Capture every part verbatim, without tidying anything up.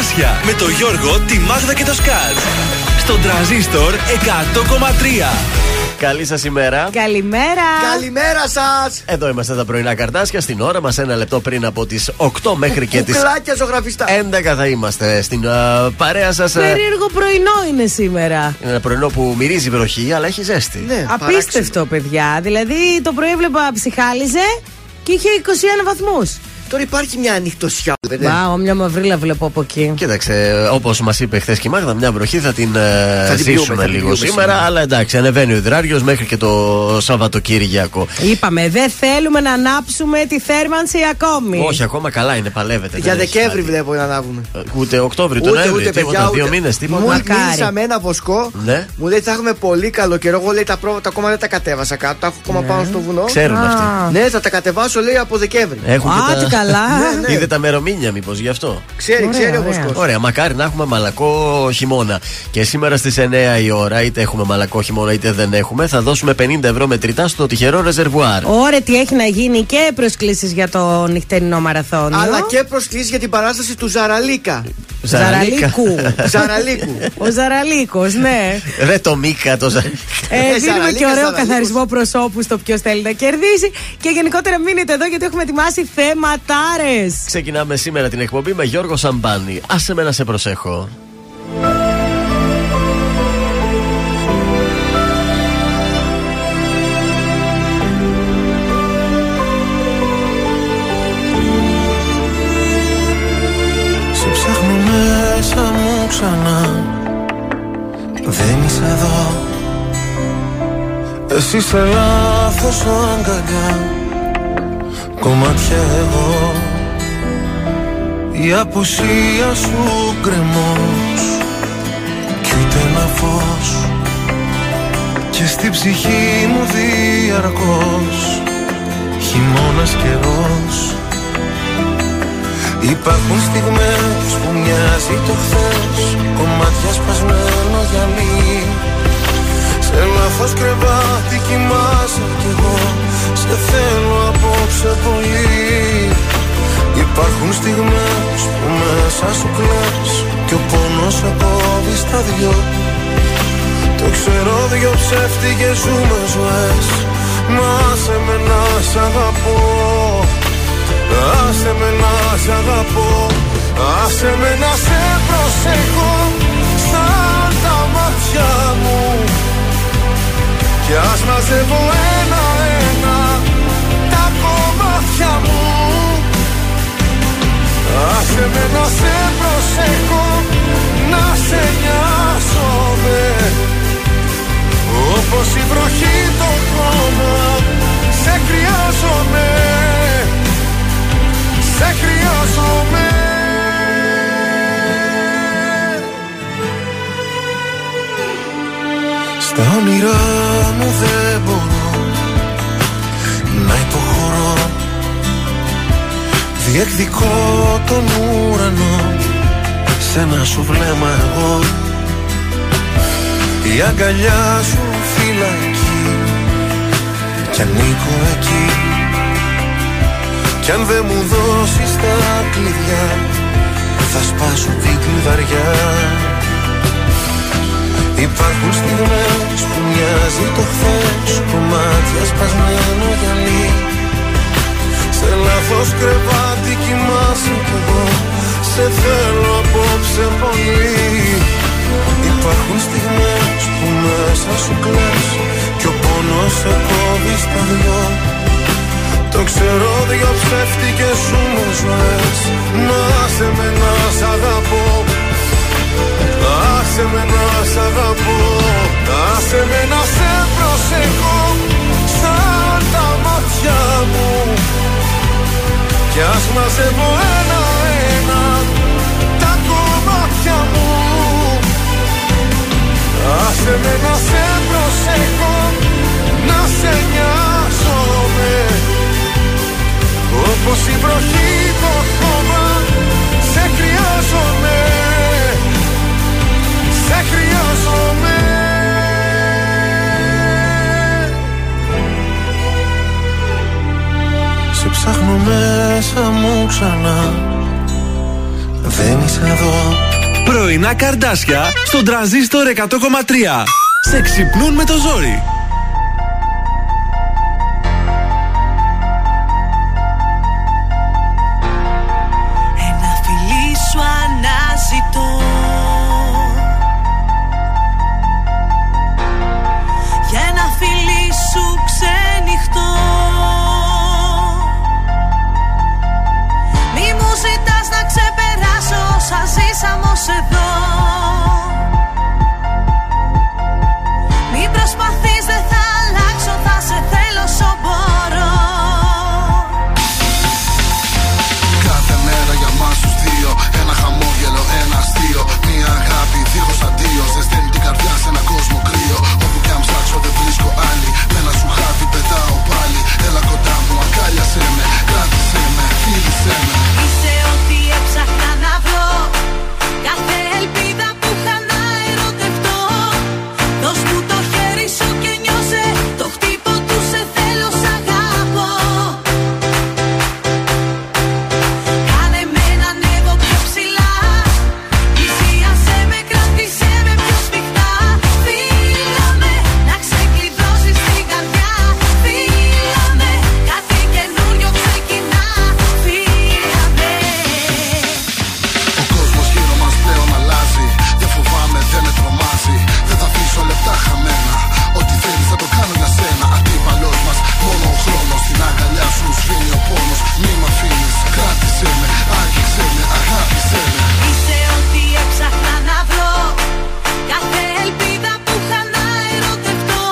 Καρντάσια με το Γιώργο, τη Μάγδα και το Σκατζ. Στον Τρανζίστορ εκατό κόμμα τρία. Καλή σας ημέρα. Καλημέρα. Καλημέρα σας. Εδώ είμαστε τα πρωινά Καρντάσια. Στην ώρα μας, ένα λεπτό πριν από τις οκτώ μέχρι και τις έντεκα θα είμαστε στην uh, παρέα σας. Περίεργο πρωινό είναι σήμερα. Είναι ένα πρωινό που μυρίζει βροχή, αλλά έχει ζέστη. Ναι, απίστευτο, παράξενο, παιδιά. Δηλαδή το πρωί έβλεπα ψυχάλιζε και είχε είκοσι ένα βαθμούς. Τώρα υπάρχει μια ανοιχτοσιά. Μα, μια μαυρίλα βλέπω από εκεί. Κοίταξε, όπως μας είπε χθες και η Μάγδα, μια βροχή θα την, θα την ζήσουμε πιούμε, λίγο την σήμερα, σήμερα. Αλλά εντάξει, ανεβαίνει ο υδράριος μέχρι και το Σαββατοκύριακο. Είπαμε, δεν θέλουμε να ανάψουμε τη θέρμανση ακόμη. Όχι, ακόμα καλά είναι, παλεύεται. Για Δεκέμβρη βλέπω να ανάβουμε. Ούτε Οκτώβρη, τον Νοέμβρη, τίποτα. Δύο μήνες, τίποτα. Μου μίλησα με ένα βοσκό, ναι. Μου λέει θα έχουμε πολύ καλό καιρό. Εγώ λέει τα πρόβατα ακόμα δεν τα κατέβασα κάτω. Τα έχω ακόμα πάνω στο βουνό. Ξέρουν αυτοί. Ναι, θα τα κατεβάσω λέει από Δεκέμβρη. Ναι, ναι. Είδε τα μερομήνια, μήπως γι' αυτό. Ξέρει, ωραία, ξέρει ο βοσκός. Ωραία, μακάρι να έχουμε μαλακό χειμώνα. Και σήμερα στις εννιά η ώρα, είτε έχουμε μαλακό χειμώνα είτε δεν έχουμε, θα δώσουμε πενήντα ευρώ μετρητά στο τυχερό ρεζερβουάρ. Ωραία, τι έχει να γίνει και προσκλήσεις για το νυχτερινό μαραθώνιο. Αλλά και προσκλήσεις για την παράσταση του Ζαραλίκα. Ζαραλίκου. Ζαραλίκου. Ο Ζαραλίκος, ναι. Ρε το Μίκα, το Ζαραλίκα. Ε, δίνουμε και ωραίο καθαρισμό προσώπου στο ποιος θέλει να κερδίσει. Και γενικότερα μείνετε εδώ γιατί έχουμε ετοιμάσει θέματάρες. Ξεκινάμε σήμερα την εκπομπή με Γιώργο Σαμπάνη. Άσε με να σε προσέχω. Ξανά, δεν είσαι εδώ. Εσύ είσαι λάθος αγκαλιά, κομμάτια εγώ. Η απουσία σου κρεμός κι ούτε ένα φως, και στη ψυχή μου διαρκώς χειμώνας καιρός. Υπάρχουν στιγμές που μοιάζει το χθες, κομμάτια σπασμένο γυαλί. Σε λάθος κρεβάτι κοιμάσαι κι εγώ, σε θέλω απόψε πολύ. Υπάρχουν στιγμές που μέσα σου κλαις και ο πόνος σε κόβει στα δυο. Το ξέρω δυο ψεύτικες ζούμε ζωές, μα άσε με να σ' αγαπώ. Άσε με να σ' αγαπώ, άσε με να σε προσέχω σαν τα μάτια μου, κι ας μαζεύω ένα-ένα τα κομμάτια μου. Άσε με να σε προσέχω, να σε νοιάσω δε, όπως η βροχή το χρώμα σε χρειάζομαι. Σε χρειάζομαι. Στα όνειρά μου δεν μπορώ να υποχωρώ. Διεκδικώ τον ουρανό, σ' ένα σου βλέμμα εγώ. Η αγκαλιά σου φυλακή κι ανήκω εκεί. Κι αν δεν μου δώσεις τα κλειδιά, θα σπάσω την κλειδαριά. Υπάρχουν στιγμές που μοιάζει το χθες, κομμάτια σπασμένο γυαλί. Σε λάθος κρεβάτι κοιμάσαι κι εγώ, σε θέλω απόψε πολύ. Υπάρχουν στιγμές που μέσα σου κλαις κι ο πόνος σε κόβει στα δυο. Το ξέρω δυο ψεύτικες σου μου ζωές, μα άσε με να σ' αγαπώ. Άσε με να σ' αγαπώ, άσε με να σε προσέχω σαν τα μάτια μου, κι ας μαζεύω ένα-ένα τα κομμάτια μου. Άσε με να σε προσέχω, να σε νοιάζομαι, όπως η βροχή το χώμα σε χρειάζομαι. Σε χρειάζομαι. Σε ψάχνω μέσα μου ξανά, δεν είσαι εδώ. Πρωινά Καρντάσια στον Τρανζίστορ εκατό κόμμα τρία. Σε ξυπνούν με το ζόρι. Ένα φιλί σου αναζητώ, για ένα φιλί σου ξενυχτώ. Μη μου ζητάς να ξεπεράσω όσα ζήσαμε ως εδώ. Μην προσπαθείς, δεν θα αλλάξω, θα σε θέλω όσο μπορώ. Κάθε μέρα για μας τους δύο, ένα χαμόγελο, ένα αστείο. Μια αγάπη δίχως αντίο, ζεσταίνει την καρδιά σε έναν κόσμο κρύο. Όπου κι αν ψάξω δεν βρίσκω άλλη, με ένα σου χάδι πετάω πάλι. Έλα κοντά μου, αγκάλιασέ με, κράτησέ με, φίλησέ με. Είσαι ό,τι έψαχνα να βρω, κάθε ελπίδα που είχα να ερωτευτώ. Δώσ' μου το χέρι σου και νιώσε το χτύπο του, σε θέλω, σ' αγαπώ. Κάνε με να ανέβω πιο ψηλά, πλησίασέ με, κράτησέ με πιο σφιχτά. Φίλαμε να ξεκλειδώσεις την καρδιά. Φίλαμε κάτι καινούριο ξεκινά. Φίλαμε. Ο κόσμος γύρω μας πλέον αλλάζει, δεν φοβάμαι, δεν με τρομάζει. Δεν θα αφήσω λεπτά χαμένα, ό,τι θέλεις θα το κάνω για σένα. Αντίπαλός μας, μόνο ο χρόνος. Στην αγκαλιά σου σβήνει ο πόνος. Μη μ' αφήνεις, κράτησέ με, άγγιξέ με, αγάπησέ με. Είσαι ό,τι έψαχνα να βρω, κάθε ελπίδα που είχα να ερωτευτώ.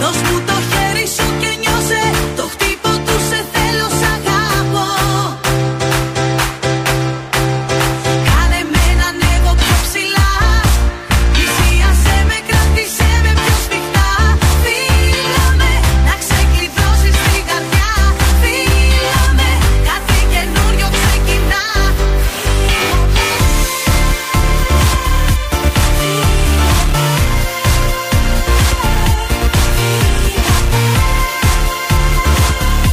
Δώσ' μου το χέρι σου και νιώσε το χτύπο του, σε θέλω, σ' αγαπώ. Κάνε με να ανέβω πιο ψηλά, πλησίασέ με, κράτησέ με πιο σφιχτά. Φίλαμε να ξεκλειδώσεις την καρδιά. Φίλαμε κάτι καινούριο ξεκινά. Είσαι ό,τι έψαχνα να βρω, κάθε ελπίδα που είχα να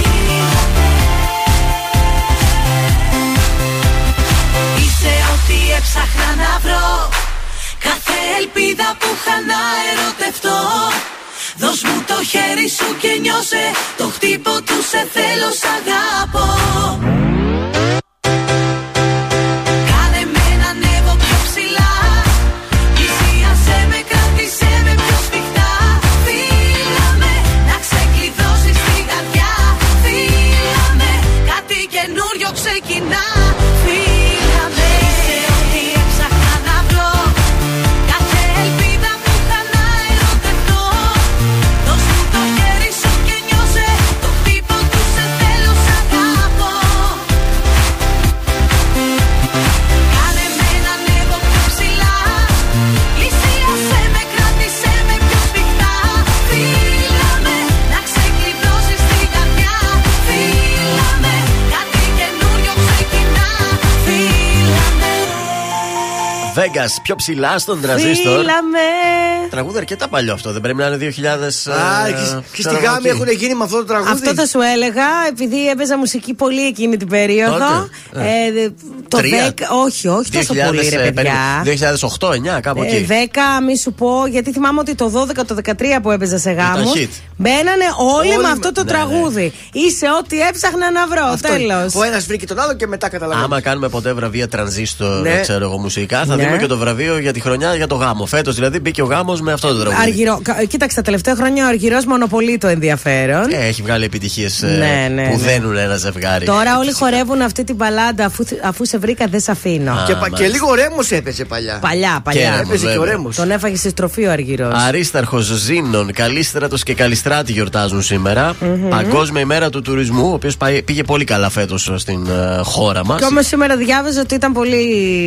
ερωτευτώ. Δώσ' μου το χέρι σου και νιώσε το χτύπο του, σε θέλω, σ' αγαπώ. Κάνε με να ανέβω πιο ψηλά, πλησίασέ με, κράτησέ με πιο σφιχτά. Φίλαμε να ξεκλειδώσεις την καρδιά. Φίλαμε κάτι καινούριο ξεκινά. Φίλαμε. Είσαι ό,τι έψαχνα να βρω, κάθε ελπίδα που είχα να ερωτευτώ. Δώσ' μου το χέρι σου και νιώσε το χτύπο του, σε θέλω, σ' αγαπώ. Κάνε με να ανέβω πιο ψηλά, πλησίασέ με, κράτησέ με πιο σφιχτά. Φίλαμε να ξεκλειδώσεις την καρδιά. Φίλαμε κάτι καινούριο ξεκινά. Φίλαμε. Βέγγας, πιο ψηλά στον Τρανζίστορ. Φίλαμε. Τραγούδι αρκετά παλιό αυτό, δεν πρέπει να είναι δύο χιλιάδες. Α, ε, και- και στη ξέρω εγώ Γάμη τι. έχουν γίνει με αυτό το τραγούδι. Αυτό θα σου έλεγα, επειδή έπαιζα μουσική πολύ εκείνη την περίοδο. Τότε, ε. ε, το Τρία. δέκα, όχι, όχι τόσο πολύ ρε παιδιά. δύο χιλιάδες οκτώ, εννιά, κάπου εκεί. Ε, δέκα, μη σου πω, γιατί θυμάμαι ότι το δώδεκα, το δεκατρία που έπαιζα σε γάμους, Ήταν hit. μπαίνανε όλοι, Όλοι με αυτό με- το ναι, ναι. τραγούδι. Είσαι ό,τι έψαχνα να βρω, Αυτό τέλος. Ο ένας βρήκε τον άλλο και μετά καταλαβαίνει. Άμα κάνουμε ποτέ βραβεία Τρανζίστορ, Ναι. ξέρω εγώ, μουσικά, θα Ναι. δούμε και το βραβείο για τη χρονιά για το γάμο. Φέτος δηλαδή μπήκε ο γάμος με αυτό το τραγούδι. Αργυρό. Κα- Κοίταξε, τα τελευταία χρόνια ο Αργυρός μονοπολεί το ενδιαφέρον. Ε, έχει βγάλει επιτυχίες ε, Ναι, ναι, που ναι. δένουν ένα ζευγάρι. Τώρα όλοι Φυσικά. χορεύουν αυτή την μπαλάντα, αφού, αφού σε βρήκα δεν σε αφήνω. Α, Και, πα- και μάλιστα. λίγο Ρέμος έπαιζε παλιά. Παλιά, Και παλιά. Ρέμος. Έπαιζε και ο βέβαια. Ρέμος. Τον έφαγε στη στροφή ο Αργυρός. Αρίσταρχος Ζήνων, Καλίστρατος και Καλιστράτη γιορτάζουν σήμερα. Παγκόσμια ημέρα του τουρισμού, ο οποίος πάει- πήγε πολύ καλά φέτος στην ε, χώρα μας. Κι όμως σήμερα διάβαζα ότι ήταν πολύ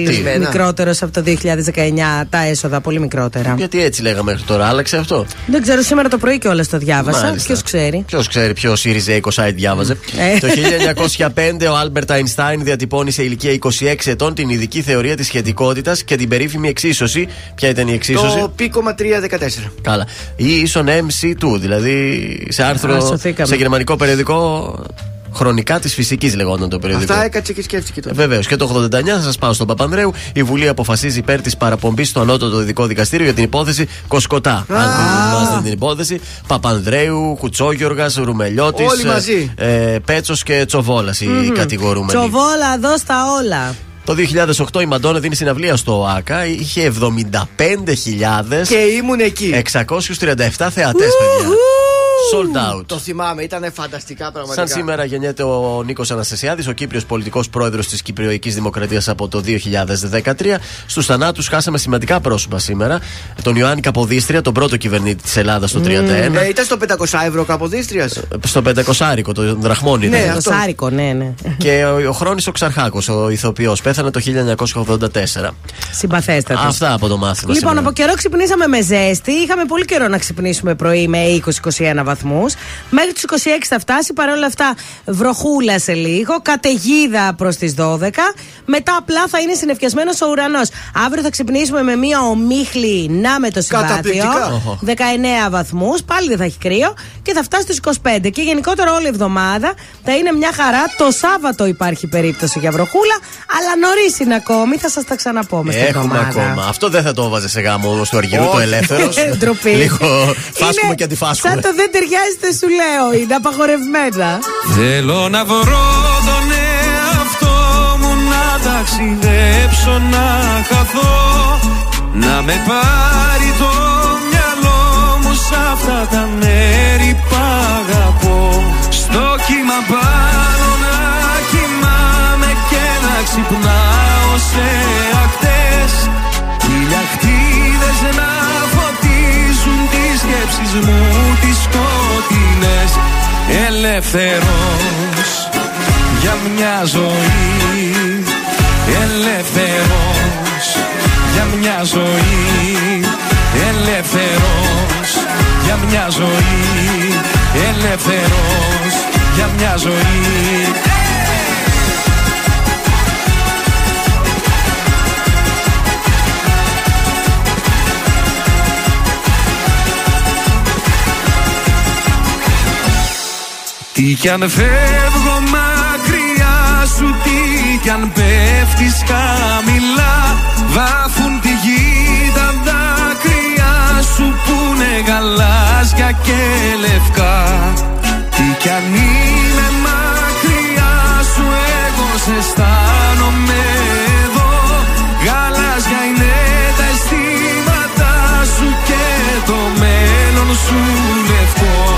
Τι? μικρότερος από το δύο χιλιάδες δεκαεννιά τα έσοδα, πολύ μικρότερα. Γιατί έτσι λέγαμε μέχρι τώρα, άλλαξε αυτό. Δεν ξέρω, σήμερα το πρωί κιόλας το διάβασα. Μάλιστα. Ποιος ξέρει. Ποιος ξέρει ποιο ΣΥΡΙΖΑΙΚΟ site διάβαζε. Ε. Το χίλια εννιακόσια πέντε ο Άλμπερτ Αϊνστάιν διατυπώνει σε ηλικία είκοσι έξι ετών την ειδική θεωρία της σχετικότητας και την περίφημη εξίσωση. Ποια ήταν η εξίσωση? Το πι τρία δεκατέσσερα. Καλά. Ή ίσον εμ σι δύο, δηλαδή σε άρθρο. Α, σωθήκαμε. Σε γερμανικό περιοδικό Χρονικά τη φυσική λεγόταν το περιοδικό. Αυτά έκατσε και σκέφτηκε τότε. Βεβαίω. Και το ογδόντα εννιά, θα σα πάω στον Παπανδρέου. Η Βουλή αποφασίζει υπέρ τη παραπομπή στο ανώτατο ειδικό δικαστήριο για την υπόθεση Κοσκοτά. Αν θυμάστε την υπόθεση. Παπανδρέου, Κουτσόγιοργα, Ρουμελιώτη. Όλοι μαζί. Πέτσο και Τσοβόλα οι κατηγορούμενοι. Τσοβόλα, δώστα όλα. Το δύο χιλιάδες οκτώ η Μαντόνα δίνει συναυλία στο ΟΑΚΑ. Είχε εβδομήντα πέντε χιλιάδες. Και ήμουν εκεί. εξακόσιες τριάντα επτά θεατές, παιδιά. Sold out. Το θυμάμαι, ήταν φανταστικά πραγματικά. Σαν σήμερα γεννιέται ο Νίκος Αναστασιάδης, ο Κύπριος πολιτικός πρόεδρος της Κυπριακής Δημοκρατίας από το δύο χιλιάδες δεκατρία. Στους θανάτους χάσαμε σημαντικά πρόσωπα σήμερα. Τον Ιωάννη Καποδίστρια, τον πρώτο κυβερνήτη της Ελλάδας το χίλια εννιακόσια τριάντα ένα. Mm. Ε, ήταν στο πεντακόσια ευρώ ο Καποδίστριας. Στο πεντακόσιάρικο, το δραχμόνι. Ναι, το σάρικο, ναι, ναι. Και ο, ο Χρόνης Εξαρχάκος, ο ηθοποιός, πέθανε το χίλια εννιακόσια ογδόντα τέσσερα. Συμπαθέστατος. Αυτά από το μάθημα. Λοιπόν, σήμερα από καιρό ξυπνήσαμε με ζέστη. Είχαμε πολύ καιρό να ξυπνήσουμε πρωί με είκοσι με είκοσι ένα βαθμού. Μέχρι τους είκοσι έξι θα φτάσει, παρόλα αυτά βροχούλα σε λίγο, καταιγίδα προς τις δώδεκα. Μετά απλά θα είναι συννεφιασμένος ο ουρανός. Αύριο θα ξυπνήσουμε με μία ομίχλη να με το συμβάθιο, δεκαεννέα βαθμούς, πάλι δεν θα έχει κρύο και θα φτάσει στους είκοσι πέντε. Και γενικότερα όλη η εβδομάδα θα είναι μια χαρά. Το Σάββατο υπάρχει περίπτωση για βροχούλα, αλλά νωρίς είναι ακόμη, θα σας τα ξαναπώ μες την εβδομάδα. Ακόμα. Αυτό δεν θα το βάζε σε γάμο όμως του Αργυρού, το ελεύθερος. Λίγο φάσκουμε και αντιφάσκουμε. Ταιριάζεται, σου λέω, είναι απαγορευμένα. Θέλω να βρω τον εαυτό μου, να ταξιδέψω, να χαθώ. Να με πάρει το μυαλό μου σ' αυτά τα μέρη που αγαπώ. Στο κύμα πάνω να κοιμάμαι και να ξυπνάω σε ακτές. Οι λαχτίδες να φωτίζουν τις σκέψεις μου τις σκοτεινές. Ελεύθερος για μια ζωή, ελεύθερος για μια ζωή, ελεύθερος για μια ζωή, ελεύθερος για μια ζωή. Τι κι αν φεύγω μακριά σου, τι κι αν πέφτεις χαμηλά, βάφουν τη γη τα δάκρυα σου που είναι γαλάζια και λευκά. Τι κι αν είμαι μακριά σου, εγώ σε αισθάνομαι εδώ. Γαλάζια είναι τα αισθήματά σου και το μέλλον σου λευκό.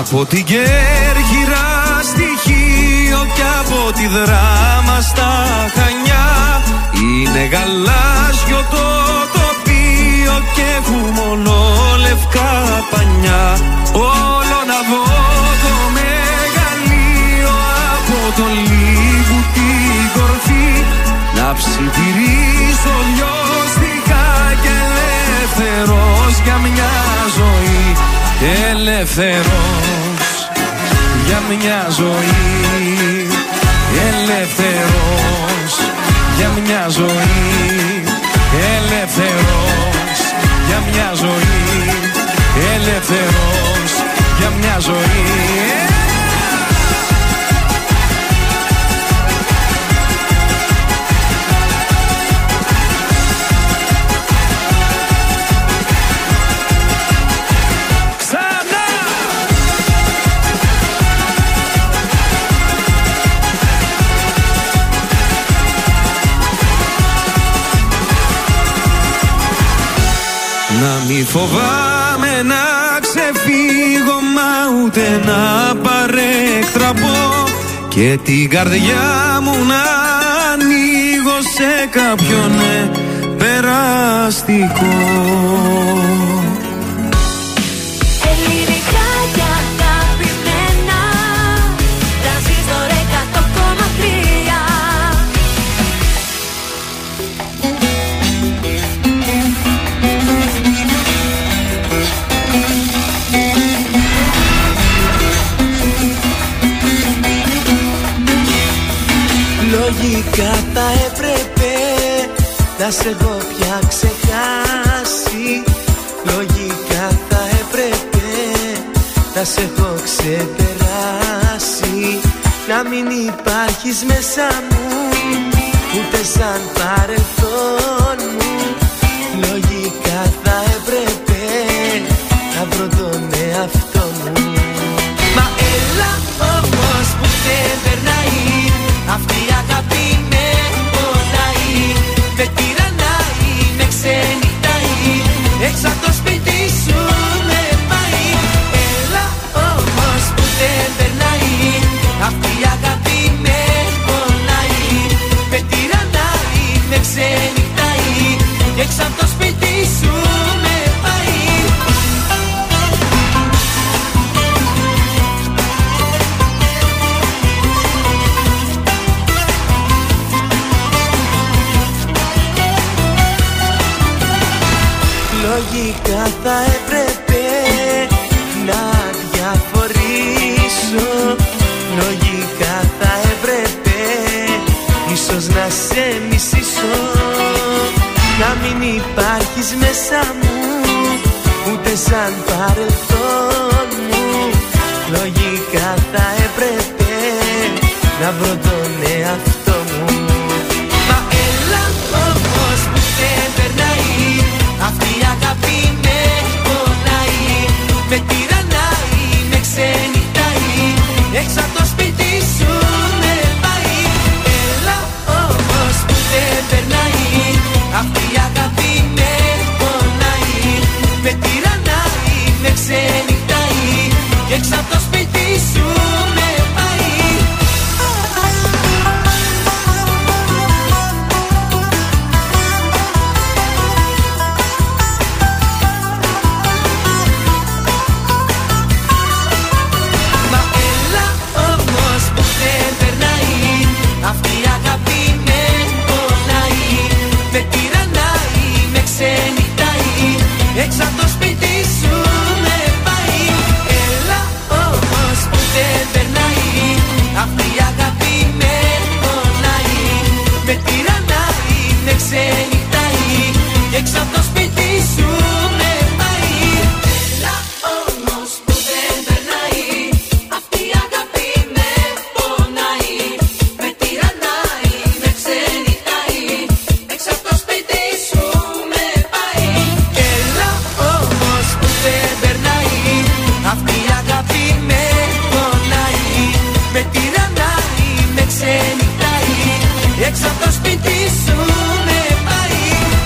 Από την Κέρκυρα στη Χίο κι από τη Δράμα στα Χανιά, είναι γαλάζιο το τοπίο και έχουν μόνο λευκά πανιά. Όλο να δω το μεγαλείο από το Λίγου την κορφή, να ψιθυρίσω δυο στιγά και ελεύθερος για μια ζωή. Ελεύθερος για μια ζωή, ελεύθερος για μια ζωή, ελεύθερος για μια ζωή, ελεύθερος για μια ζωή. Να μη φοβάμαι να ξεφύγω, μα ούτε να παρεκτραπώ, και την καρδιά μου να ανοίγω σε κάποιον περαστικό. Ελληνικά για αγαπημένα, τα Φυσικά θα έπρεπε να σε έχω πια ξεχάσει. Λογικά θα έπρεπε να σε έχω ξεπεράσει. Να μην υπάρχεις μέσα μου ούτε σαν παρελθόν μου. Λογικά θα έπρεπε να βρω τον εαυτό μου. Μα έλα όμως που δεν περνάει, αυτή η αγάπη με πονάει. Με τυραννάει, με ξενιτάει, έξω από το σπίτι σου με πάει. Έλα όμως που δεν περνάει, αυτή η αγάπη με πονάει. Με τυραννάει, με ξενιτάει, έξω από το σπίτι σου με πάει. Λογικά θα έπρεπε να διαφορήσω. Λογικά θα έπρεπε ίσως να σε μισήσω. Να μην υπάρχεις μέσα μου ούτε σαν παρελθόν μου. Λογικά θα έπρεπε να βρω τον εαυτό μου. Μα έλα όμως που δεν περνάει, αυτή η αγάπη με πονάει. Με τυραννάει, με ξενιτάει, έξω από το σπίτι σου με πάει. Έλα όμως που δεν περνάει, αυτή η αγάπη με πονάει. Με τυραννάει, με ξενιτάει, έξω από το σπίτι σου με πάει. Έξω από το σπίτι σου με πάει. Έλα όμως που δεν περνάει, αυτή η αγάπη με πονάει. Με τυραννάει, με ξενιτάει, έξω από το σπίτι σου με πάει. Έλα όμως που δεν περνάει, αυτή η αγάπη με πονάει. Με τυραννάει, με ξενιτάει, έξω από το σπίτι σου με πάει. Αυτή η αγάπη με πονάει, με τυραννάει, με ξενιτάει, έξω από το σπίτι σου με πάει. Έλα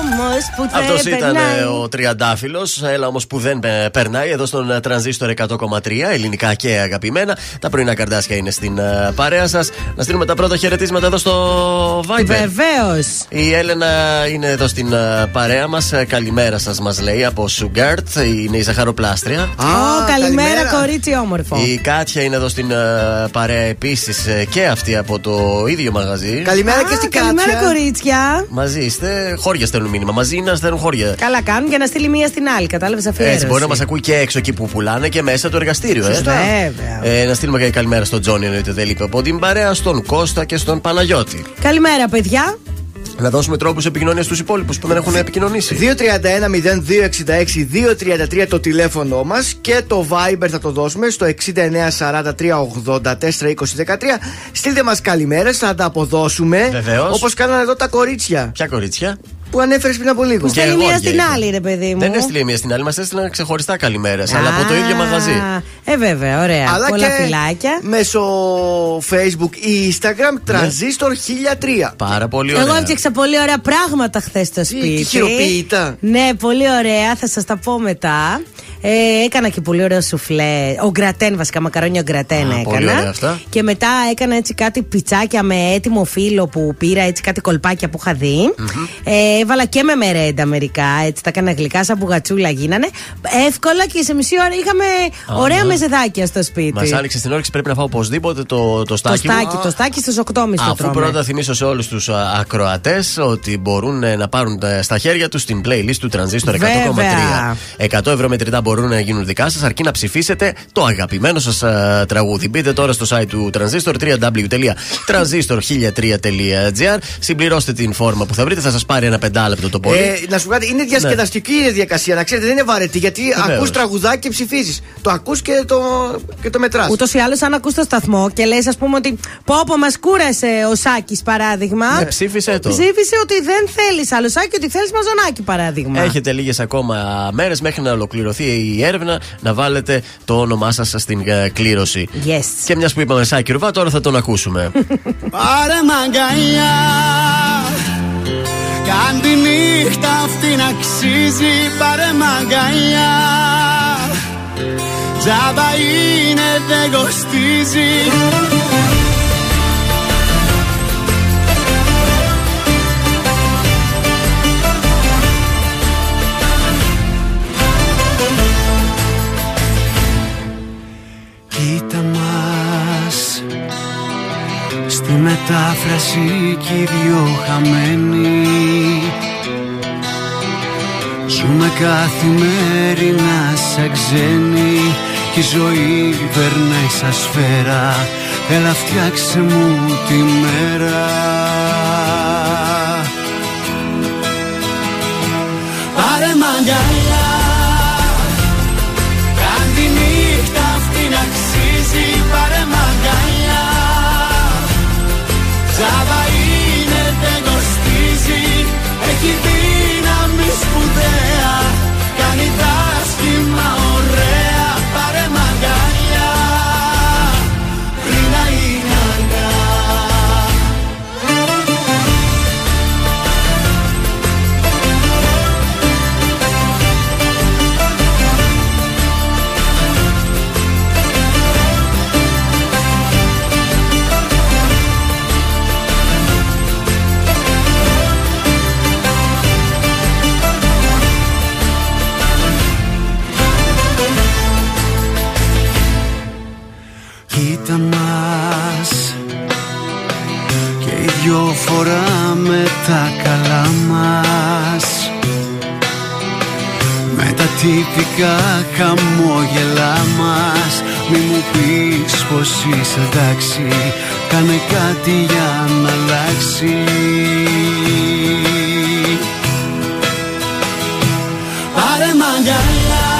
όμως που δεν περνάει. Αυτός ήταν ο Τριαντάφυλλος, έλα όμως που δεν περνάει, εδώ στον Τρανζίστορ εκατό κόμμα τρία, ελληνικά και αγαπημένα. Τα πρωινά Καρντάσια είναι στην παρέα σας. Να στείλουμε τα πρώτα χαιρετίσματα εδώ στο Viber. Βεβαίως. Η Έλενα είναι εδώ στην παρέα μας. Καλημέρα σας, μας λέει από Σουγκάρτ. Είναι η ζαχαροπλάστρια. Oh, Α, καλημέρα, καλημέρα, κορίτσι όμορφο. Η Κάτια είναι εδώ στην παρέα επίσης και αυτή από το ίδιο μαγαζί. Καλημέρα ah, και στην καλημέρα, Κάτια. Καλημέρα, κορίτσια. Μαζί είστε. Χώρια στέλνουν μήνυμα. Μαζί είναι να στέλνουν χώρια. Καλά κάνουν για να στείλει μία στην άλλη. Κατάλαβε αφιέρωση. Έτσι μπορεί να μας ακούει και έξω εκεί που πουλάνε και μέσα το εργαστήριο. Ε. Ε, να στείλουμε και καλημέρα στον Τζόνι, εννοείται δεν λείπει από την παρέα, στον Κώστα και στον Παναγιώτη. Καλημέρα, παιδιά. Να δώσουμε τρόπους επικοινωνίας στους υπόλοιπους που δεν έχουν επικοινωνήσει. δύο τρία ένα μηδέν δύο έξι έξι δύο τρία τρία το τηλέφωνο μας και το Viber θα το δώσουμε στο έξι εννιά τέσσερα τρία ογδόντα τέσσερα είκοσι δεκατρία. Στείλτε μας καλημέρες, θα τα αποδώσουμε. Βεβαίως. Όπως κάνανε εδώ τα κορίτσια. Ποια κορίτσια? Που ανέφερε πριν από λίγο. Μου στέλνει μία στην και άλλη, ρε παιδί μου. Δεν έστειλε μία στην άλλη, μας έστειλαν ξεχωριστά καλημέρες. Αλλά από το ίδιο μαγαζί. Ε, βέβαια, ωραία. Αλλά πολλά και φυλάκια. Μέσω Facebook ή Instagram, Tranzistor χίλια τρία. Πάρα πολύ ωραία. Εγώ έφτιαξα πολύ ωραία πράγματα χθες στο σπίτι. Χειροποίητα. Ναι, πολύ ωραία, θα σας τα πω μετά. Ε, έκανα και πολύ ωραίο σουφλέ. Ο γκρατέν, βασικά, μακαρόνια γκρατέν έκανα. Πολύ ωραία αυτά. Και μετά έκανα έτσι κάτι πιτσάκια με έτοιμο φύλλο που πήρα, έτσι κάτι κολπάκια που είχα δει. Mm-hmm. Ε, έβαλα και με μερέντα μερικά, έτσι τα έκανα γλυκά, σαν μπουγατσούλα γίνανε. Εύκολα και σε μισή ώρα είχαμε oh, ωραία yeah. μεζεδάκια στο σπίτι. Μας άνοιξε την όρεξη, πρέπει να φάω οπωσδήποτε το, το στάκι. Το στάκι, ah. το στάκι στις οκτώ και τριάντα το τρώμε. Πρώτα θυμίσω σε όλους τους ακροατές ότι μπορούν να πάρουν στα χέρια τους την playlist του Τρανζίστορ εκατό κόμμα τρία. εκατό ευρώ μετρητά μπορούν να γίνουν δικά σας, αρκεί να ψηφίσετε το αγαπημένο σας α, τραγούδι. Μπείτε τώρα στο site του Tranzistor double-u double-u double-u τελεία tranzistor χίλια τρία τελεία τζι άρ. Συμπληρώστε την φόρμα που θα βρείτε, θα σας πάρει ένα πεντάλεπτο το πολύ. Ε, να σου πω κάτι, είναι διασκεδαστική ναι. διαδικασία, να ξέρετε, δεν είναι βαρετή. Γιατί ακούς τραγουδάκι και ψηφίζεις. Το ακούς και το, και το μετράς. Ούτως ή άλλως, αν ακούς το σταθμό και λες, ας πούμε, ότι πω πω μας κούρασε ο Σάκης, παράδειγμα. Ναι, ψήφισε το. Ψήφισε ότι δεν θέλεις άλλο Σάκη, ότι θέλεις Μαζονάκη, παράδειγμα. Έχετε λίγες ακόμα μέρες μέχρι να ολοκληρωθεί η έρευνα να βάλετε το όνομά σας στην κλήρωση. Yes. Και μιας που είπαμε Σάκη Ρουβά, τώρα θα τον ακούσουμε. Πάρε μ' αγκαλιά, κάν' τη νύχτα αυτή να αξίζει. Πάρε μ' αγκαλιά, τζάμπα είναι δεν κοστίζει. Κοίτα μας, στη μετάφραση κι οι δυο χαμένοι ζούμε καθημερινά σαν ξένοι κι η ζωή περνάει σαν σφαίρα. Έλα φτιάξε μου τη μέρα. Πάρε μ' αγκαλιά, κάν' τη νύχτα αυτή να αξίζει. Πάρε μ' αγκαλιά, τζάβα είναι δεν κοστίζει. Έχει δύναμη σπουδαία, κάνει τα σχήμα ωραία. Πάρε μ' αγκαλιά, πριν να είναι αργά. Κοίτα μας, και οι δυο φοράμε τα καλά μας, με τα τυπικά χαμόγελά μας. Μη μου πεις πως είσαι εντάξει, κάνε κάτι για να αλλάξει. Πάρε μ' αγκαλιά,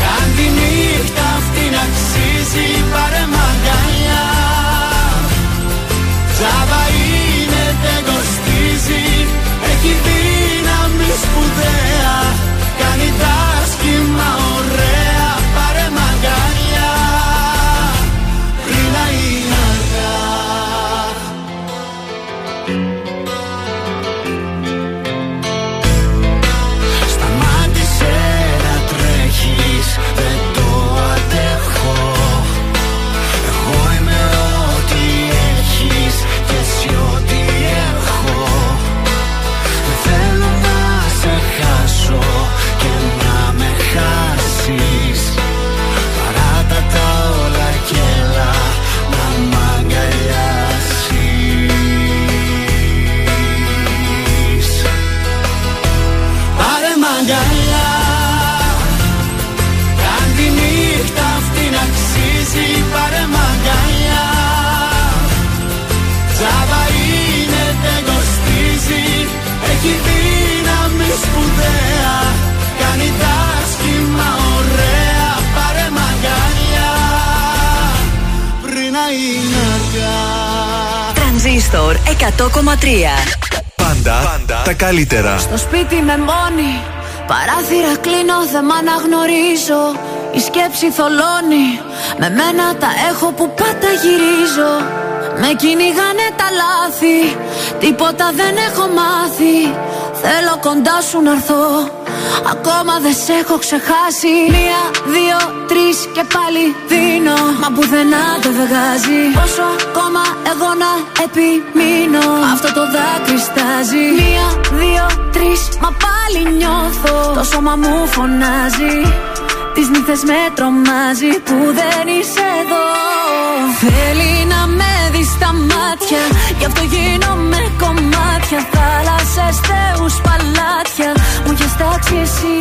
κάν' τη νύχτα αυτή να αξίζει. Πάρε μ' αγκαλιά, τζάβα είναι δεν κοστίζει. Έχει δύναμη σπουδαία, κάνει τα σχήμα ωραία. Πάρε μ' αγκαλιά, πριν να είναι αργά. Σταμάτησε να τρέχεις, δεν το αντέχω. Εγώ είμαι ό,τι έχεις και εσύ ό,τι έχω. Δεν θέλω να σε χάσω και να με χάσεις. Παράτα τα όλα κι έλα να μ' αγκαλιάσεις. Πάρε μ' αγκαλιά, κάν' τη νύχτα αυτή να αξίζει. Πάρε μ' αγκαλιά, τζάβα είναι δεν κοστίζει. Έχει δύναμη σπουδαία, κάνει τα σχήμα ωραία. Πάρε μ' αγκαλιά, πριν να είναι αργά. Τρανζίστορ εκατό κόμμα τρία. Πάντα, πάντα τα καλύτερα. Στο σπίτι με μόνη, παράθυρα κλείνω, δεν μ' αναγνωρίζω. Η σκέψη θολώνει, με μένα τα έχω που πάντα γυρίζω. Με κυνηγάνε τα λάθη, τίποτα δεν έχω μάθει. Θέλω κοντά σου να έρθω, ακόμα δεν σε έχω ξεχάσει. Μία, δύο, τρεις και πάλι δίνω, μα πουθενά δεν βγάζει. Όσο ακόμα εγώ να επιμείνω, αυτό το δάκρυ στάζει. Μία, δύο, τρεις, μα πάλι νιώθω, το σώμα μου φωνάζει. Τις νύχτες με τρομάζει που δεν είσαι εδώ. Θέλει να με δει στα μάτια, γι' αυτό γίνομαι κομμάτια. Θάλασσες, θεούς, παλάτια μου έχεις τάξει εσύ.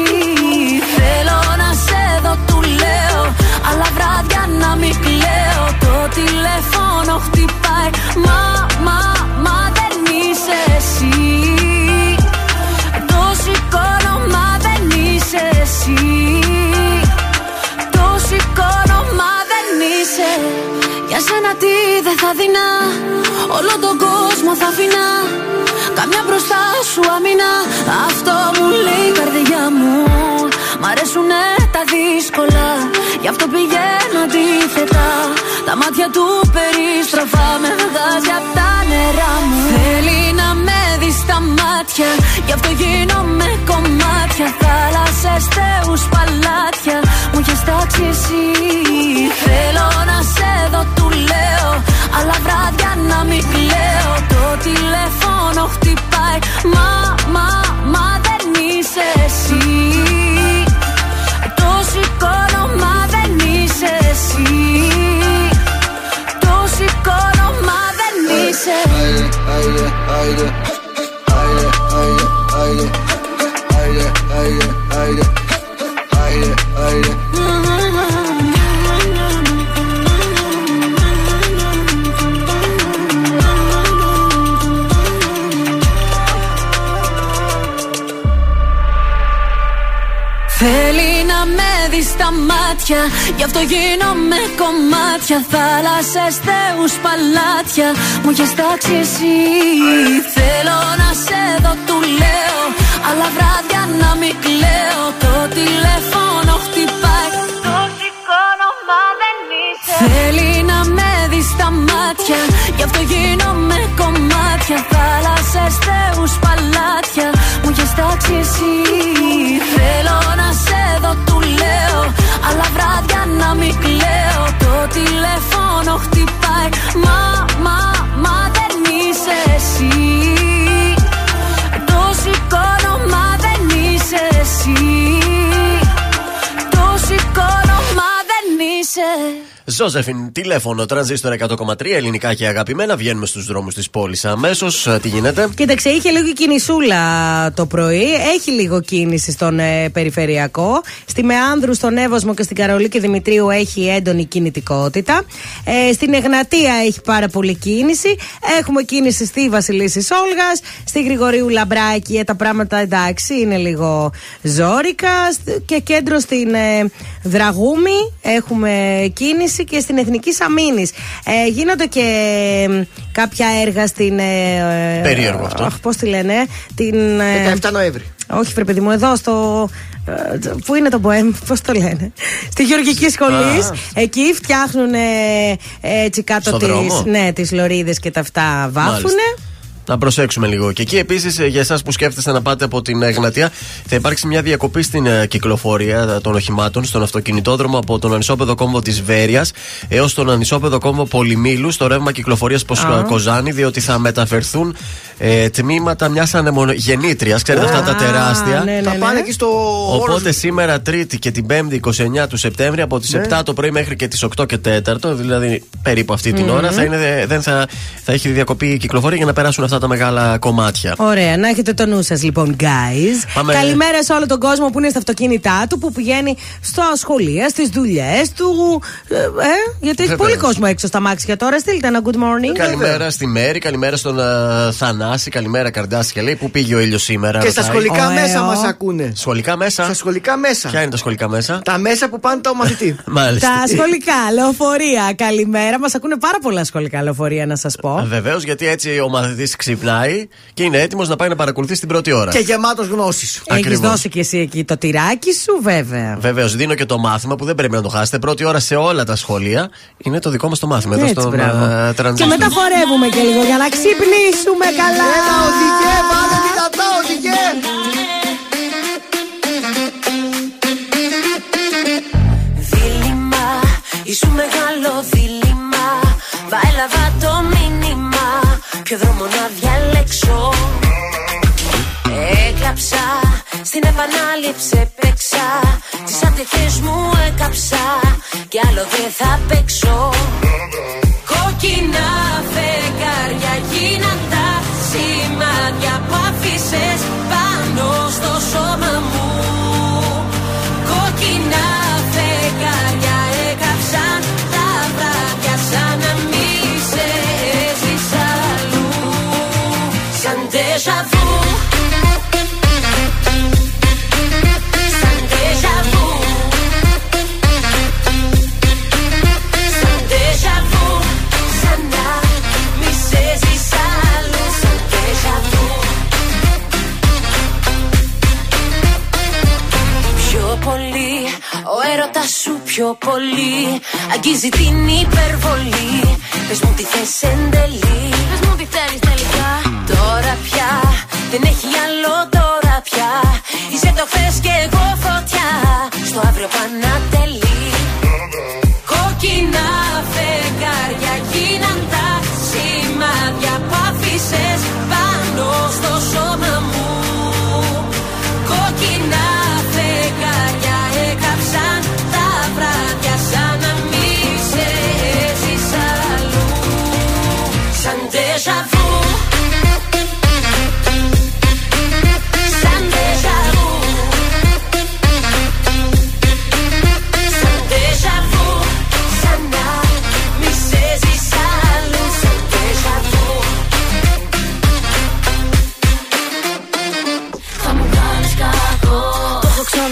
άλλα βράδια να μην κλαίω. Το τηλέφωνο χτυπάει, μα, μα, μα δεν είσαι εσύ. Το σηκώνω, μα δεν είσαι εσύ. Το σηκώνω, μα δεν είσαι. Για σένα τι δεν θα δεινά, όλο τον κόσμο θα αφηνά. Καμιά μπροστά σου αμήνα, αυτό μου λέει η καρδιά μου. Μ' αρέσουνε τα δύσκολα, γι' αυτό πηγαίνω αντίθετα. Τα μάτια του περιστροφά με βγάζει απ' τα νερά μου. Θέλει να με δει στα μάτια, γι' αυτό γίνομαι κομμάτια. Θάλασσες, θεούς, παλάτια, μου έχεις τάξει εσύ. Θέλω να σε δω, του λέω, αλλά βράδια να μην κλαίω. Το τηλέφωνο χτυπάει, μα, μα, μα δεν είσαι εσύ. Το σηκώνω, μα δεν είσαι εσύ. Το σηκώνω, μα δεν είσαι. Θέλει να με δει στα μάτια, γι' αυτό γίνομαι κομμάτια. Θάλασσες, θεούς, παλάτια, μου έχεις τάξει εσύ. Θέλω να σε δω, του λέω, αλλά βράδια να μην κλαίω. Το τηλέφωνο χτυπάει, το σηκώνω, μα δεν είσαι. Θέλει να με δει στα μάτια, γι' αυτό γίνομαι κομμάτια. Θάλασσες, θεούς, παλάτια, μου έχεις τάξει εσύ. Θέλω να σε δω, του λέω, αλλά βράδια να μην κλαίω. Το τηλέφωνο χτυπάει, μα, μα, μα δεν είσαι εσύ. Το σηκώνω, μα δεν είσαι εσύ. Το σηκώνω, μα δεν είσαι. Ζόζεφιν, τηλέφωνο, τρανζίστορ εκατό κόμμα τρία, ελληνικά και αγαπημένα. Βγαίνουμε στους δρόμους της πόλης αμέσως. Τι γίνεται? Κοίταξε, είχε λίγο κινησούλα το πρωί. Έχει λίγο κίνηση στον ε, περιφερειακό. Στη Μεάνδρου, στον Εύωσμο και στην Καρολή και Δημητρίου έχει έντονη κινητικότητα. Ε, στην Εγνατία έχει πάρα πολύ κίνηση. Έχουμε κίνηση στη Βασιλίσσης Όλγας, στη Γρηγορίου Λαμπράκη. Τα πράγματα εντάξει, είναι λίγο ζόρικα. Και κέντρο στην ε, Δραγούμη έχουμε κίνηση. Και στην Εθνική Σαμίνης ε, γίνονται και ε, κάποια έργα στην. Ε, Περίεργο αυτό. Αχ, πώς τη λένε, την. Ε, δεκαεφτά Νοέμβρη. Όχι, βρε παιδί μου, εδώ στο. Πού είναι το Μποέμ, πώς το λένε, στη Γεωργική Σχολή. Εκεί φτιάχνουν ε, έτσι κάτω τις, ναι, τις λωρίδες και τα αυτά βάφουνε. Να προσέξουμε λίγο. Και εκεί επίσης, για εσάς που σκέφτεστε να πάτε από την Εγνατία, θα υπάρξει μια διακοπή στην κυκλοφορία των οχημάτων στον αυτοκινητόδρομο από τον ανισόπεδο κόμβο της Βέρειας έως τον ανισόπεδο κόμβο Πολυμήλου στο ρεύμα κυκλοφορίας προς oh. Κοζάνη, διότι θα μεταφερθούν ε, τμήματα μιας ανεμογεννήτριας. Ξέρετε oh. αυτά τα τεράστια. Ah, ναι, ναι, θα πάνε ναι. και στο. Οπότε σήμερα Τρίτη και την Πέμπτη εικοστή ενάτη του Σεπτέμβρη από τις ναι. επτά το πρωί μέχρι και τις οκτώ και τέσσερα, δηλαδή περίπου αυτή την mm-hmm. ώρα, θα, είναι, δεν θα, θα έχει διακοπή κυκλοφορία για να περάσουν αυτά τα μεγάλα κομμάτια. Ωραία, να έχετε το νου σας λοιπόν, guys. Πάμε. Καλημέρα σε όλο τον κόσμο που είναι στα αυτοκίνητά του, που πηγαίνει στα σχολεία, στις δουλειές του. Ε, ε, γιατί έχει πολύ κόσμο έξω στα μάξια τώρα. Στείλτε ένα good morning. Καλημέρα βέβαια. Στη Μέρη, καλημέρα στον uh, Θανάση, καλημέρα Καρντάσια. Λέει, πού πήγε ο ήλιος σήμερα. Και ρωτάει. Στα σχολικά oh, μέσα oh. μας ακούνε. Σχολικά μέσα. Στα σχολικά μέσα. Ποια είναι τα σχολικά μέσα? Τα μέσα που πάνε τα μαθητή. Τα σχολικά λεωφορεία. Καλημέρα, μας ακούνε πάρα πολλά σχολικά λεωφορεία, να σας πω. Βεβαίως, γιατί έτσι ο μαθητής ξυπνάει και είναι έτοιμος να πάει να παρακολουθεί την πρώτη ώρα. Και γεμάτος γνώσεις. Έχεις δώσει και εσύ εκεί το τυράκι σου, βέβαια. Βεβαίως, δίνω και το μάθημα που δεν πρέπει να το χάσετε. Πρώτη ώρα σε όλα τα σχολεία είναι το δικό μας το μάθημα. Έτσι, εδώ στο Tranzistor. Και μεταφορεύουμε και λίγο για να ξυπνήσουμε καλά. Έλα, οδηγέ, βάλε δυνατά, οδηγέ. Δίλημμα, ήσουν μεγάλο δίλημμα. Βαέλαβα το μήνυμα. Ποιο δρόμο να διαλέξω? Έκλαψα, στην επανάληψη έπαιξα. Τις αντοχές μου έκαψα και άλλο δεν θα παίξω. Κόκκινα φεγγάρια γίναν τα σημάδια που άφησες πάνω στο σώμα μου. Κόκκινα φεγγάρια έκανα. πολύ. Ο έρωτας σου πιο πολύ αγγίζει την υπερβολή. Πες μου τι θες εν τέλει, πες μου τι θέλεις τελικά. Τώρα πια δεν έχει άλλο, τώρα πια είσαι το χθες και εγώ φωτιά. Στο αύριο πανατελεί. Κόκκινα φεγγάρια γίναν τα σημάδια που άφησες πάνω στο σώμα μου. Κόκκινα φεγγάρια έκαψαν τα βράδια σαν να μην σε έζεις αλλού. Σαν déjà vu, σαν déjà vu, σαν déjà vu, σαν να μην σε έζεις αλλού. Σαν déjà vu.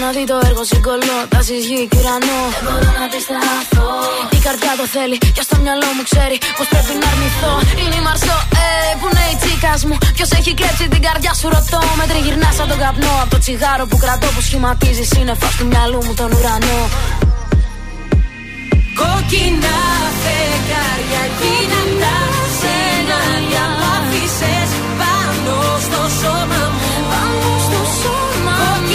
Να δει το έργο συγκολώ, τάσεις γη και ουρανό. Δεν μπορώ να αντιστραφώ. Η καρδιά το θέλει και στο μυαλό μου ξέρει πως πρέπει να αρνηθώ. Είναι η Μαρσό, ε, που είναι η τσίκας μου. Ποιος έχει κλέψει την καρδιά σου ρωτώ. Με τριγυρνά σαν τον καπνό από το τσιγάρο που κρατώ, που σχηματίζει σύννεφα στο μυαλό μου τον ουρανό. Κόκκινα φεγγάρια γίναν τα σενάρια που άφησες πάνω στο σώμα μου. Πάνω στο σώμα μου.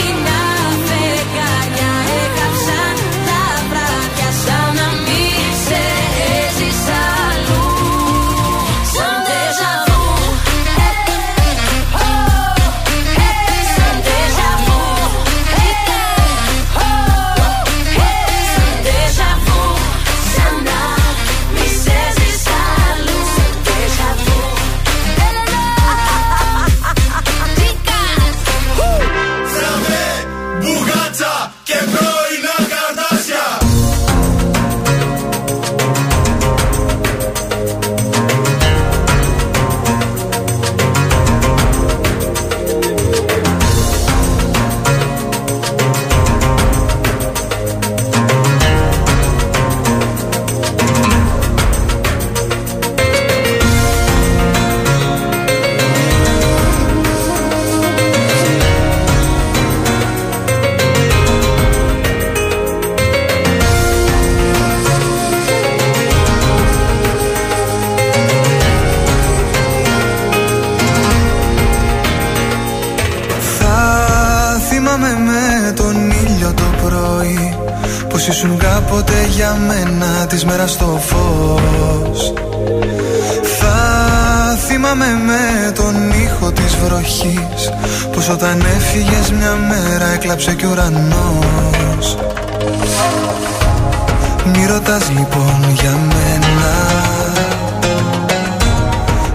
Ήσουν κάποτε για μένα τις μέρας στο φως. Θα θυμάμαι με τον ήχο της βροχής, πως όταν έφυγες μια μέρα έκλαψε κι ο ουρανός. Μη ρωτάς λοιπόν για μένα,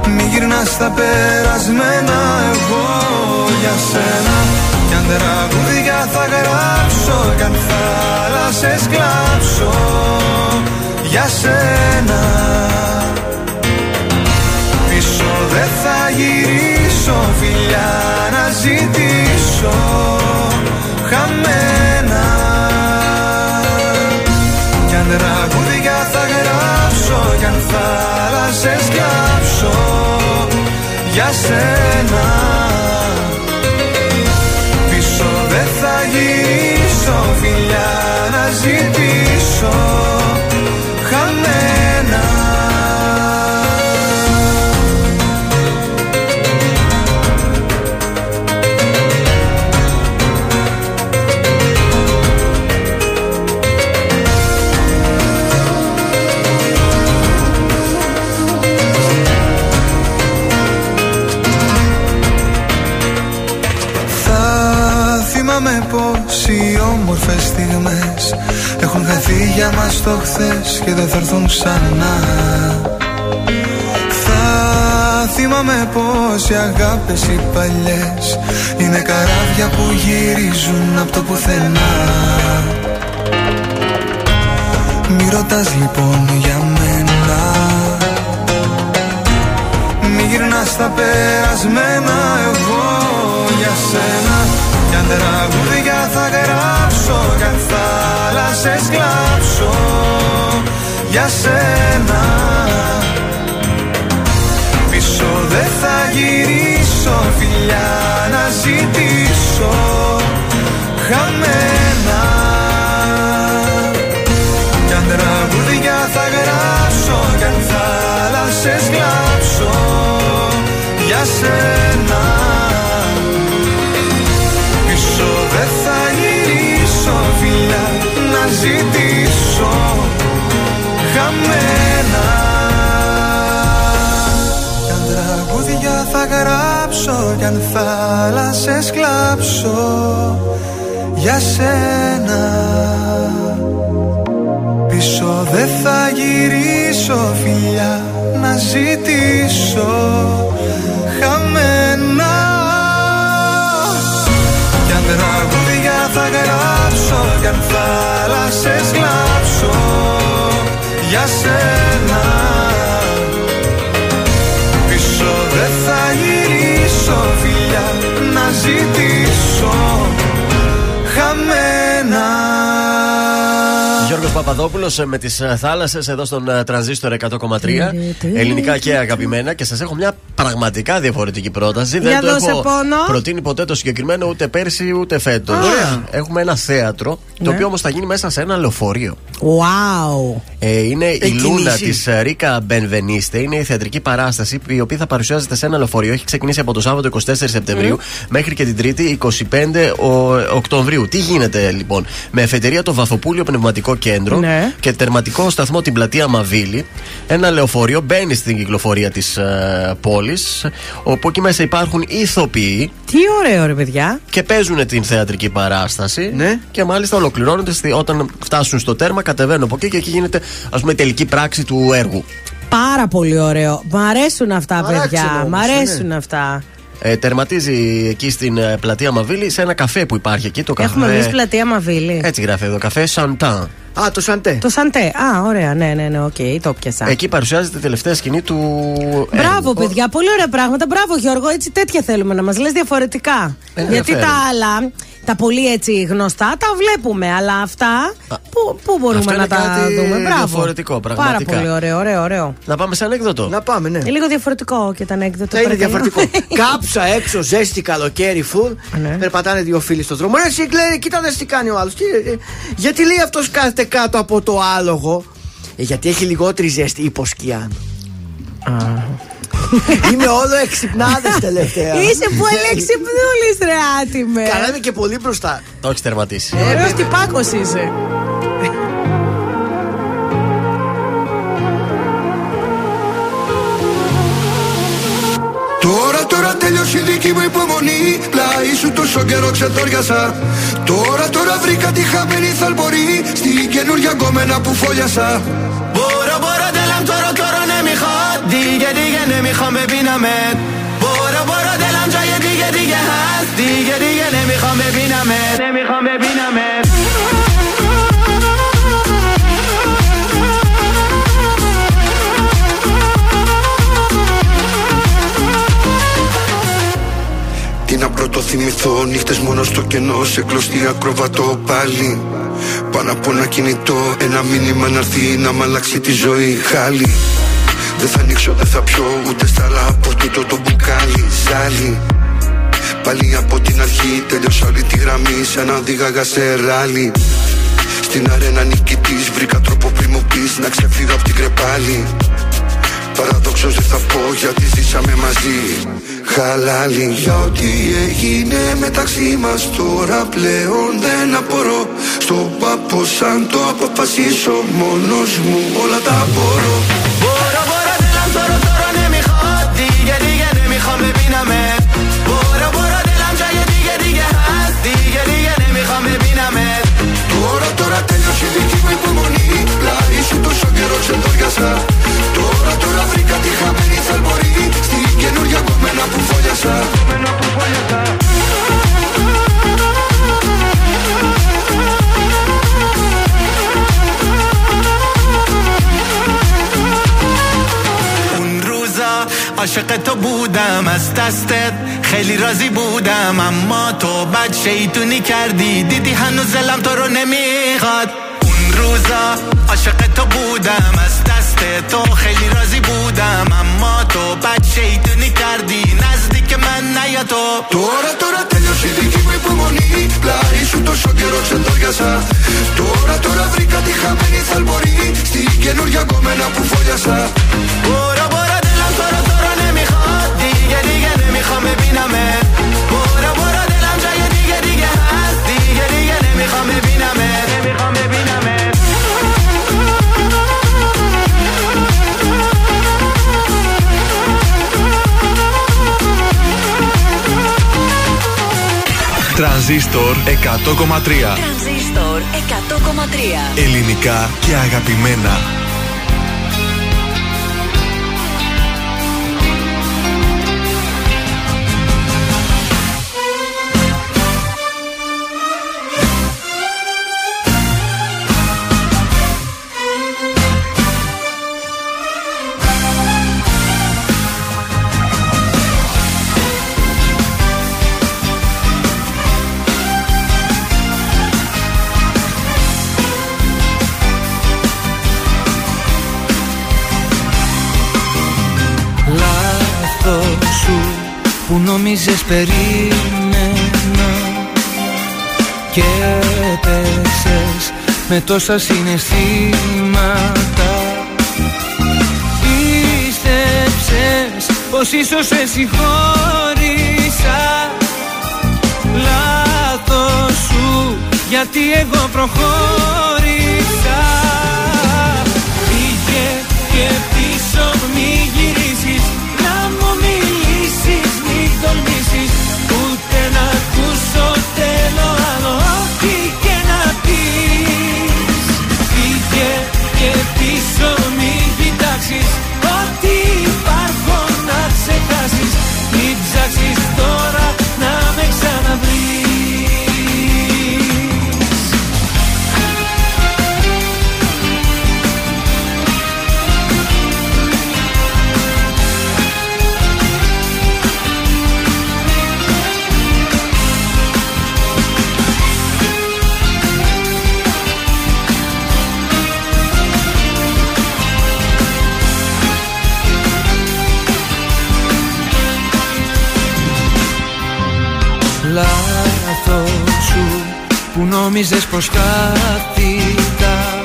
μη γυρνάς στα περασμένα, εγώ για σένα. Κι αν τραγούδια θα γράψω, κι αν θάλασσες κλάψω για σένα. Πίσω δεν θα γυρίσω, φιλιά να ζητήσω χαμένα. Κι αν τραγούδια θα γράψω, κι αν θάλασσες κλάψω για σένα. Φιλιά να ζητήσω χαμένα. Θα θυμάμαι πως οι όμορφες στιγμές έχουν χαθεί για μας το χθες και δεν θα έρθουν ξανά. Θα θυμάμαι πως οι αγάπες οι παλιές είναι καράβια που γυρίζουν από το πουθενά. Μη ρωτάς λοιπόν για μένα, μη γυρνάς τα περασμένα, εγώ για σένα. Κι αν τραγούδια θα γράψω, κι αν θάλασσες κλάψω για σένα. Πίσω δεν θα γυρίσω, φιλιά να ζητήσω χαμένα. ζητήσω χαμένα. Κι αν τραγούδια θα γράψω, κι αν θάλασσες κλάψω για σένα. Πίσω δεν θα γυρίσω, φιλιά να ζητήσω χαμένα. Κι αν τραγούδια θα γράψω, κι αν θάλασσες κλάψω για σένα. Πίσω δεν θα γυρίσω, φιλιά να ζητήσω χαμένα. Γιώργος Παπαδόπουλος με τις θάλασσες εδώ στον Τρανζίστορ εκατό κόμμα τρία. Ελληνικά και αγαπημένα. Και σας έχω μια πραγματικά διαφορετική πρόταση. Για δεν το έχω πόνο. προτείνει ποτέ το συγκεκριμένο, ούτε πέρσι ούτε φέτος. Ah. Έχουμε ένα θέατρο, ναι, το οποίο όμως θα γίνει μέσα σε ένα λεωφορείο. Wow. Ε, είναι ε, η κινήσει. Λούνα της Ρίκα Μπενβενίστε. Είναι η θεατρική παράσταση η οποία θα παρουσιάζεται σε ένα λεωφορείο. Έχει ξεκινήσει από το Σάββατο εικοστή τέταρτη Σεπτεμβρίου mm. μέχρι και την Τρίτη εικοστή πέμπτη Οκτωβρίου. Τι γίνεται λοιπόν? Με εφετερία το Βαθοπούλιο Πνευματικό Κέντρο, ναι, και τερματικό σταθμό την πλατεία Μαβίλη, ένα λεωφορείο μπαίνει στην κυκλοφορία της uh, πόλης, όπου εκεί μέσα υπάρχουν ηθοποιοί. Τι ωραίο ρε παιδιά! Και παίζουν την θεατρική παράσταση, ναι, και μάλιστα ολοκληρώνονται στη, όταν φτάσουν στο τέρμα, κατεβαίνουν από εκεί και εκεί γίνεται ας πούμε τελική πράξη του έργου. Πάρα πολύ ωραίο. Μ' αρέσουν αυτά Μ παιδιά, όμως, μ' αρέσουν ναι. αυτά. Ε, τερματίζει εκεί στην ε, πλατεία Μαβίλη, σε ένα καφέ που υπάρχει εκεί. Το Έχουμε καφέ... εμείς πλατεία Μαβίλη. Έτσι γράφει εδώ, καφέ Σαντά. Α, το Σαντέ. Το Σαντέ, α, ωραία, ναι, ναι, ναι, οκ, okay, το πιασα. Εκεί παρουσιάζεται η τελευταία σκηνή του. Μπράβο, ε, παιδιά, ο... πολύ ωραία πράγματα. Μπράβο, Γιώργο, έτσι τέτοια θέλουμε να μας λες διαφορετικά. Ε, Γιατί τα άλλα, τα πολύ έτσι γνωστά, τα βλέπουμε, αλλά αυτά πού μπορούμε να τα δούμε. Μπράβο. Διαφορετικό, πραγματικά. Πάρα πολύ ωραίο, ωραίο, ωραίο. Να πάμε σε ανέκδοτο. Να πάμε, ναι. Ε, λίγο διαφορετικό και τα ανέκδοτο. Θα είναι διαφορετικό. Κάψα έξω, ζέστη, καλοκαίρι, φουλ. Ναι. Περπατάνε δύο φίλοι στο δρόμο. Εσύ λέει, κοίτατε τι κάνει ο άλλο. Γιατί λέει αυτό κάθε κάτω από το άλογο? ε, Γιατί έχει λιγότερη ζέστη, υποσκιάν. uh. Είμαι όλο εξυπνάδες τελευταία. Είσαι πολύ εξυπνούλης ρε άτιμε. Κάναμε και πολύ μπροστά. Το έχεις τερματίσει. Ωραίος τυπάκος είσαι. Τώρα, τώρα τέλειωσε η δική μου υπομονή. Πλάι σου τόσο καιρό ξετόριασα. Τώρα, τώρα βρήκα τη χαμένη θαλπορή στην καινούργια γκόμενα που φόλιασα. Μπορώ, μπορώ, τέλαμ, τώρα, τώρα, ναι, μη χα. Δίγε, δίγε, ναι, μη χα, με πίναμε. Μπορώ, μπορώ, τέλαμ, τζάγε, δίγε, δίγε, χα. Δίγε, δίγε, ναι, μη χα, με πίναμε. Ναι, μη χα, με πίναμε. Να πρωτοθυμηθώ νύχτες μόνο στο κενό, σε κλωστή ακροβατό πάλι. Πάνω από ένα κινητό, ένα μήνυμα να έρθει να μ' αλλάξει τη ζωή χάλι. Δεν θα ανοίξω, δεν θα πιω ούτε στάλα από τούτο το μπουκάλι. Ζάλι, πάλι από την αρχή, τέλειωσα όλη τη γραμμή σαν να δίγαγα σε ράλι. Στην αρένα νικητής, βρήκα τρόπο πριν μου πεις να ξεφύγω από την κρεπάλι. Παραδόξως δεν θα πω γιατί ζήσαμε μαζί χαλάλι. Για ό,τι έγινε μεταξύ μας τώρα πλέον δεν απορώ. Στον πάπο σαν το αποφασίσω μόνος μου όλα τα μπορώ. Μπορώ, μπορώ, τέλα, τώρα, τώρα, ναι, μη χω. Δίγε, δίγε, ναι, μη χω, με πίναμε. Μπορώ, μπορώ, τέλα, τζάγε, δίγε, δίγε, χας. Δίγε, δίγε, ναι, μη χω, με πίναμε. Τώρα, τώρα, τέλειωσε η δική μου υπομονή. Πλάι σου τόσο καιρό ξεντόριασα. Τώρα, τώρα βρήκα τη χαμένη θερμορή στην καινούργια κομμένα που φόλιασα. Un ruza, عاشق تو بودم از دستت خیلی راضی بودم اما تو بد شیطونی کردی دیدی هنوز دلم تو رو نمیخواد. Un ruza, عاشق تو بودم از تو خیلی راضی بودم اما تو بد شیطونی کردی نزدیک من نیا تو. Τώρα, τώρα τέλειωσε η δική μου υπομονή. Πλάι σου τόσο καιρό ξεντόριασα. Τώρα, τώρα βρήκα τη χαμένη θαλπορή στην καινούργια κομμένα που φόλιασα. Μπορώ, μπορώ, τέλαμ, τώρα, τώρα, ναι, μη χω. Δίγε, δίγε, ναι, μη χω, με πίναμε. Μπορώ, μπορώ, τέλαμ, τζάγε, δίγε, δίγε, χας. Δίγε, δίγε, ναι, μη χω, με πίναμε. Ναι, μη χω, με πίναμε. Τρανζίστορ εκατό κόμμα τρία. Τρανζίστορ εκατό κόμμα τρία. Ελληνικά και αγαπημένα. Που νόμιζες περίμενα και πέσες με τόσα συναισθήματα. Πίστεψες πως ίσως σε συγχώρησα, λάθος σου γιατί εγώ προχώρησα. Πήγε και πίσω μη γυρίσεις, να μου μιλήσεις, μην τολμήσεις, ούτε να ακούσω τέλο άλλο ό,τι και να πεις. Πήγε και πίσω μην κοιτάξεις, ό,τι υπάρχω να ξεχάσεις, μην ψάξεις τώρα να με ξαναβρεις. Λάθος σου που νόμιζες πως κάθηκα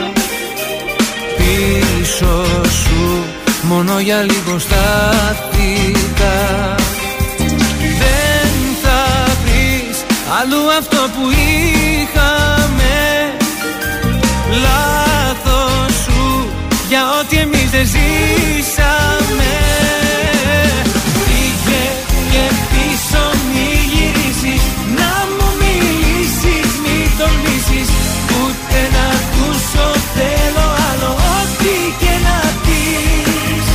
πίσω σου, μόνο για λίγο στάθηκα. Δεν θα βρεις αλλού αυτό που είχαμε, λάθος σου για ό,τι εμείς δεν ζήσαμε. Πήγε και πίσω μη γυρίσεις, να μου μιλήσεις, μην τολμήσεις, ούτε να ακούσω θέλω άλλο ό,τι και να πεις.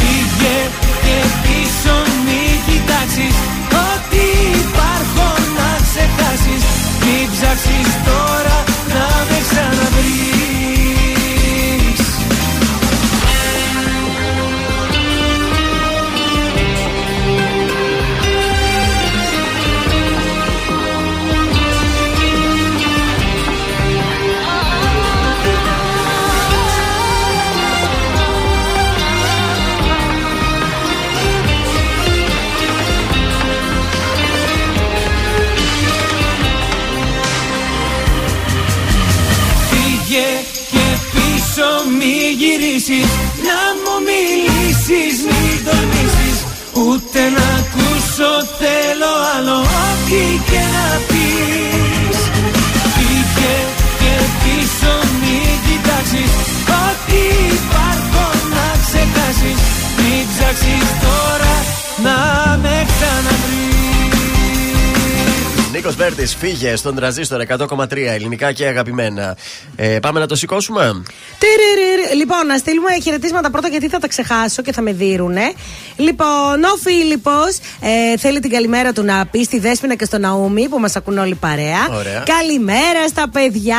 Πήγε και πίσω μη κοιτάξεις, ό,τι υπάρχω να ξεχάσεις, μην ψάξεις τώρα να με ξαναβρεις. Μη γυρίσεις, να μου μιλήσεις, μην τολμήσεις, ούτε να ακούσω θέλω άλλο ό,τι και να πεις. Πήγε και πίσω μη κοιτάξεις, ό,τι υπάρχω να ξεχάσεις, μην ψάξεις τώρα να με ξαναβρεις. Νίκος Βέρτης, φύγε στον Τρανζίστορ εκατό κόμμα τρία, ελληνικά και αγαπημένα. Ε, πάμε να το σηκώσουμε. Λοιπόν, να στείλουμε χαιρετίσματα πρώτα γιατί θα τα ξεχάσω και θα με δείρουνε. Λοιπόν, ο Φίλιππος ε, θέλει την καλημέρα του να πει στη Δέσποινα και στο Ναούμι που μας ακούν όλοι παρέα. Ωραία. Καλημέρα στα παιδιά.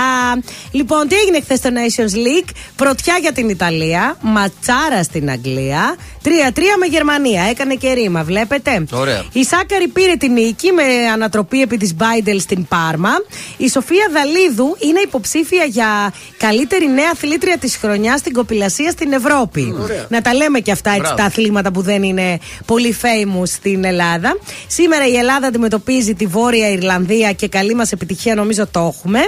Λοιπόν, τι έγινε χθες στο Nations League? Πρωτιά για την Ιταλία, ματσάρα στην Αγγλία, τρία τρία με Γερμανία. Έκανε και ρήμα, βλέπετε. Ωραία. Η Σάκαρη πήρε την νίκη με ανατροπή επί της Μπάιντελ στην Πάρμα. Η Σοφία Δαλίδου είναι υποψήφια για καλύτερη νέα αθλήτρια της χρονιάς στην κοπηλασία στην Ευρώπη. Ωραία. Να τα λέμε και αυτά, έτσι, τα αθλήματα που δεν είναι πολύ famous στην Ελλάδα. Σήμερα η Ελλάδα αντιμετωπίζει τη Βόρεια Ιρλανδία και καλή μας επιτυχία, νομίζω το έχουμε.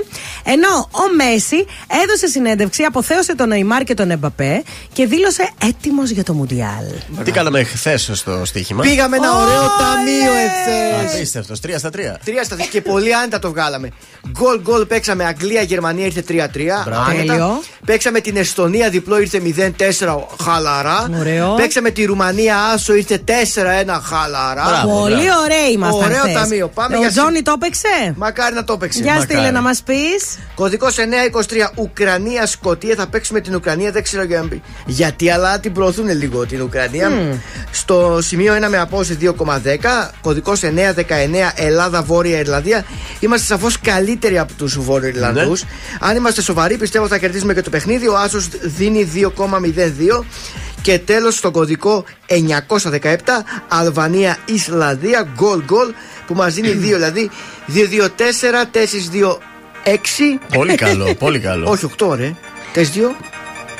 Ενώ ο Μέση έδωσε συνέντευξη, αποθέωσε τον Νεϊμάρ και τον Εμπαπέ και δήλωσε έτοιμος για το Μουντιάλ. Τι κάναμε χθες στο στοίχημα? Πήγαμε ένα ωραίο ταμείο εχθές. Απίστευτος. Τρία στα τρία. Τρία στα τρία. και πολύ άνετα το βγάλαμε. Γκολ γκολ παίξαμε Αγγλία-Γερμανία, ήρθε τρία τρία. Μπράβο. Παίξαμε την Εστονία διπλό, ήρθε μηδέν τέσσερα χαλαρά. Ωραίο. Παίξαμε τη Ρουμανία άσο, ήρθε τέσσερα ένα χαλαρά. Μπράβο, πολύ ωραίοι ήμασταν. Ωραίο χθες. Ταμείο. Πάμε ο για... Τζόνι το έπαιξε. Μακάρι να το έπαιξε. Για στείλε να μας πεις. Κωδικός εννιακόσια είκοσι τρία Ουκρανία-Σκοτία. Θα παίξουμε την Ουκρανία. Δεν ξέρω γιατί, αλλά την προωθούν λίγο την Ουκρανία. Mm. Στο σημείο ένα με απόσταση δύο κόμμα δέκα. Κωδικός εννιακόσια δεκαεννέα Ελλάδα-Βόρεια Ιρλανδία. Είμαστε σαφώς καλύτεροι από τους Βόρειο Ιρλανδούς. Ναι. Αν είμαστε σοβαροί, πιστεύω θα κερδίσουμε και το παιχνίδι. Ο άσος δίνει δύο κόμμα μηδέν δύο. Και τέλος στον κωδικό εννιακόσια δεκαεπτά Αλβανία-Ισλανδία. Γκολ γκολ που μας δίνει δύο, δηλαδή δύο δύο τέσσερα τέσσερα δύο έξι. Πολύ καλό, πολύ καλό. Όχι οκτώ, ρε. τέσσερα δύο.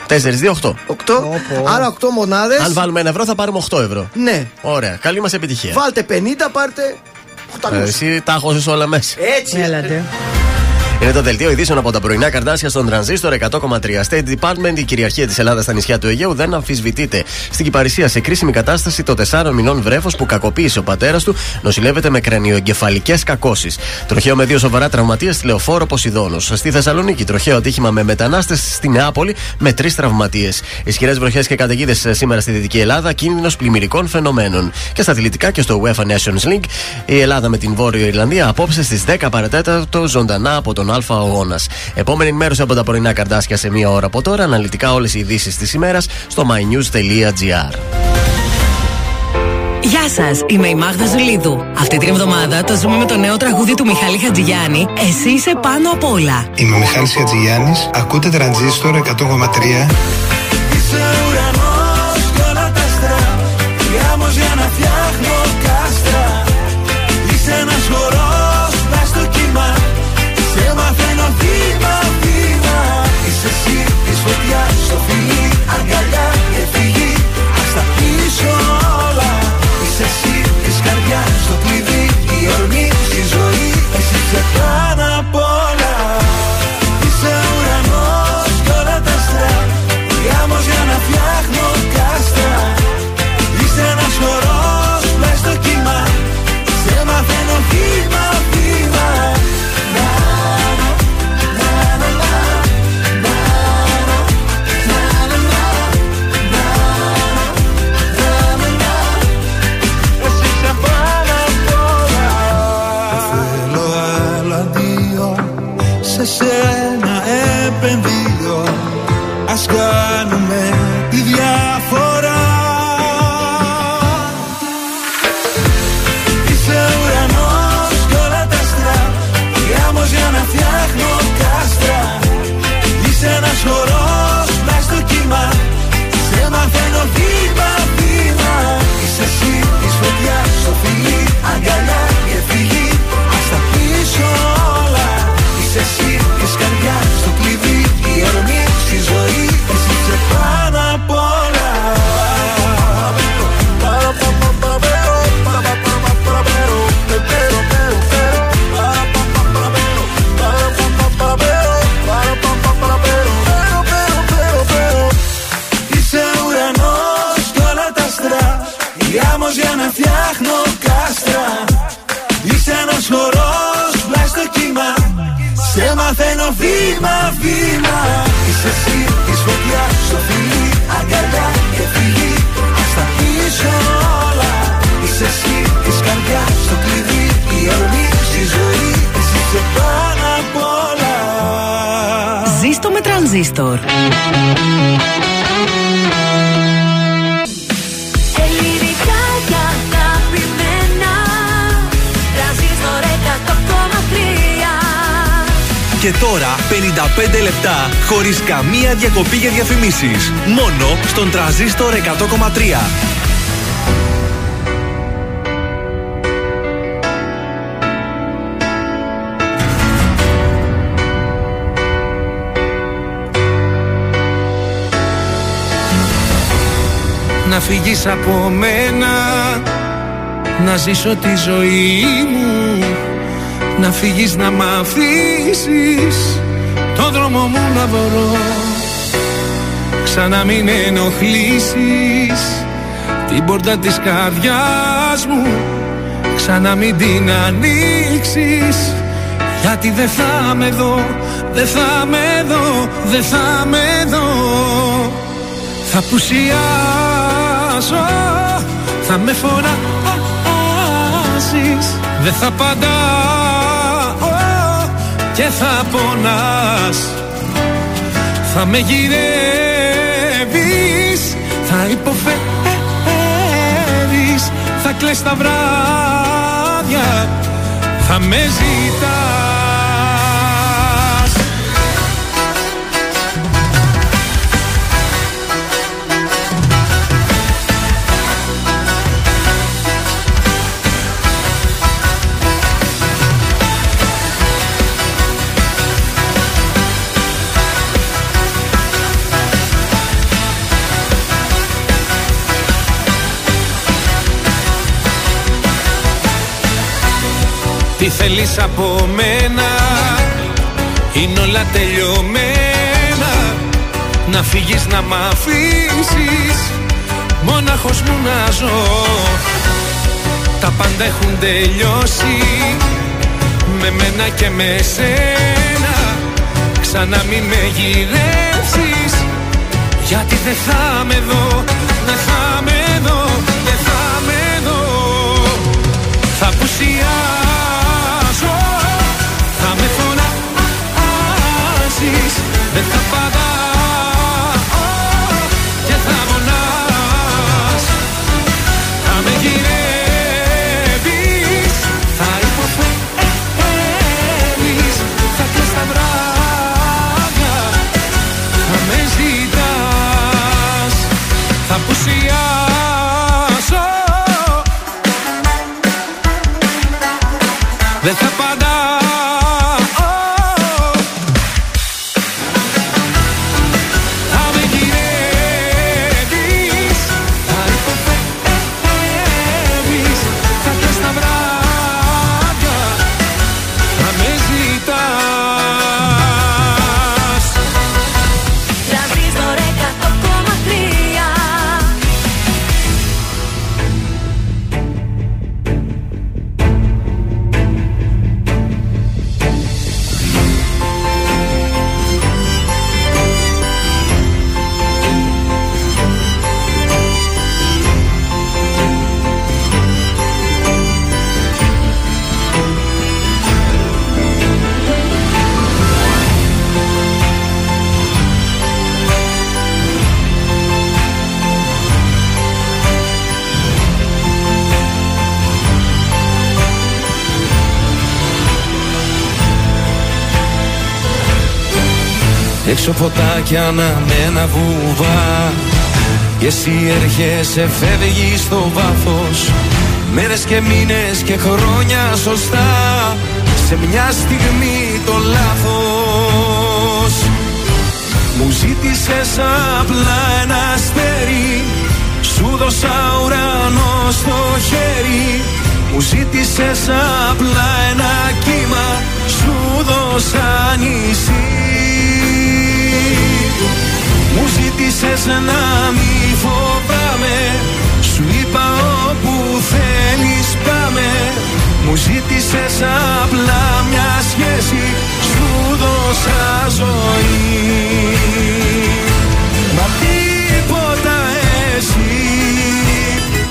τέσσερα δύο οκτώ. Άρα οκτώ μονάδες. Αν βάλουμε ένα ευρώ θα πάρουμε οκτώ ευρώ. Ναι. Ωραία. Καλή μας επιτυχία. Βάλτε πενήντα, πάρτε. Ε, εσύ τα χώσεις όλα μέσα. Έτσι. Έλατε. Είναι το δελτίο ειδήσεων από τα πρωινά Καρντάσια στον Τρανζίστορ εκατό κόμμα τρία. State Department, η κυριαρχία της Ελλάδας στα νησιά του Αιγαίου δεν αμφισβητείται. Στην Κυπαρισία, σε κρίσιμη κατάσταση, το τεσσάρων μηνών βρέφος που κακοποίησε ο πατέρας του νοσηλεύεται με κρανιοεγκεφαλικές κακώσεις. Τροχαίο με δύο σοβαρά τραυματίες στη Λεωφόρο Ποσειδώνος. Στη Θεσσαλονίκη, τροχαίο ατύχημα με μετανάστες στη Νεάπολη με τρεις τραυματίες. Ισχυρές βροχές και καταιγίδες σήμερα στη Δυτική Ελλάδα, κίνδυνος πλημμυρικών φαινομένων. Και στα αθλητικά και στο UEFA Nations League, η Ελλάδα με την Βόρειο Ιρλανδία απόψε στις δέκα παρά τέταρτο ζωντανά από τον Αλφα Αγώνας. Επόμενη ενημέρωση από τα πρωινά Καρντάσια σε μία ώρα από τώρα. Αναλυτικά όλες οι ειδήσεις της ημέρας στο mynews τελεία gr. Γεια σας, είμαι η Μάγδα Ζουλίδου. Αυτή την εβδομάδα το ζούμε με το νέο τραγούδι του Μιχάλη Χατζηγιάννη. Εσύ είσαι πάνω απ' όλα. Είμαι ο Μιχάλης Χατζηγιάννης. Ακούτε Τρανζίστορ εκατό κόμμα τρία. Χωρίς καμία διακοπή για διαφημίσεις. Μόνο στον Τρανζίστορ εκατό κόμμα τρία. Να φύγεις από μένα, να ζήσω τη ζωή μου. Να φύγεις να μ' αφήσεις τον δρόμο μου να βρω. Ξανά μην ενοχλήσεις την πόρτα της καρδιάς μου. Ξανά μην την ανοίξεις. δείξεις, γιατί δεν θα με δω, δεν θα με δω, δεν θα με δω. Θα πουσιάσω, θα με φωνάσεις, δεν θα παντάω και θα πονάς. Θα με γυρεύεις, θα υποφέρεις, θα κλαις τα βράδια, θα με ζητάς. Τι θέλεις από μένα, είναι όλα τελειωμένα. Να φύγεις, να μ' αφήσεις, μόναχος μου να ζω. Τα πάντα έχουν τελειώσει, με μένα και με σένα. Ξανά μη με γυρεύσεις, γιατί δεν θα με δω, δεν θα με δω, δεν θα με δω. Θα πουσιάσω, θα με φωνάσεις, δεν θα πατάω και θα μονάς. Θα με γυρεύεις, θα υποφέρεις, θα κλαις τα βράδια, θα με ζητάς. Θα πουσιάσω, δεν θα πατάω. Έξω φωτάκια αναμένα βουβά, κι εσύ έρχεσαι, φεύγεις στο βάθος. Μέρες και μήνες και χρόνια σωστά, σε μια στιγμή το λάθος. Μου ζήτησες απλά ένα αστέρι, σου δώσα ουρανό στο χέρι. Μου ζήτησες απλά ένα κύμα, σου δώσα νησί. Μου ζήτησες να μη φοβάμαι, σου είπα όπου θέλεις πάμε. Μου ζήτησες απλά μια σχέση, σου δώσα ζωή. Μα τίποτα εσύ,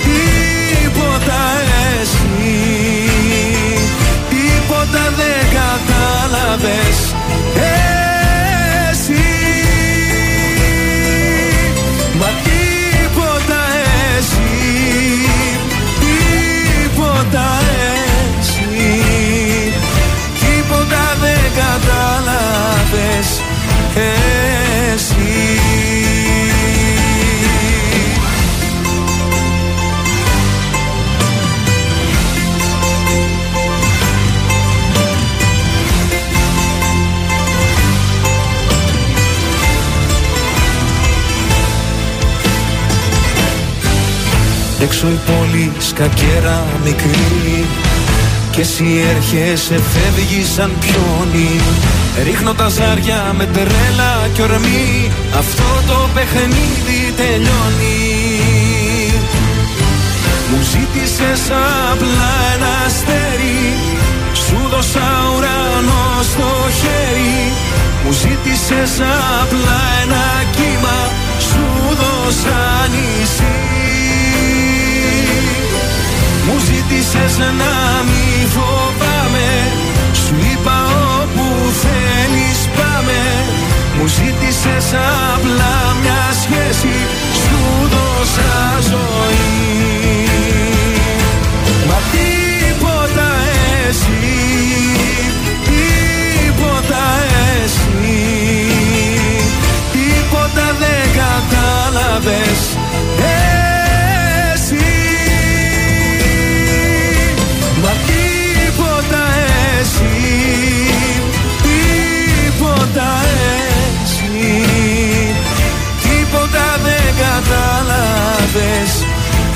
τίποτα εσύ, τίποτα δεν κατάλαβες. Μα τίποτα εσύ, τίποτα εσύ, τίποτα δεν κατάλαβες εσύ. Έξω η πόλη σκακέρα μικρή, κι εσύ έρχεσαι, φεύγεις σαν πιόνι. Ρίχνω τα ζάρια με τρέλα κι ορμή, αυτό το παιχνίδι τελειώνει. Μου ζήτησες απλά ένα αστέρι, σου σαν ουρανό στο χέρι. Μου ζήτησες απλά ένα κύμα, σου δώσα νησί. Μου ζήτησες να μη φοβάμαι, σου είπα όπου θέλεις πάμε. Μου ζήτησες απλά μια σχέση, σου δώσα ζωή. Μα τίποτα εσύ, τίποτα εσύ, τίποτα δεν κατάλαβες εσύ. Μα τίποτα εσύ, τίποτα εσύ, τίποτα δεν κατάλαβες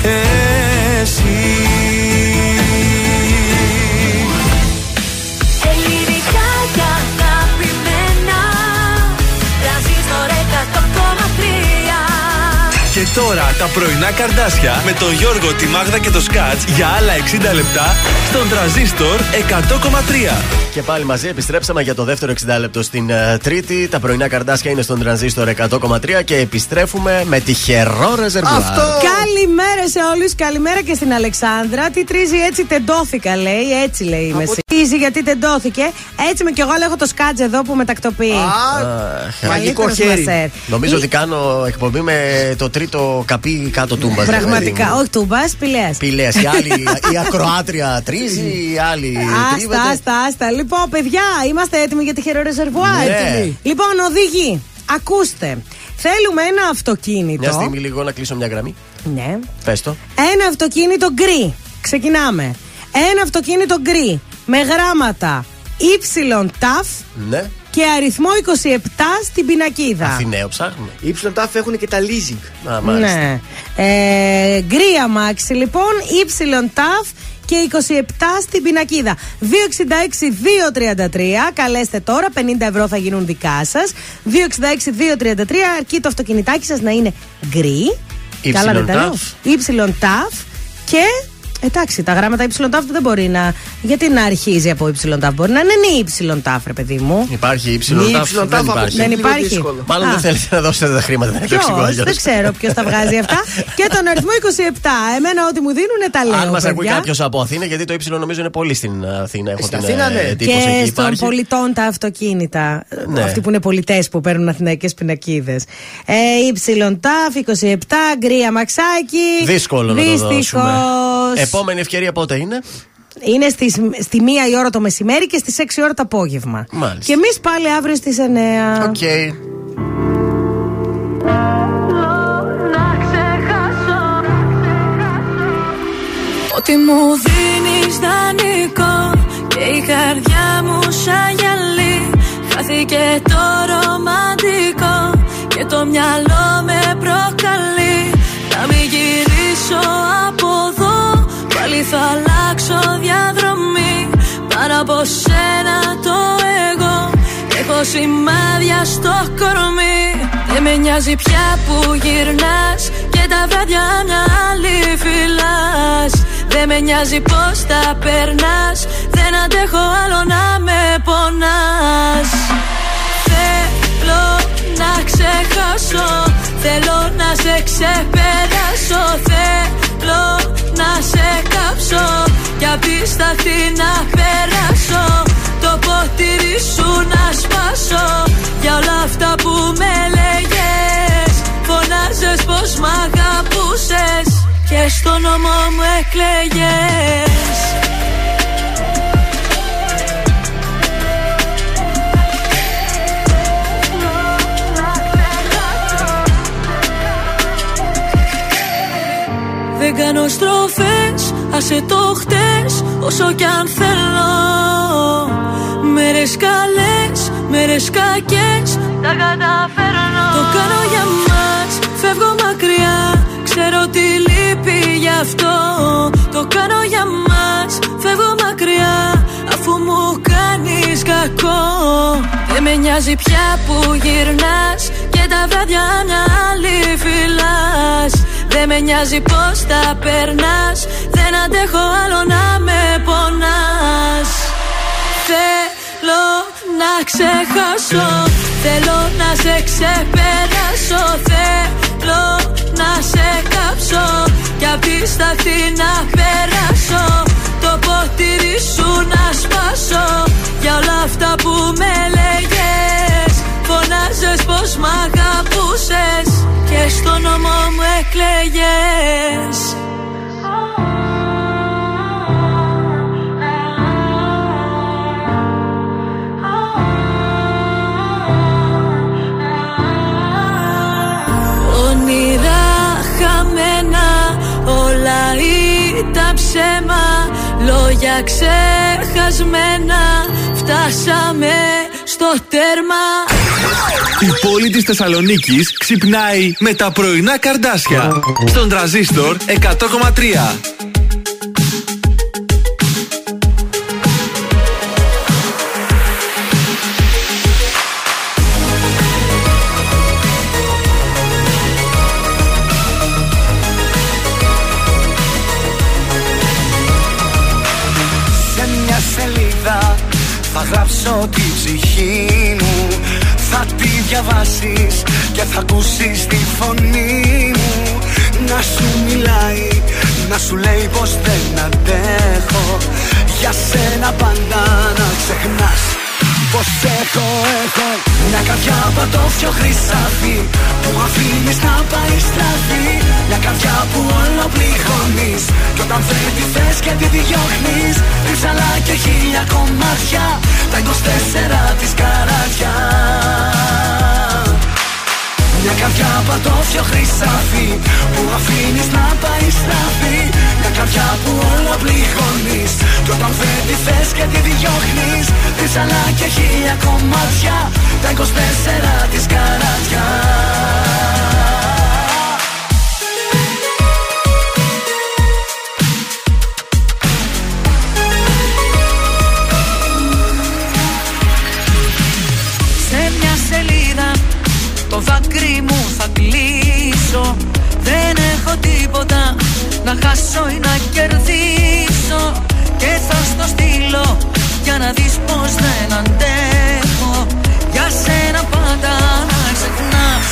εσύ. Και τώρα τα πρωινά Καρντάσια με τον Γιώργο, τη Μάγδα και το Σκατζ για άλλα εξήντα λεπτά στον Τρανζίστορ εκατό κόμμα τρία. Και πάλι μαζί επιστρέψαμε για το δεύτερο εξήντα λεπτό στην uh, Τρίτη. Τα πρωινά Καρντάσια είναι στον Τρανζίστορ εκατό κόμμα τρία και επιστρέφουμε με τυχερό ρεζερβουάρ. Αυτό! Καλημέρα σε όλους, καλημέρα και στην Αλεξάνδρα. Τι τρίζει έτσι, τεντώθηκα λέει, έτσι λέει η Μεσή. Τρίζει γιατί τεντώθηκε, έτσι με κι εγώ λέγω το Σκατζ εδώ που με τακτοποιεί. Α, μαγικό χέρι. Νομίζω ότι κάνω εκπομπή με το τρίτο. Το καπί κάτω τούμπας. Πραγματικά, δηλαδή. Όχι τούμπας, πηλέας. Πηλέας. Η άλλη, η ακροάτρια τρίζει, η άλλη τρίβεται. Άστα, άστα, άστα. Λοιπόν, παιδιά, είμαστε έτοιμοι για τυχερό ρεζερβουάρ. Ναι. Λοιπόν, οδηγοί, ακούστε. Θέλουμε ένα αυτοκίνητο. Μια στιγμή λίγο να κλείσω μια γραμμή. Ναι. Πες το. Ένα αυτοκίνητο γκρι. Ξεκινάμε. Ένα αυτοκίνητο γκρι με γράμματα Y T A F. Ναι. Και αριθμό είκοσι επτά στην πινακίδα. Αθηναίο ψάχνουμε. Οι Y T A F έχουν και τα leasing. Α, μάλιστα. Ναι. Ε, γκρι αμάξι λοιπόν, Y T A F και είκοσι επτά στην πινακίδα. δύο εξήντα έξι δύο τριάντα τρία. Καλέστε τώρα, πενήντα ευρώ θα γίνουν δικά σας. δύο εξήντα έξι δύο τριάντα τρία. Αρκεί το αυτοκινητάκι σας να είναι γκρι. Y T A F και... Εντάξει, τα γράμματα Y T A F δεν μπορεί να. Γιατί να αρχίζει από Y T A F, μπορεί να είναι Y T A F, ρε παιδί μου. Υπάρχει Y T A F, δεν υπάρχει. Δεν υπάρχει. Μάλλον δεν θέλετε να δώσετε τα χρήματα. Δεν ξέρω ποιο τα βγάζει αυτά. Και τον αριθμό είκοσι επτά. Εμένα ό,τι μου δίνουν τα λέω. Αν μας ακούει κάποιο από Αθήνα, γιατί το Y νομίζω είναι πολύ στην Αθήνα. Έχω την εντύπωση ότι υπάρχει. Και των πολιτών τα αυτοκίνητα. Αυτοί που είναι πολιτές που παίρνουν αθηναϊκές πινακίδες. Y T A F, είκοσι επτά, γκρία μαξάκι. Δύσκολο να το δώσουμε. Επόμενη ευκαιρία πότε είναι? Είναι στις, στη μία η ώρα το μεσημέρι και στις έξι η ώρα το απόγευμα. Μάλιστα. Και εμείς πάλι αύριο στις εννέα. Οκ. Okay. Ότι μου δίνεις δανεικό και η καρδιά μου σαν γυαλί. Χάθηκε το ρομαντικό και το μυαλό με προκαλεί. Να μην γυρίσω από εδώ, πάλι θα αλλάξω διαδρομή. Παρά από σένα το εγώ, έχω σημάδια στο κορμί. Δεν με νοιάζει πια που γυρνάς και τα βράδια μια άλλη φυλάς. Δεν με νοιάζει πως τα περνάς, δεν αντέχω άλλο να με πονάς. Θέλω να ξεχάσω, θέλω να σε ξεπεράσω, θέλω να σε κάψω κι απίσταθη να περάσω, το ποτήρι σου να σπάσω. Για όλα αυτά που με λέγες, φωνάζες πως μ' αγαπούσες και στο όνομα μου εκλέγες. Δεν κάνω στροφές, άσε το χτες, όσο κι αν θέλω. Μέρες καλές, μέρες κακές, τα καταφέρνω. Το κάνω για μας, φεύγω μακριά, ξέρω τι λείπει γι' αυτό. Το κάνω για μας, φεύγω μακριά, αφού μου κάνεις κακό. Δεν με νοιάζει πια που γυρνάς και τα βράδια μια άλλη φυλάς. Δεν με νοιάζει πως τα περνάς, δεν αντέχω άλλο να με πονάς. θέλω να ξεχάσω, θέλω να σε ξεπεράσω, θέλω να σε κάψω κι απίσταθη να περάσω, το ποτήρι σου να σπάσω. Για όλα αυτά που με λέγες, φωνάζες πως μ' αγαπούσες και στο νόμο μου εκλέγες. Όνειρα χαμένα, όλα ήταν ψέμα, λόγια ξεχασμένα, φτάσαμε στο τέρμα. Η πόλη της Θεσσαλονίκης ξυπνάει με τα πρωινά Καρντάσια στον Τρανζίστορ εκατό κόμμα τρία. Θα γράψω την ψυχή μου, θα τη διαβάσεις και θα ακούσεις τη φωνή μου. Να σου μιλάει, να σου λέει πως δεν αντέχω, για σένα πάντα να ξεχνάς πως έχω, έχω μια καρδιά πατώφιο χρυσάφι που αφήνεις να πάει στραφή. Μια καρδιά που όλο πληγώνεις κι όταν δεν τη θες και τη διώχνεις, διψαλά και χίλια κομμάτια τα είκοσι τέσσερα της καράτια. Μια καρδιά πατώφιο χρυσάφι που αφήνεις να πάει στραφή. Μια καρδιά που όλο πληγώνεις κι όταν δεν τη θες και τη διώχνεις, διψαλά και χίλια κομμάτια τα είκοσι τέσσερα της καράτια. Δάκρυ μου θα κλείσω, δεν έχω τίποτα να χάσω ή να κερδίσω, και θα στο στείλω για να δεις πως δεν αντέχω, για σένα πάντα να ξεχνάς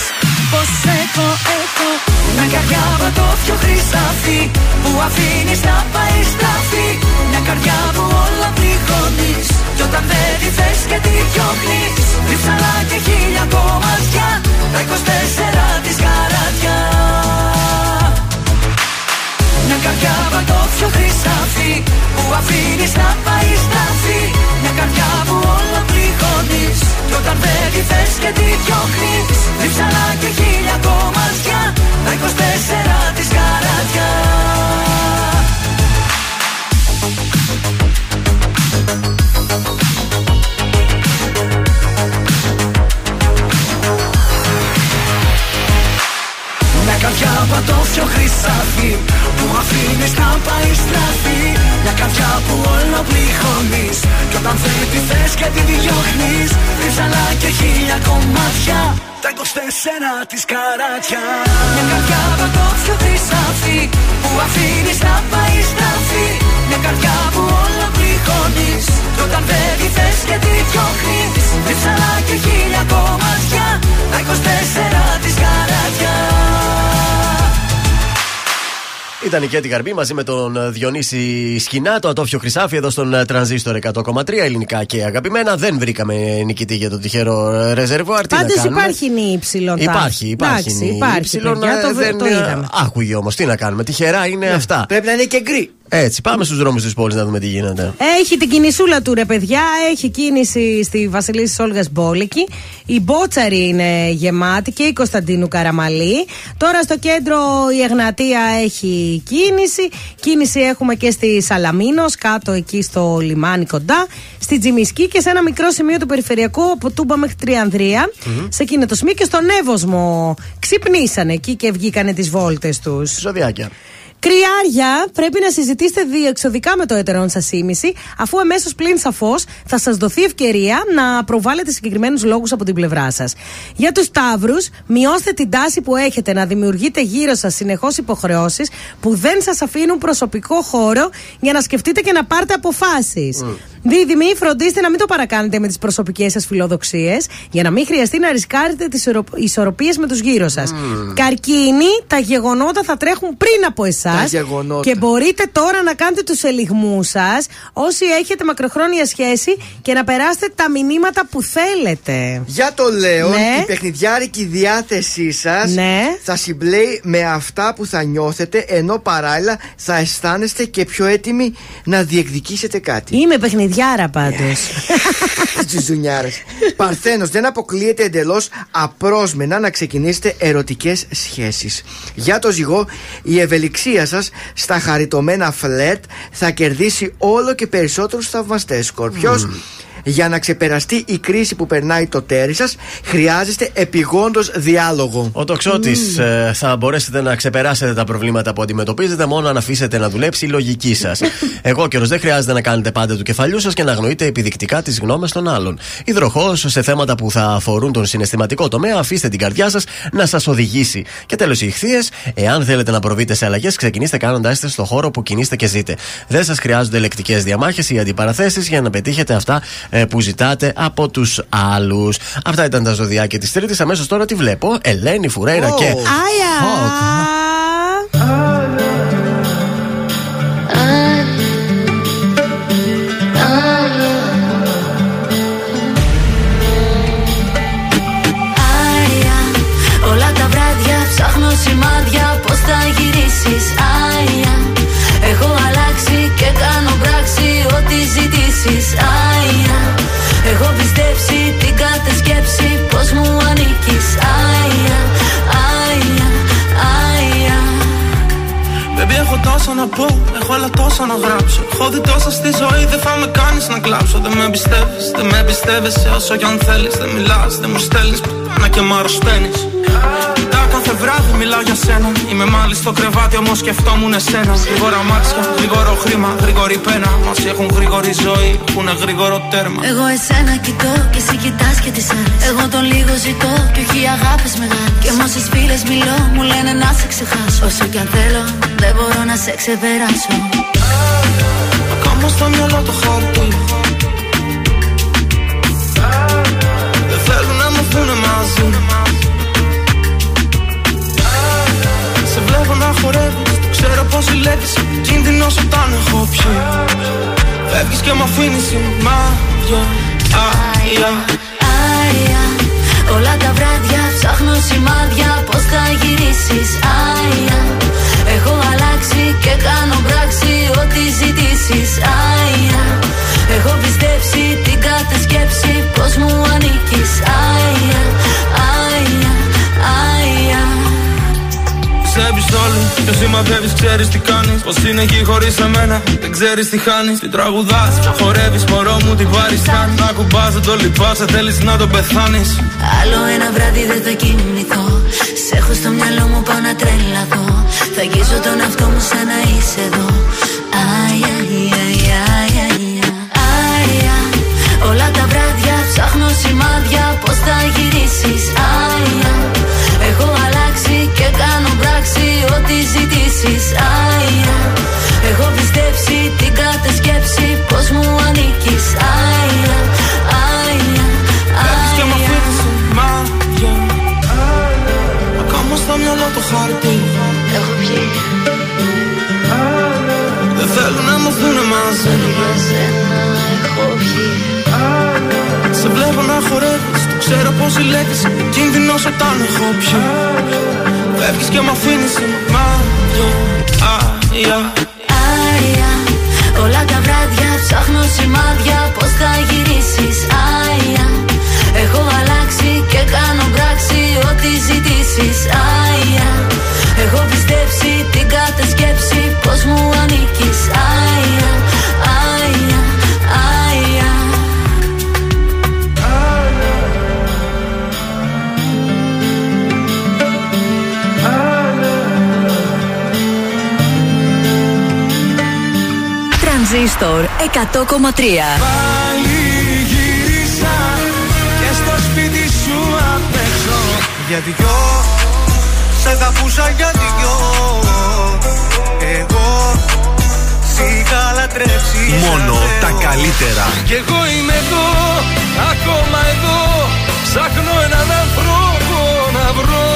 πως έχω, έχω μια καρδιά βατόφιο χρυσάφι που αφήνεις να πάει στραφή. Μια καρδιά που όλα πληγώνεις κι όταν δεν τη θες και τη διώχνεις, διψαλά και χίλια κομμάτια τα είκοσι τέσσερα της καράτια. Μια καρδιά βατόφιο χρυσάφι που αφήνεις να πάει στραφή. Μια καρδιά που όλα πληγώνεις κι όταν δεν τη θες και τη διώχνεις, διψαλά και χίλια κομμάτια τα είκοσι τέσσερα της καράτια. Μια καρδιά πατώφιο χρυσάφι που αφήνεις να πάει στραφή. Μια καρδιά που όλο πληγώνεις κι όταν θέλει τη θες και τη διώχνεις, ρίψαλα και χίλια κομμάτια τα είκοσι τέσσερα της καράτια. Μια καρδιά πατώφιο χρυσάφι που αφήνεις να πάει στραφή. Μια καρδιά που όλο πληγώνεις κι όταν θέλει θες και τη διώχνεις, ρίψαλα και χίλια κομμάτια τα είκοσι τέσσερα της καράτια. Ήταν η Καίτη Γαρμπή μαζί με τον Διονύση Σκηνά, το ατόφιο χρυσάφι εδώ στον Τρανζίστορ εκατό κόμμα τρία, ελληνικά και αγαπημένα. Δεν βρήκαμε νικητή για το τυχερό ρεζερβουάρ. Πάντως υπάρχει νη υψηλών. Υπάρχει, υπάρχει. Εντάξει, υπάρχει υψηλών, παιδιά, το, δεν... το είδαμε. Άκουγε όμως, τι να κάνουμε, τυχερά είναι ναι, αυτά. Πρέπει να είναι και γκρι. Έτσι, πάμε στους δρόμους της πόλης να δούμε τι γίνεται. Έχει την κινησούλα του ρε παιδιά, έχει κίνηση στη Βασιλίσσης Όλγας Μπόλικη. Η Μπότσαρη είναι γεμάτη και η Κωνσταντίνου Καραμαλή. Τώρα στο κέντρο η Εγνατία έχει κίνηση. Κίνηση έχουμε και στη Σαλαμίνος, κάτω εκεί στο λιμάνι κοντά. Στη Τζιμισκή και σε ένα μικρό σημείο του περιφερειακού από Τούμπα μέχρι Τριανδρία. Mm-hmm. Σε εκείνο το σημείο και στον Εύωσμο. Ξυπνήσανε εκεί και βγήκανε τις βόλτες τους. Ζωδιάκια. Κριάρια, πρέπει να συζητήσετε διεξοδικά με το έτερον σας ήμιση, αφού εμέσως πλην σαφώς θα σας δοθεί ευκαιρία να προβάλλετε συγκεκριμένους λόγους από την πλευρά σας. Για τους Ταύρους, μειώστε την τάση που έχετε να δημιουργείτε γύρω σας συνεχώς υποχρεώσεις που δεν σας αφήνουν προσωπικό χώρο για να σκεφτείτε και να πάρετε αποφάσεις. Mm. Δίδυμοι, φροντίστε να μην το παρακάνετε με τις προσωπικές σας φιλοδοξίες, για να μην χρειαστεί να ρισκάρετε τις ισορροπίες με τους γύρω σας. Mm. Καρκίνοι, τα γεγονότα θα τρέχουν πριν από εσάς και μπορείτε τώρα να κάνετε τους ελιγμούς σας όσοι έχετε μακροχρόνια σχέση και να περάσετε τα μηνύματα που θέλετε. Για το Λέον, ναι. Η παιχνιδιάρικη διάθεσή σας, ναι, θα συμπλέει με αυτά που θα νιώθετε, ενώ παράλληλα θα αισθάνεστε και πιο έτοιμοι να διεκδικήσετε κάτι. Είμαι παιχνιδιάρα πάντως. Τζουζουνιάρες. Παρθένος, δεν αποκλείεται εντελώς απρόσμενα να ξεκινήσετε ερωτικές σχέσεις. Για το Ζυγό, η ευελιξία σας στα χαριτωμένα φλερτ θα κερδίσει όλο και περισσότερους θαυμαστές. Σκορπιός, mm. για να ξεπεραστεί η κρίση που περνάει το τέρι σας, χρειάζεστε επιγόντως διάλογο. Ο Τοξότης, mm. ε, θα μπορέσετε να ξεπεράσετε τα προβλήματα που αντιμετωπίζετε μόνο αν αφήσετε να δουλέψει η λογική σας. Εγώ καιρός, δεν χρειάζεται να κάνετε πάντα του κεφαλιού σας και να αγνοείτε επιδεικτικά τις γνώμες των άλλων. Υδροχόος, σε θέματα που θα αφορούν τον συναισθηματικό τομέα, αφήστε την καρδιά σας να σας οδηγήσει. Και τέλος, οι Ιχθύες, εάν θέλετε να προβείτε σε αλλαγές, ξεκινήστε κάνοντάς τις στο χώρο που κινείστε και ζείτε. Δεν σας χρειάζονται ελεκτικές διαμάχες ή αντιπαραθέσεις για να πετύχετε αυτά που ζητάτε από τους άλλους. Αυτά ήταν τα ζωδιάκια της Τρίτης. Αμέσως τώρα τη βλέπω, Ελένη Φουρέιρα oh. και Άρια. Όλα τα βράδια ψάχνω σημάδια, πώς θα γυρίσεις. Άρια, έχω αλλάξει και κάνω πράξη ό,τι ζητήσεις. Άια, έχω πιστέψει την κάθε σκέψη πως μου ανήκεις. Άια, άια, άια. Baby, έχω τόσα να πω, έχω άλλα τόσα να γράψω. Έχω δει τόσα στη ζωή, δεν θα με κάνεις να κλάψω. Δεν με πιστεύεις, δεν με πιστεύεσαι όσο κι αν θέλεις. Δεν μιλάς, δεν μου στέλνεις, να και μ' αρρωσταίνεις. Κάθε βράδυ μιλάω για σένα. Είμαι μάλιστα στο κρεβάτι, όμως σκεφτόμουν εσένα. Γρήγορα μάτια, γρήγορο χρήμα, γρήγορη πένα. Μας έχουν γρήγορη ζωή, έχουν γρήγορο τέρμα. Εγώ εσένα κοιτώ και εσύ κοιτάς και τις άλλες. Εγώ το λίγο ζητώ και όχι αγάπες μεγάλες. Και μόσες φίλες μιλώ, μου λένε να σε ξεχάσω. Όσο κι αν θέλω, δεν μπορώ να σε ξεπεράσω. Ακόμα στο μυαλό το χάρτη. Δεν θέλουν να μου δούνε μαζί. Βλέπω να χορεύεις, ξέρω πως ζηλεύεις. Κίνδυνος όταν έχω πιει. Φεύγεις και μ' αφήνεις σημάδια. Άια, άια. Όλα τα βράδια ψάχνω σημάδια, πως θα γυρίσεις. Άια, έχω αλλάξει και κάνω πράξη ό,τι ζητήσεις. Άια, έχω πιστέψει την κάθε σκέψη πως μου ανήκεις. Άια, άια, άια. Σέβεις όλους, ποιος σημαδεύεις, ξέρεις τι κάνεις. Πως είναι εκεί χωρίς εμένα, δεν ξέρεις τι χάνεις. Τι τραγουδάς, χορεύεις, μωρό μου την πάρεις. Αν να κουμπάς, δεν το λυπάσαι, θέλεις να τον πεθάνεις. Άλλο ένα βράδυ δεν θα κοιμηθώ. Σ' έχω στο μυαλό μου, πάω να τρελαθώ. Θα αγγίζω τον εαυτό μου σαν να είσαι εδώ. Αι, αι, αι, όλα τα βράδια ψάχνω σημάδια, πως θα γυρίσεις. Άια, έχω αλλάξει και κάνω πράξη ό,τι ζητήσεις. Άια, έχω πιστέψει την κάθε σκέψη πως μου ανήκεις. Άια, άια, άια. Και μ' αφήνεις σημάδια. Ακόμα στο μυαλό το χάρτη. Έχω βγει. Δεν θέλω να μου δούνε μαζί. Έχω βγει. Σε βλέπω να χορεύεις, το ξέρω πως ζηλεύεις. Κίνδυνος όταν έχω πιει. Φεύγεις και μ' αφήνεις σημάδια. Άρια, άρια. Όλα τα βράδια ψάχνω σημάδια, πως θα γυρίσεις. Άρια, έχω αλλάξει και κάνω πράξη ό,τι ζητήσεις. Άρια, έχω πιστέψει την κάθε σκέψη πως μου ανήκεις. Άρια, άρια, άρια. Τρανζίστορ εκατό κόμμα τρία. Πάλι γύρισα και στο σπίτι σου απ' έξω. Για δυο, σε αγαπούσα για δυο. Εγώ Μόνο τα καλύτερα. Κι εγώ είμαι εδώ, ακόμα εδώ. Ψάχνω έναν άνθρωπο να βρω.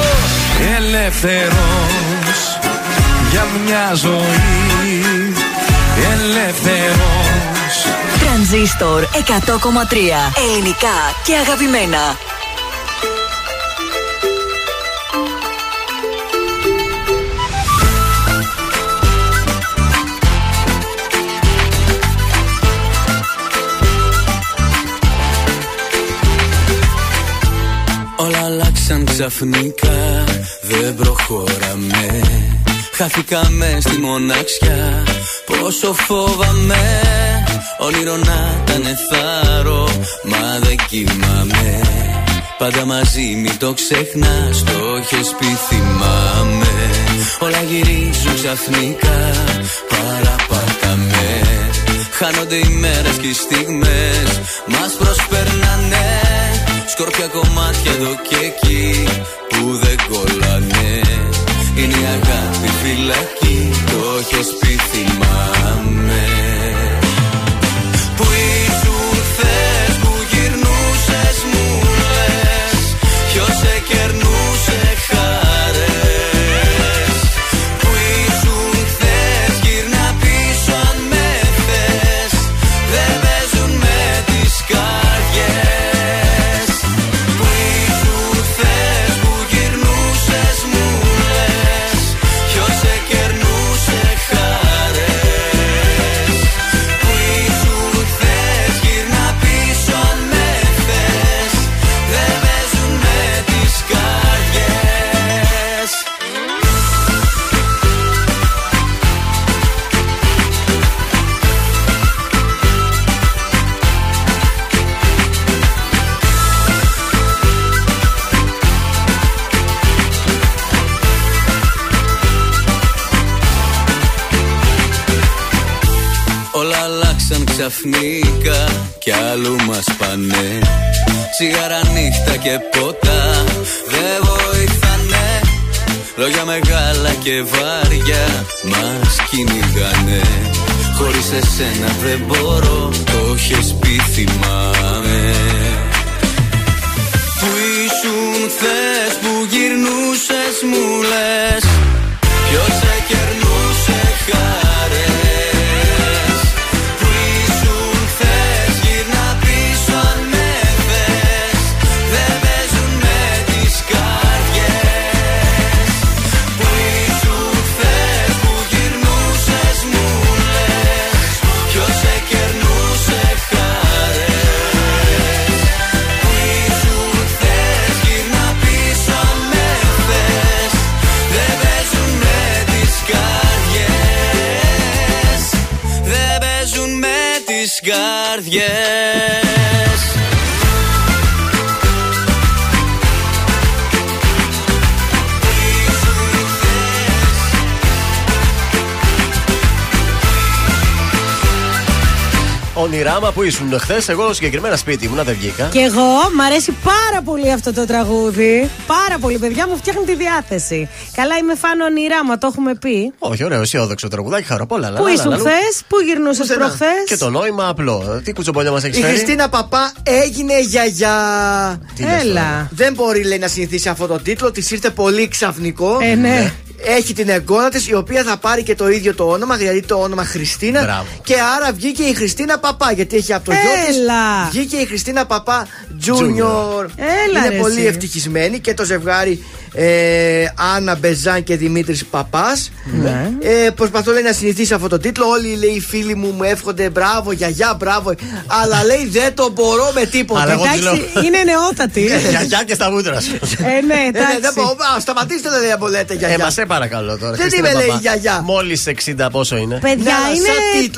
Ελεύθερος για μια ζωή. Ελεύθερος. Τρανζίστορ εκατό κόμμα τρία. Ελληνικά και αγαπημένα. Σαν ξαφνικά δεν προχωράμε. Χαθήκαμε στη μοναξιά. Πόσο φόβαμε. Όνειρο να ήταν θάρρο. Μα δεν κοιμάμαι. Πάντα μαζί μην το ξεχνάς. Το έχεις πει θυμάμαι. Όλα γυρίζουν ξαφνικά. Παραπατάμε. Χάνονται οι μέρες και οι στιγμές. Μας προσπερνάνε. Σκόρπια κομμάτια εδώ και εκεί που δεν κολλάνε. Είναι η αγάπη φυλακή, το έχεις πει θυμάμαι. Που ήσουν θες, που γυρνούσες μου λες. Ποιος σε κερνούσε χαρές. Που ήσουν θες, γυρνά πίσω αν με θες. Δεν παίζουν με τις καρδιές. Ξαφνικά κι άλλου μας πάνε. Τσιγάρα νύχτα και ποτά δεν βοηθάνε. Λόγια μεγάλα και βάρια μας κυνηγάνε. Χωρίς εσένα δεν μπορώ, το έχεις πει θυμάμαι. Που ήσουν θες, που γυρνούσες μου λες. Ποιος σε κερνούσε χαρές. Καρδιές. Ονειράμα, που ήσουν χθες, εγώ συγκεκριμένα σπίτι μου, να δεν βγήκα. Και εγώ, μ' αρέσει πάρα πολύ αυτό το τραγούδι. Πάρα πολύ, παιδιά μου, φτιάχνει τη διάθεση. Καλά, είμαι φαν Ονειράμα, το έχουμε πει. Όχι, ωραίο, αισιόδοξο τραγουδάκι, χαροπόλα. Πού ήσουν χθες, πού γυρνούσες προχθές. Και το νόημα απλό. Τι κουτσομπολιά μας έχεις φέρει. Η Χριστίνα Παπά έγινε γιαγιά. Έλα. Δεν μπορεί, λέει, να συνηθίσει αυτό το τίτλο, της ήρθε πολύ ξαφνικό. Ε, ναι. Ναι. Έχει την εγγόνα της, η οποία θα πάρει και το ίδιο το όνομα, δηλαδή το όνομα Χριστίνα. Μπράβο. Και άρα βγήκε η Χριστίνα Παπά, γιατί έχει από το γιο της. Βγήκε η Χριστίνα Παπά Junior. Έλα. Είναι πολύ ευτυχισμένη και το ζευγάρι. Ε, Άννα Μπεζάν και Δημήτρης Παπάς. Ναι. Ε, προσπαθώ, λέει, να συνηθίσει αυτό το τίτλο. Όλοι, λέει, οι φίλοι μου μου εύχονται μπράβο γιαγιά, μπράβο. Αλλά, λέει, δεν το μπορώ με τίποτα. Εντάξει, είναι νεότατη. Γιαγιά και στα μούτρα σου. Ε, ναι, εντάξει. Σταματήστε, δεν απολέτε γιαγιά. Ε, μα σε παρακαλώ τώρα. Δεν είμαι, λέει, γιαγιά. Μόλις εξήντα, πόσο είναι. Παιδιά, είναι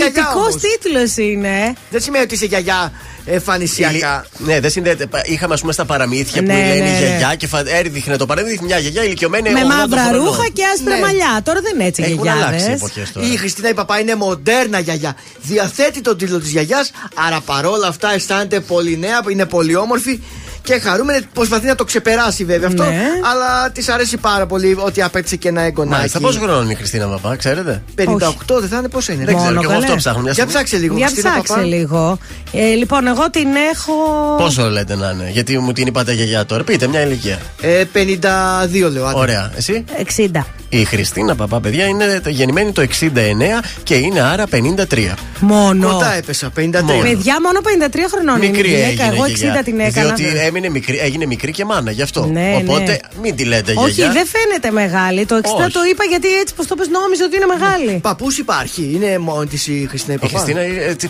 τιμητικός τίτλος είναι. Δεν σημαίνει ότι είσαι γιαγιά. Εμφανισιακά. Ναι, δεν συνδέεται. Είχαμε, α πούμε, στα παραμύθια, ναι, που λένε, ναι, γιαγιά και φα... έριχνε το παρέμβει μια γιαγιά ηλικιωμένη. Με μαύρα ρούχα και άσπρα, ναι, μαλλιά. Τώρα δεν είναι έτσι γιαγιά. Έχουν αλλάξει οι εποχές τώρα. Η Χριστίνα η Παπά είναι μοντέρνα γιαγιά. Διαθέτει τον τίτλο της γιαγιάς, άρα παρόλα αυτά αισθάνεται πολύ νέα, είναι πολύ όμορφη. και χαρούμενη. Προσπαθεί να το ξεπεράσει βέβαια αυτό. Ναι. Αλλά της αρέσει πάρα πολύ ότι απέκτησε και ένα εγγονάκι. Στα πόσο χρόνο είναι η Χριστίνα Παπά, ξέρετε? πενήντα οκτώ δεν θα είναι, πόσο είναι? Δεν ξέρω, και εγώ αυτό ψάχνω. Για ψάξε λίγο. Για ψάξε λίγο. Ε, λοιπόν, εγώ την έχω. Πόσο λέτε να είναι? Γιατί μου την είπατε γιαγιά τώρα. Πείτε μια ηλικία. Ε, πενήντα δύο λέω. Άντε. Ωραία. Εσύ? εξήντα. Η Χριστίνα Παπά, παιδιά, είναι γεννημένη το εξήντα εννέα και είναι άρα πενήντα τρία. Μόνο. Κοντά έπεσα, πενήντα τρία. Μόνο. Παιδιά, μόνο πενήντα τρία χρονών. Μικρή είναι η γυναίκα. Εγώ εξήντα γιαγιά την έκανα. Διότι έμεινε μικρή, έγινε μικρή και μάνα, γι' αυτό. Ναι, οπότε ναι, μην τη λέτε γιαγιά. Όχι, δεν φαίνεται μεγάλη. Το εξήντα όχι, το είπα γιατί έτσι πως το πες νόμιζα ότι είναι μεγάλη. Παππούς υπάρχει. Είναι μόνη της η Χριστίνα Παπά. Η Χριστίνα,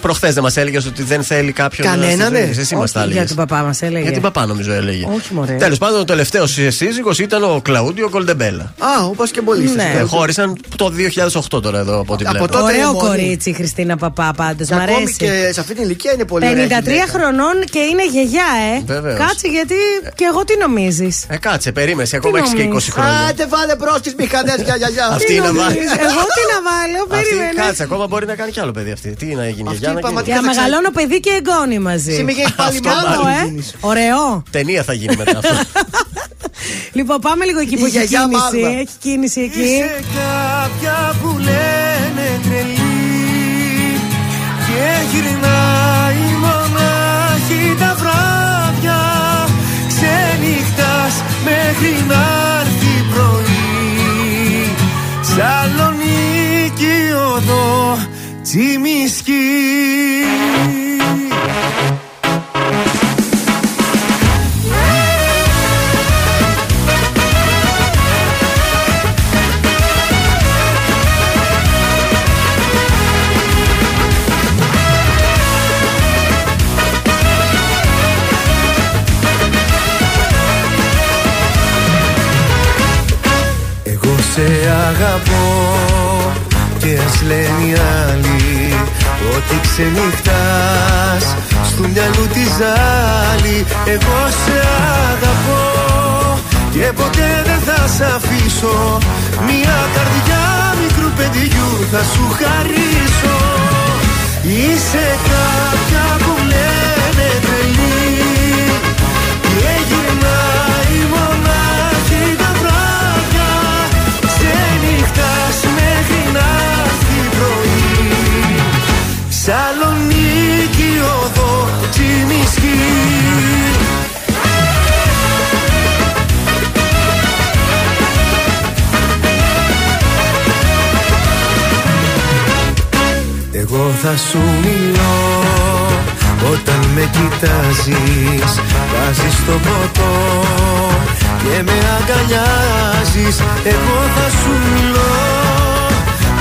προχθές δεν μας έλεγε ότι δεν θέλει κάποιον. Κανένα, ναι. Εσύ μας τα έλεγε. Για την Παπά μας έλεγε. Για την Παπά νομίζω έλεγε. Τέλος πάντων, ο τελευταίος σύζυγος ήταν ο Κλαούντιο Κολντεμπέλα. Α, όπως και ναι. Χώρισαν το δύο χιλιάδες οκτώ τώρα εδώ από την πλευρά. Από τότε ωραίο κορίτσι η Χριστίνα Παπά πάντως. Μ' αρέσει. Ακόμη και σε αυτή την ηλικία είναι πολύ ωραία. πενήντα τρία χρονών και είναι γιαγιά, ε. Βεβαίως. Κάτσε γιατί ε... και εγώ τι νομίζεις. Ε, κάτσε, περίμεσαι. Ακόμα έχεις και είκοσι χρόνια. Άντε, βάλε μπρος τις μηχανές για γιαγιά. Αυτή να βάλει. Εγώ τι να βάλω, περίμενε. Κάτσε, ακόμα μπορεί να κάνει κι άλλο παιδί αυτή. Τι να γίνει γιαγιά. Για μεγαλώνω παιδί και εγγόνι μαζί. Συμμετέχει πάλι μάλλον, ε. Ωραίο. Ταινία θα γίνει μετά αυτό. Λοιπόν, πάμε λίγο εκεί που έχει κίνηση. Έχει κίνηση εκεί. Είσαι κάποια που λένε τρελή και γυρνάει μονάχη τα βράδια. Ξενυχτάς μέχρι να έρθει πρωί. Σαλονίκη οδό Τσιμισκή. Σε αγαπώ και ας λένε οι άλλοι ότι ξενυχτάς στου μυαλού τη ζάλη. Εγώ σε αγαπώ και ποτέ δεν θα σ' αφήσω. Μια καρδιά μικρού παιδιού θα σου χαρίσω. Είσαι κάποια που λένε τρελή και γυρνάει μονάχη τα βράδια. Ξενυχτάς μέχρι να έρθει πρωί. Σαλονίκη οδό Τσιμισκή. Εγώ θα σου μιλώ όταν με κοιτάζεις. Βάζεις το ποτό και με αγκαλιάζεις. Εγώ θα σου μιλώ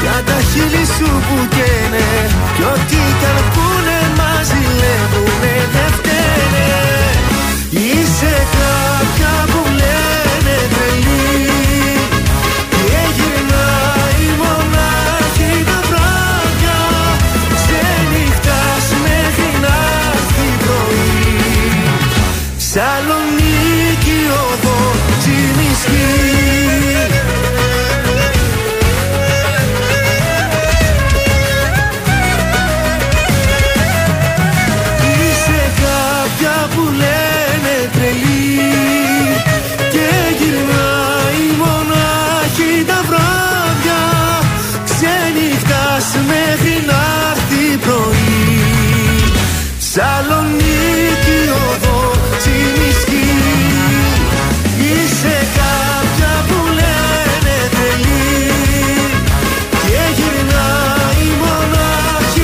για τα χείλη σου που καίνε κι ό,τι καρπούνε μας ζηλεύουνε δεν φταίνε. Είσαι κάποια που λένε τρελή και γυρνάει μονάχη τα βράδια. Ξενυχτάς μέχρι να έρθει πρωί. Σαλονίκη οδό Τσιμισκή. Σαλονίκη οδό Τσιμισκή. Είσαι κάποια που λένε τρελή και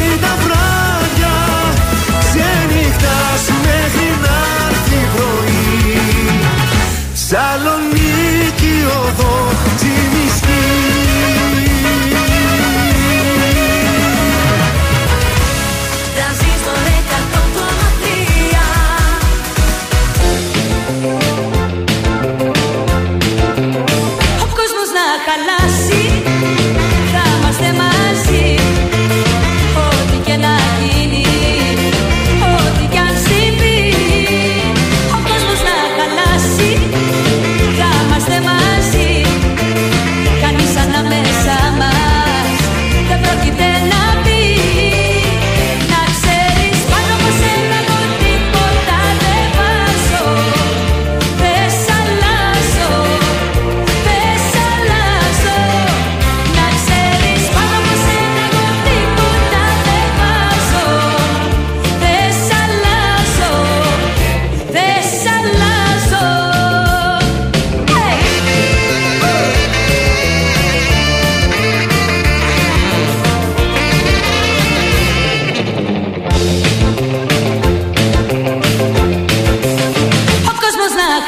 γυρνάει μονάχη τα βράδια. Ξενυχτάς μέχρι να έρθει πρωί. Σαλονίκη οδό Τσιμισκή. Μαζί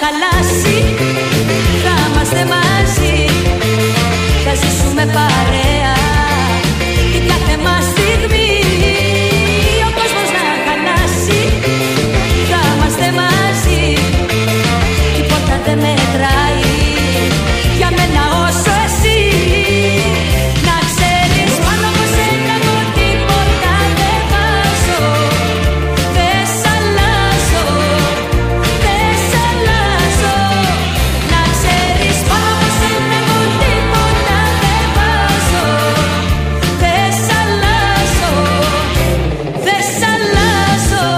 χαλάσει. Θα είμαστε μαζί, θα ζήσουμε παρέα την κάθε μας στιγμή. Ο κόσμος να χαλάσει. Θα είμαστε μαζί, τίποτα δεν μετράει. Για μένα όσο εσύ. Να ξέρεις πάνω από σένα εγώ τίποτα δεν βάζω. Δεν σ' αλλάζω, δεν σ' αλλάζω. Να ξέρεις πάνω από σένα εγώ τίποτα δεν βάζω. Δεν σ' αλλάζω, δεν σ' αλλάζω. Να ξέρεις πάνω από σένα εγώ τίποτα δεν βάζω. Δεν σ' αλλάζω, δεν σ' αλλάζω. Να ξέρεις πάνω από σένα εγώ τίποτα δεν βάζω. Δεν σ' αλλάζω, δεν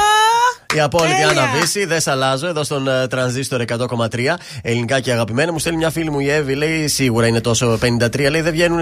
σ' αλλάζω. Η απόλυτη Άννα Βύση, δεν σ' αλλάζω, εδώ στον Τρανζίστορ εκατό κόμμα τρία. Ελληνικά και αγαπημένα. Μου στέλνει μια φίλη μου η Εύη, λέει σίγουρα είναι τόσο πενήντα τρία. Λέει δεν βγαίνουν.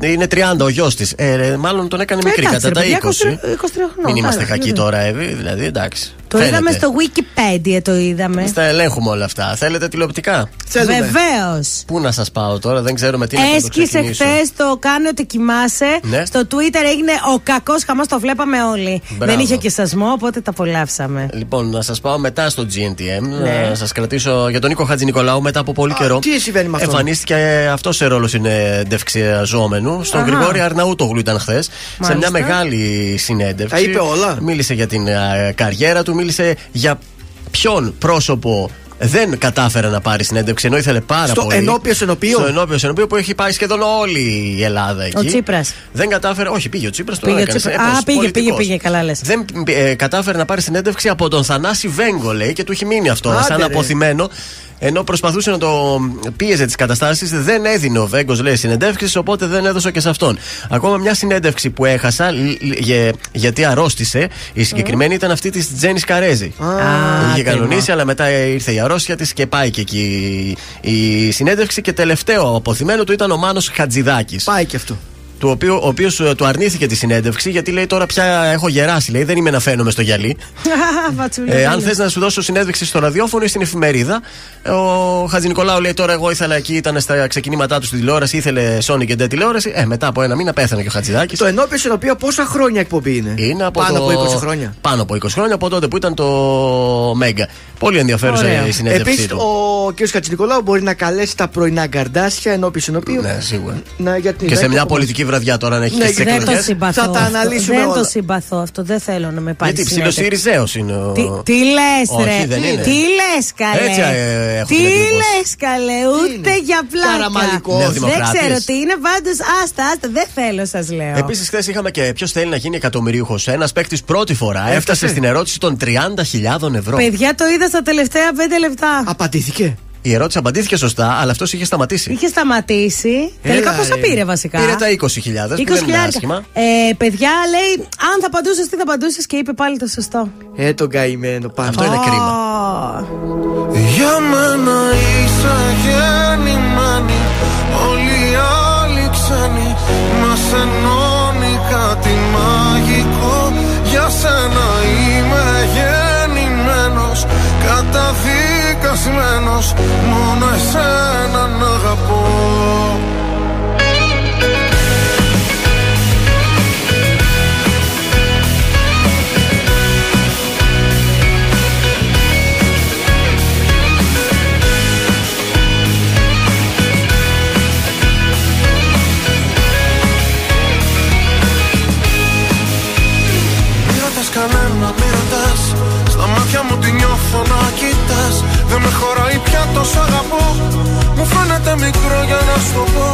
Είναι τριάντα ο γιος της. Ε, ρε, μάλλον τον έκανε μικρή, Εντάξει, κατά ρε, τα είκοσι. είκοσι τρία, είκοσι τρία, Μην είμαστε χακοί τώρα, Εύη. Δηλαδή εντάξει. Το Θέλετε. είδαμε στο Wikipedia, το είδαμε. Στα ελέγχουμε όλα αυτά. Θέλετε τηλεοπτικά? Βεβαίως. Πού να σας πάω τώρα, δεν ξέρω με τι να σας πω. Έσκησε χθες το Κάνε Ότι Κοιμάσαι. Ναι. Στο Twitter έγινε ο κακός χαμός, το βλέπαμε όλοι. Μπράβο. Δεν είχε και σασμό, οπότε τα απολαύσαμε. Λοιπόν, να σας πάω μετά στο τζι εν τι εμ. Ναι. Να σας κρατήσω για τον Νίκο Χατζηνικολάου μετά από πολύ Α, καιρό. Τι συμβαίνει με αυτό? Εμφανίστηκε αυτό σε ρόλο συνεντευξιαζόμενου. Στον Γρηγόρη Αρναούτογλου ήταν χθες. Σε μια μεγάλη συνέντευξη. Τα είπε όλα. Μίλησε για την uh, καριέρα του. Μίλησε για ποιον πρόσωπο δεν κατάφερε να πάρει συνέντευξη, ενώ ήθελε πάρα στο πολύ. Ενώπιος-ενωπίου. Στο ενώπιος-ενωπίου που έχει πάει σχεδόν όλη η Ελλάδα εκεί. Ο Τσίπρας. Δεν κατάφερε. Όχι, πήγε ο Τσίπρας. Πήγε ο Τσίπρας. Α, πήγε, πολιτικός. πήγε, πήγε. Καλά λες. Δεν ε, κατάφερε να πάρει συνέντευξη από τον Θανάση Βέγγο, λέει, και του έχει μείνει αυτό. Άντε, σαν αποθυμένο. Ενώ προσπαθούσε να το πίεζε τις καταστάσεις, δεν έδινε ο Βέγκος, λέει, συνεντεύξεις, οπότε δεν έδωσα και σε αυτόν. Ακόμα μια συνέντευξη που έχασα, για, γιατί αρρώστησε, η συγκεκριμένη ήταν αυτή της Τζένης Καρέζη. Ah, είχε κανονίσει, τίμο. αλλά μετά ήρθε η αρρώστια της και πάει και εκεί η συνέντευξη. Και τελευταίο αποθυμένο του ήταν ο Μάνος Χατζηδάκης. Πάει και αυτό. Του οποίου, ο οποίος του αρνήθηκε τη συνέντευξη, γιατί λέει τώρα πια έχω γεράσει, λέει, δεν είμαι να φαίνομαι στο γυαλί. ε, αν θες να σου δώσω συνέντευξη στο ραδιόφωνο ή στην εφημερίδα. Ο Χατζηνικολάου λέει τώρα εγώ ήθελα εκεί, ήταν στα ξεκινήματά του στη τηλεόραση, ήθελε Sony και ντε τηλεόραση. Ε, μετά από ένα μήνα πέθανε και ο Χατζηδάκης. Το ενώπιος στον οποίο πόσα χρόνια εκπομπή είναι? Είναι από πάνω το... από είκοσι χρόνια. Πάνω από είκοσι χρόνια από τότε που ήταν το Μέγκα. Πολύ ενδιαφέρουσα Ωραία. η συνέντευξη. Επίσης, ο κ. Χατζηνικολάου μπορεί να καλέσει τα πρωινά Καρντάσια ενώπιος στον οποίο. Ναι, σίγουρα. Να, γιατί και σε μια πολιτική βραδιά τώρα αν έχει ναι, τις εκλογές. Θα τα αναλύσουμε δεν όλα. Δεν το συμπαθώ αυτό, δεν θέλω να με πάρει. Γιατί ψιλοσυριζέος είναι ο... Τι, τι λες Όχι, ρε, δεν είναι. τι λες καλέ, Έτσι, ε, τι λες καλέ, ούτε είναι. για πλάκα. Δεν ξέρω τι είναι, πάντως άστα, άστα, δεν θέλω σας λέω. Επίσης χθες είχαμε και ποιος θέλει να γίνει εκατομμυρίουχος. Ένας παίκτης πρώτη φορά έφτασε στην ερώτηση των τριάντα χιλιάδες ευρώ. Παιδιά, το είδα στα τελευταία πέντε λεπτά. Απαντήθηκε. Η ερώτηση απαντήθηκε σωστά, αλλά αυτός είχε σταματήσει. Είχε σταματήσει. Έλα, τελικά πόσα ε, πήρε βασικά? Πήρε τα είκοσι χιλιάδες. είκοσι χιλιάδες. Ε, παιδιά, λέει, αν θα απαντούσες, τι θα απαντούσες, και είπε πάλι το σωστό. Ε, τον καημένο πάνω. Αυτό oh. είναι κρίμα. Για μένα είσαι γεννημένη. Όλοι οι άλλοι ξένοι. Μας ενώνει κάτι μαγικό. Για σένα είμαι γεννημένος. Καταδί Κασμένος, μόνο εσέναν αγαπώ. Μη ρωτάς κανένα, μη ρωτάς. Στα μάτια μου τη νιώθω να κοιτάς. Δεν με χωράει πια τόσο αγαπώ. Μου φαίνεται μικρό για να σου το πω.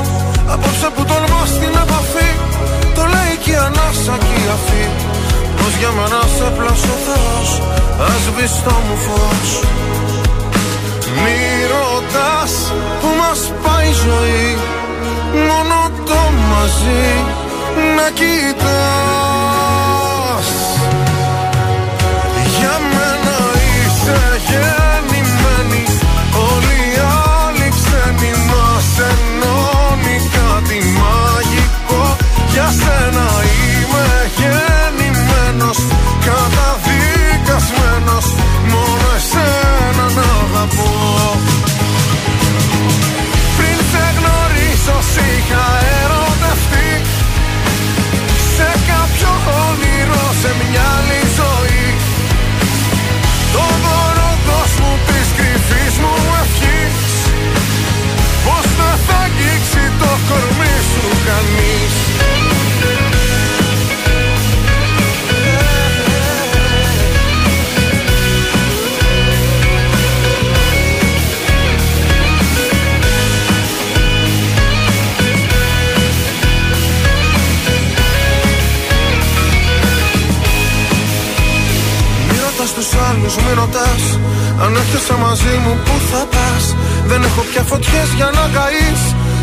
Απόψε που τολμά στην επαφή, το λέει και η ανάσα και η αφή. Πως για μένα σε πλάσω Θεός, ας μπεις στο μου φως. Μη ρωτάς που μας πάει η ζωή, μόνο το μαζί. να κοιτάς. Για μένα είσαι γεννημένη, όλοι οι άλλοι ξένοι μας ενώνει κάτι μαγικό. Για σένα είμαι γεννημένος, καταδικασμένος, μόνο εσένα να αγαπώ. Πριν σε γνωρίσω είχα ερωτευτεί σε κάποιο όνειρο, σε μια άλλη ζωή. Το δωροδός μου της κρυφής μου ευχής, πως δεν θα αγγίξει το κορμί σου κανείς. Στους άλλους μη ρωτάς, αν έρχεσαι μαζί μου που θα πας. Δεν έχω πια φωτιές για να καείς,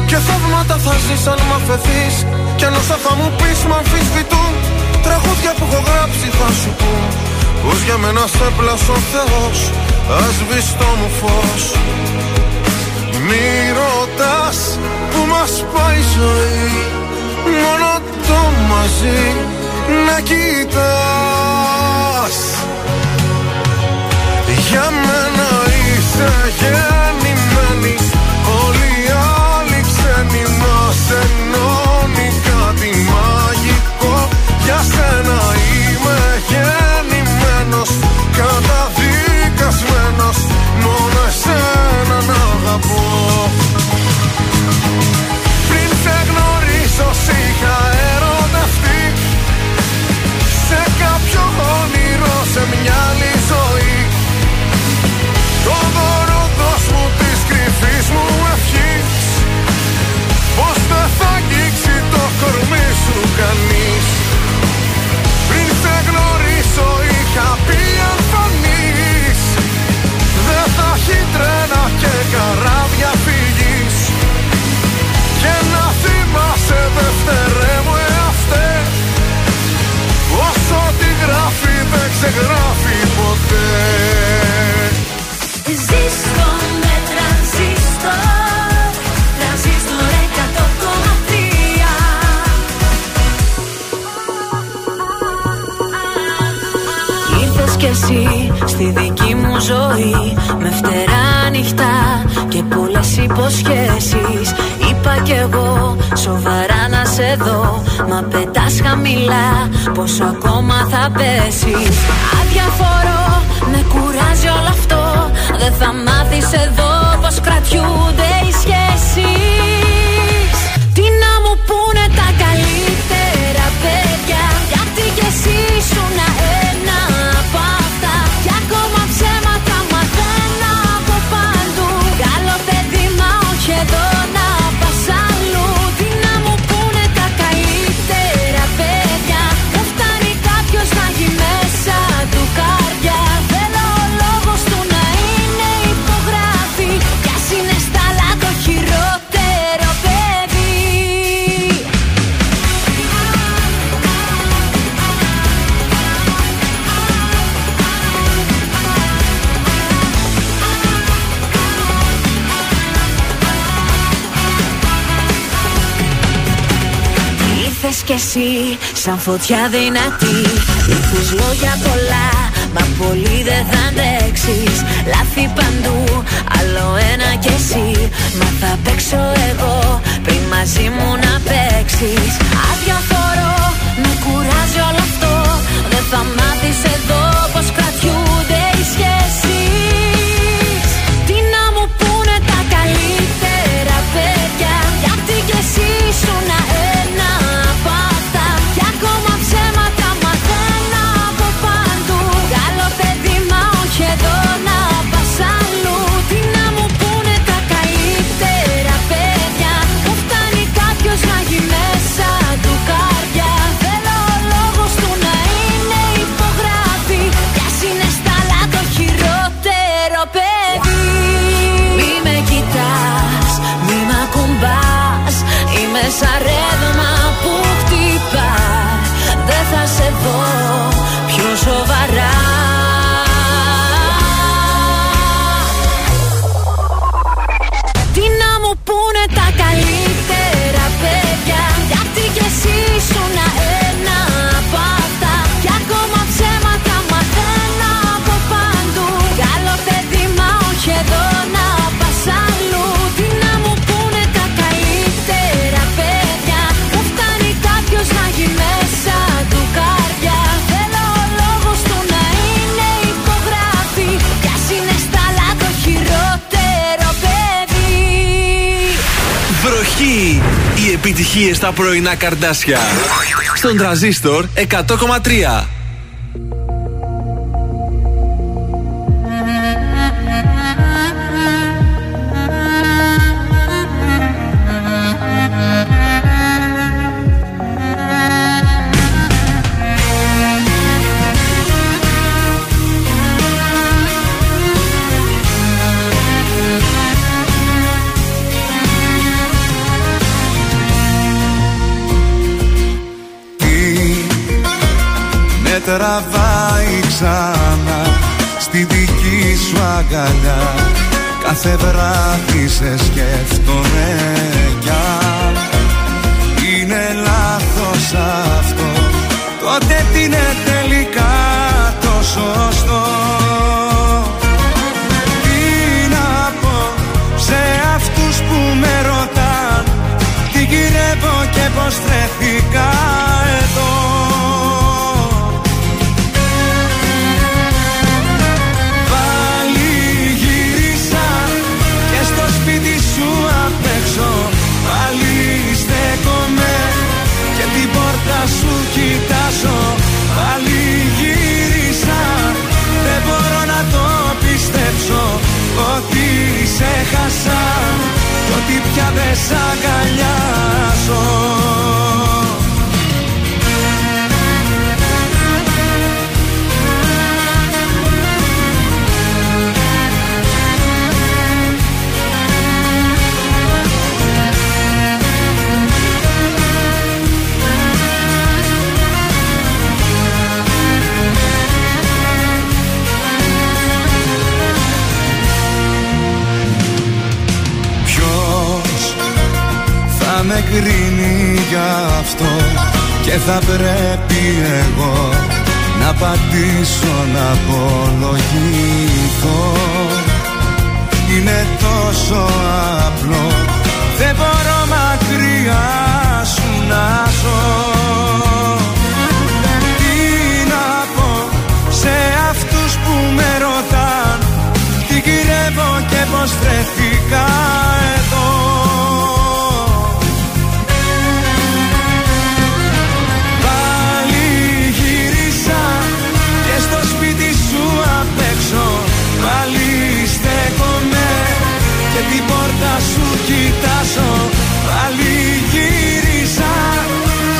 και θαύματα θα ζεις αν μ' αφαιθείς. Κι αν όσα θα μου πεις μ' αμφισβητούν, τραγούδια που έχω γράψει θα σου πω πως για μένα σε πλάσω Θεός, ας βγεις το μου φως. Μη ρωτάς που μας πάει η ζωή, μόνο το μαζί να κοιτάς. Για μένα είσαι γεννημένη, όλοι οι άλλοι ξένοι μας ενώνει κάτι μαγικό. Για σένα είμαι γεννημένος, καταδικασμένος, μόνο εσένα να αγαπώ. Πριν σε γνωρίσω είχα ερωτευτεί σε κάποιο όνειρο, σε μια άλλη ζωή. Το δωροδός μου της κρυφής μου ευχής, πως δεν θα αγγίξει το κορμί σου κανείς. Πριν σε γνωρίσω είχα πει αν φανείς, δεν θα έχει τρένα και καράβια φυγής. Και να θυμάσαι δεύτερε μου εαυτέ, όσο τη γράφει δεν ξεγράφει ποτέ. Ζήστο με τρανζίστορ, τρανζίστορ εκατό κόμμα τρία. Ήρθες κι εσύ στη δική μου ζωή, με φτερά νυχτά και πολλές υποσχέσεις. Είπα κι εγώ σοβαρά να σε δω, μα πετάς χαμηλά, πόσο ακόμα θα πέσεις. Αδιαφορώ, με κουράζει όλο αυτό, δεν θα μάθεις εδώ πως κρατιούνται οι σχέσεις. Τι να μου πούνε τα καλύτερα παιδιά, γιατί κι εσύ ήσουν ένα από αυτά. Κι ακόμα ψέματα μαθαίνω από παντού, καλό παιδί μα όχι εδώ να πας αλλού. Τι να μου πούνε τα καλύτερα παιδιά, δεν φτάνει κάποιος να γει μέσα του καρδιά. Κι εσύ, σαν φωτιά δυνατή, ήρθες λόγια πολλά, μα πολύ δεν θα αντέξεις. Λάθη παντού, άλλο ένα κι εσύ, μα θα παίξω εγώ πριν μαζί μου να παίξεις. Αδιαφορώ, με κουράζει όλο αυτό, δεν θα μάθεις εδώ πως κρατιούνται οι σχέσεις. Τι να μου πούνε τα καλύτερα παιδιά, γιατί κι εσύ ήσουν ένα πάτα, κι ακόμα ψέματα μαθαίνω από παντού. Καλό παιδί μα όχι εδώ να πας αλλού. Τι να μου πούνε τα καλύτερα παιδιά, που φτάνει κάποιος να γει μέσα του καρδιά. το πιο σοβαρά. Τι να μου πούνε τα καλύτερα παιδιά, γιατί κι εσύ ήσουν ένα απ' αυτά. Κι ακόμα ψέματα μαθαίνω από παντού. Καλό παιδί μα όχι εδώ να πας αλλού. Τι να μου πούνε τα καλύτερα παιδιά, δεν φτάνει κάποιος να γι' μέσα του καρδιά. Θέλω ο λόγος του να είναι υπογράφη, κι ας είναι στα άλλα το χειρότερο παιδί. Βροχή! Οι επιτυχίες στα πρωινά Καρντάσια στον Τρανζίστορ εκατό κόμμα τρία. Τραβάει ξανά στη δική σου αγκαλιά. Κάθε βράδυ σε σκέφτομαι κι αν είναι λάθος αυτό, τότε τι είναι τελικά το σωστό. Τι να πω σε αυτούς που με ρωτάν τι γυρεύω και πως τρέφηκα εδώ. Σου κοιτάζω, πάλι γύρισα. Δεν μπορώ να το πιστέψω ότι σε χάσα, κι ότι πια δεν σ' αγκαλιάζω. Με κρίνει γι' αυτό και θα πρέπει εγώ να απαντήσω, να απολογηθώ. Είναι τόσο απλό, δεν μπορώ μακριά σου να ζω. Τι να πω σε αυτούς που με ρωτάν τι γυρεύω και πως βρέθηκα εδώ. Πάλι στέκομαι και την πόρτα σου κοιτάζω. Πάλι γύρισα,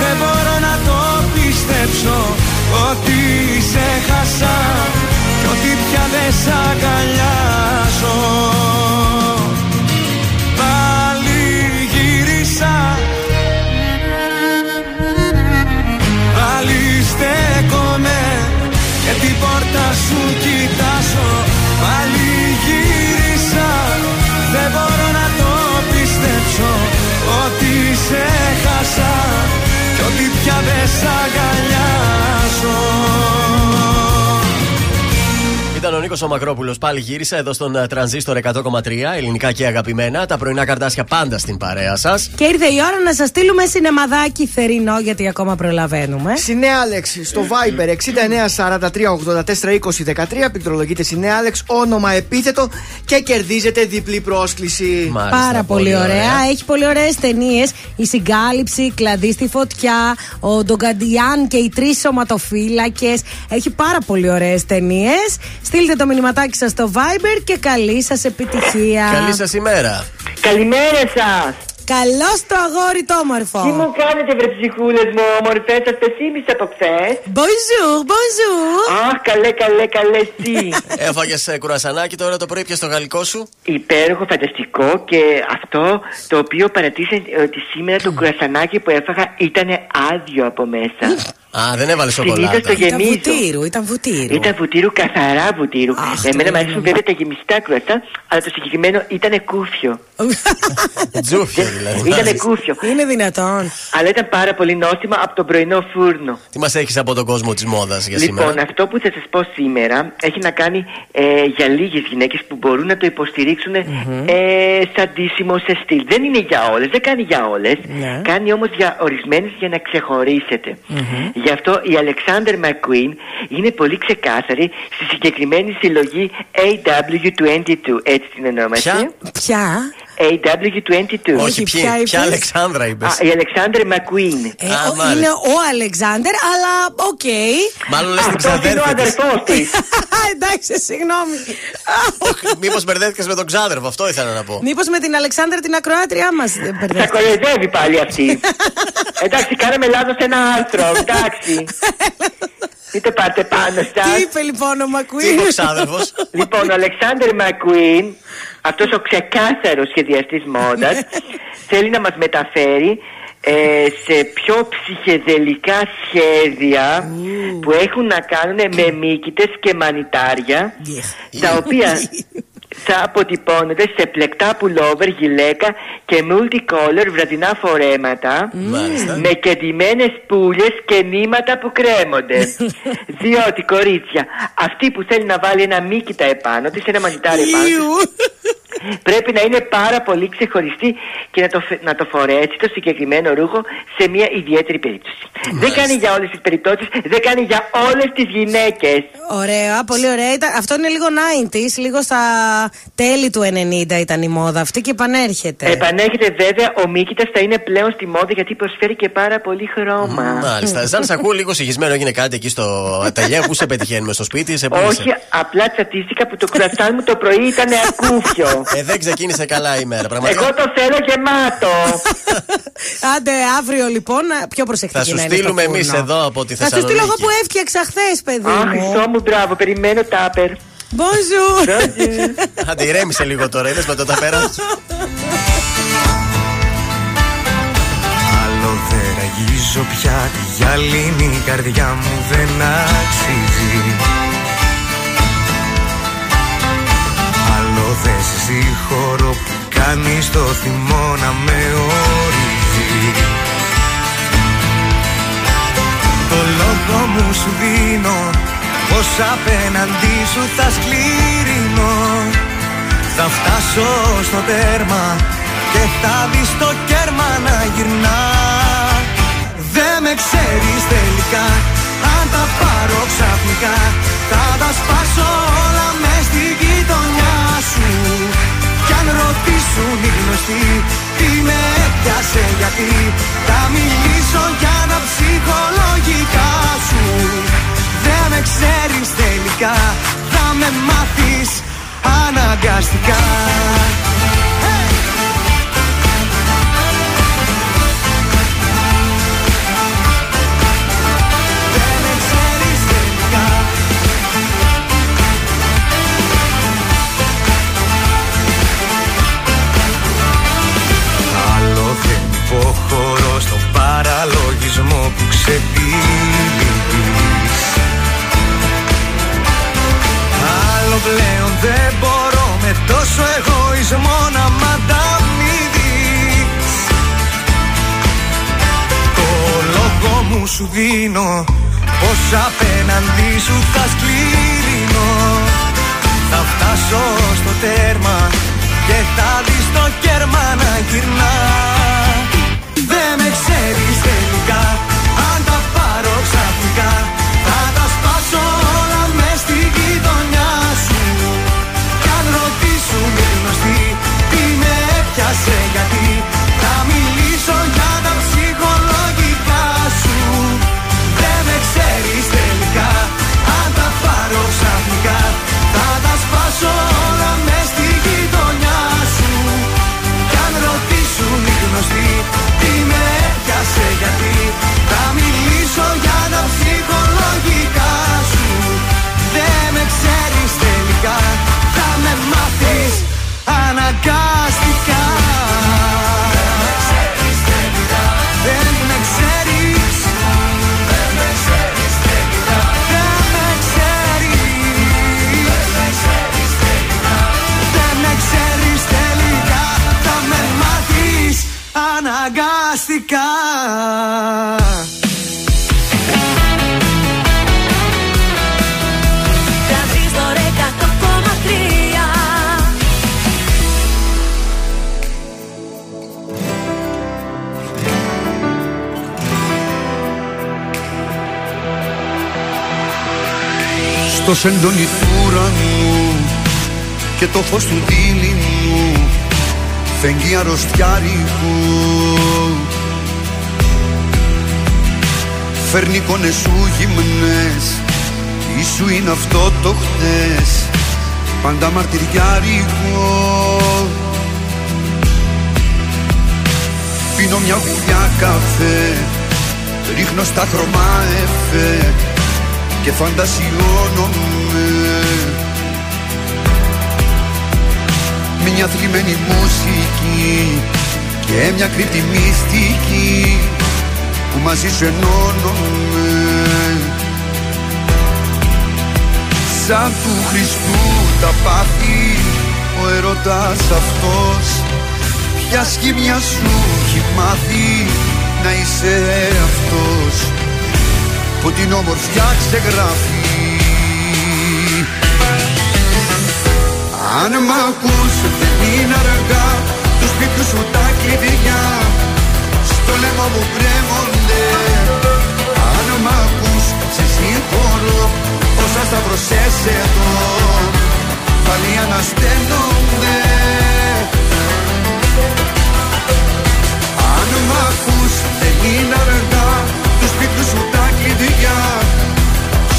δεν μπορώ να το πιστέψω ότι σε χάσα κι ότι πια δεν σ' αγκαλιάζω. Πάλι γύρισα, πάλι στέκομαι και την πόρτα σου κοιτάζω. Πάλι γύρισα, δεν μπορώ να το πιστέψω ότι σε χάσα κι ότι πια δεν σ' αγκαλιάζω. Ήταν ο Νίκος ο Μακρόπουλος, πάλι γύρισα εδώ στον Τρανζίστορ εκατό κόμμα τρία, ελληνικά και αγαπημένα. Τα πρωινά Καρντάσια πάντα στην παρέα σας. Και ήρθε η ώρα να σας στείλουμε σινεμαδάκι θερινό, γιατί ακόμα προλαβαίνουμε. Συνέαλεξ στο Viber εξήντα εννέα σαράντα τρία ογδόντα τέσσερα είκοσι δεκατρία. Πληκτρολογείτε Συνέαλεξ, όνομα, επίθετο και κερδίζετε διπλή πρόσκληση. Μάλιστα, πάρα πολύ ωραία. ωραία. Έχει πολύ ωραίες ταινίες. Η Συγκάλυψη, Κλαδί στη Φωτιά, ο Ντογκαντιάν και οι Τρεις Σωματοφύλακες. Έχει πάρα πολύ ωραίες ταινίες. Στείλτε το μηνυματάκι σας στο Viber και καλή σας επιτυχία. Καλή σας ημέρα. Καλημέρα σας. Καλώς το αγόρι το όμορφο. Τι μου κάνετε βρε ψυχούλες μου όμορφες, σας πεσήμισα από χθες. Bonjour, bonjour. Αχ, καλέ, καλέ, καλέ, τι. Έφαγες κουρασανάκι τώρα το πρωί, πιες το γαλλικό σου. Υπέροχο, φανταστικό, και αυτό το οποίο παρατήρησα ότι σήμερα το κουρασανάκι που έφαγα ήταν άδειο από μέσα. Α, δεν έβαλε σοκολάτα. Ήταν βουτύρου, ήταν βουτύρου. Ήταν βουτύρου, καθαρά βουτύρου. Αχ, εμένα μου αρέσουν βέβαια τα γεμιστά κρουαστά, αλλά το συγκεκριμένο ήταν κούφιο. Τζούφιο δηλαδή. Ήταν κούφιο. Είναι δυνατόν. Αλλά ήταν πάρα πολύ νόστιμα από τον πρωινό φούρνο. Τι μας έχεις από τον κόσμο της μόδας για σήμερα? Λοιπόν, αυτό που θα σας πω σήμερα έχει να κάνει ε, για λίγες γυναίκες που μπορούν να το υποστηρίξουν mm-hmm. ε, σαν ντύσιμο σε στυλ. Δεν είναι για όλες, δεν κάνει για όλες. Yeah. Κάνει όμως για ορισμένες για να ξεχωρίσετε. Mm-hmm. Γι' αυτό η Αλεξάνδερ Μακκουίν είναι πολύ ξεκάθαρη στη συγκεκριμένη συλλογή έι ντάμπλιου είκοσι δύο, έτσι την ονομασία. Ποια? έι ντάμπλιου είκοσι δύο. Όχι, ποια, ποια Αλεξάνδρα είπες? Α, η Αλεξάνδρ Μακκουίν. Ε, ε, είναι ο Αλεξάνδρ, αλλά οκ. Okay. Μάλλον λες την ξαδέρφη. Αυτό είναι ο αδερφός της. Εντάξει, συγγνώμη. Μήπως μπερδέθηκες με τον ξάδερφο, αυτό ήθελα να πω. Μήπως με την Αλεξάνδρα την ακροάτριά μας μπερδέθηκες. Θα κοροϊδεύει πάλι αυτή. Εντάξει, κάναμε λάθος ένα άρθρο, εντάξει. Μην το πάτε πάνω σας. Τι είπε λοιπόν ο Μακκουίν? Τι είπε ο ξάδερφος? Λοιπόν, ο Αλεξάνδρ Μακκουίν, αυτός ο ξεκάθαρος σχεδιαστής μόδας, θέλει να μας μεταφέρει ε, σε πιο ψυχεδελικά σχέδια mm. που έχουν να κάνουν με μύκητες και μανιτάρια yeah. τα οποία θα αποτυπώνονται σε πλεκτά πουλόβερ, γυλαίκα και multicolor βραδινά φορέματα mm. με κεντυμένες πουλιές και νήματα που κρέμονται. Διότι, κορίτσια, αυτή που θέλει να βάλει ένα μύκητα επάνω της, ένα μανιτάρι επάνω της, πρέπει να είναι πάρα πολύ ξεχωριστή και να το, να το φορέσει το συγκεκριμένο ρούχο σε μια ιδιαίτερη περίπτωση. Μάλιστα. Δεν κάνει για όλες τις περιπτώσεις, δεν κάνει για όλες τις γυναίκες. Ωραία, πολύ ωραία. Ήταν, αυτό είναι λίγο ενενήντα, λίγο στα τέλη του ενενήντα ήταν η μόδα αυτή και επανέρχεται. Επανέρχεται βέβαια, ο μύκητας θα είναι πλέον στη μόδα γιατί προσφέρει και πάρα πολύ χρώμα. Μάλιστα. Σαν σε ακούω λίγο συγχυσμένο, έγινε κάτι εκεί στο ατελιέ, πού σε πετυχαίνουμε στο σπίτι, σε πούλησε? Όχι, απλά τσατίστηκα που το κρουαστάν μου το πρωί ήταν ακούφιο. Ε, δεν ξεκίνησε καλά η μέρα, πραγματικά. Εγώ το θέλω γεμάτο. Άντε, αύριο λοιπόν, πιο προσεκτική. Θα σου στείλουμε εμείς εδώ από τη Θεσσαλονίκη. Θα σου στείλω εγώ που έφτιαξα χθες, παιδί μου. Αχ, Χριστό μου, μπράβο, περιμένω τάπερ. Bonjour. Άντε, ηρέμησε λίγο τώρα, είδες με το ταπέρα. Άλλο δεν ραγίζω πια, τη γυαλίνη καρδιά μου δεν αξίζει. Δεν συγχωρώ που κάνεις το θυμό να με ορίζει. Το λόγο μου σου δίνω, πως απέναντί σου θα σκληρινώ. Θα φτάσω στο τέρμα και θα δεις το κέρμα να γυρνά. Δεν με ξέρεις τελικά, αν τα πάρω ξαφνικά θα τα σπάσω όλα μες στη γειτονιά σου. Κι αν ρωτήσουν οι γνωστοί τι με έπιασε γιατί, θα μιλήσω για τα ψυχολογικά σου. Δεν με ξέρεις τελικά, θα με μάθεις αναγκαστικά. Υποχωρώ στον παραλογισμό που ξεπίνεις. Άλλο πλέον δεν μπορώ με τόσο εγωισμό να μ' ανταμείβεις. Το λόγο μου σου δίνω, πως απέναντί σου θα σκληρινώ. Θα φτάσω στο τέρμα και θα δεις το κέρμα να γυρνά. Δεν με ξέρεις τελικά, αν τα πάρω ξαφνικά θα τα σπάσω όλα μες στη γειτονιά σου. Κι αν ρωτήσουν οι γνωστοί τι με έπιασε γιατί, θα μιλήσω για τα ψυχολογικά σου. Δεν με ξέρεις τελικά, αν τα πάρω ξαφνικά θα τα σπάσω όλα μες στη γειτονιά σου. Κι αν ρωτήσουν οι γνωστοί στο σεντόνι του ουρανού και το φως του δίλη μου φεγγεί αρρωστιάρικου. Φέρνει εικόνες σου γυμνές, τι σου είναι αυτό το χτες, πάντα μαρτυριάρικο. Πίνω μια γουλιά καφέ, ρίχνω στα χρώμα εφέ και φαντασιώνομαι. Μια θλιμμένη μουσική και μια κρύπτη μυστική που μαζί σου ενώνομαι. Σαν του Χριστού τα πάθη ο ερώτας αυτός, ποια σχήμια σου έχει μάθει να είσαι αυτός που την όμορφιά ξεγράφει. Αν μ' ακούς δεν είναι αργά, του σπίτιου σου τα κλειδιά στο λαιμό μου κρέμονται. Αν μ' ακούς σε συγχωρώ, όσα σταυρωσές εδώ πάλι ανασταίνονται. Αν μ' ακούς δεν είναι αργά, του σπίτιου σου τα κλειδιά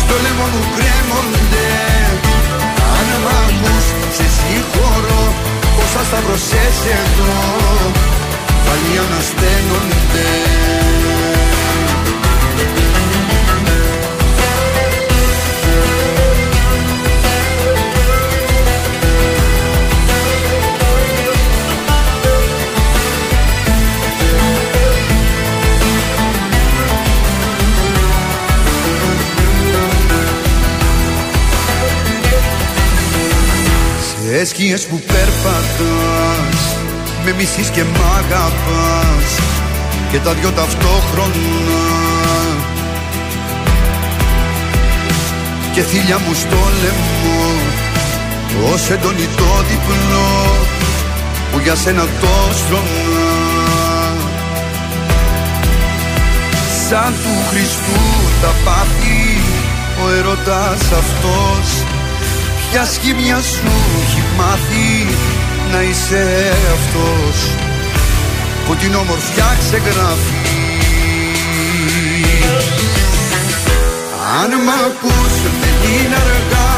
στο λαιμό μου κρέμονται. Αν μ' ακούς σε συγχωρώ, όσα σταυρωσές εδώ πάλι ανασταίνονται. Έσκυες που περπατάς, με μισείς και μ' αγαπάς και τα δυο ταυτόχρονα. Και θύλια μου στο λαιμό, ως εντόνι το διπλό που για σένα το στρώμα. Σαν του Χριστού τα πάθη ο ερώτας αυτός, ποια σχήμια σου έχει μάθει να είσαι αυτός που την όμορφιά ξεγράφει. Αν μ' ακούς δεν είναι αργά,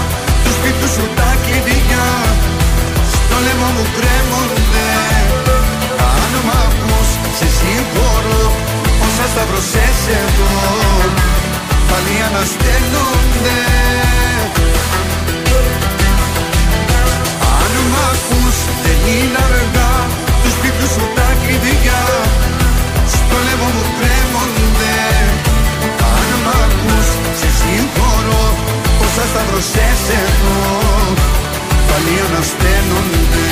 του σπίτου σου τα κλειδιά στο λαιμό μου κρέμονται. Αν μ' ακούς σε συγχωρώ, όσα σταυρωσές εδώ πάλι ανασταίνονται. Αν μ' ακούς δεν είναι αργά, του σπίτιου σου τα κλειδιά στο λαιμό μου κρέμονται. Αν μ' ακούς σε συγχωρώ, όσα σταυρωσές εδώ πάλι ανασταίνονται.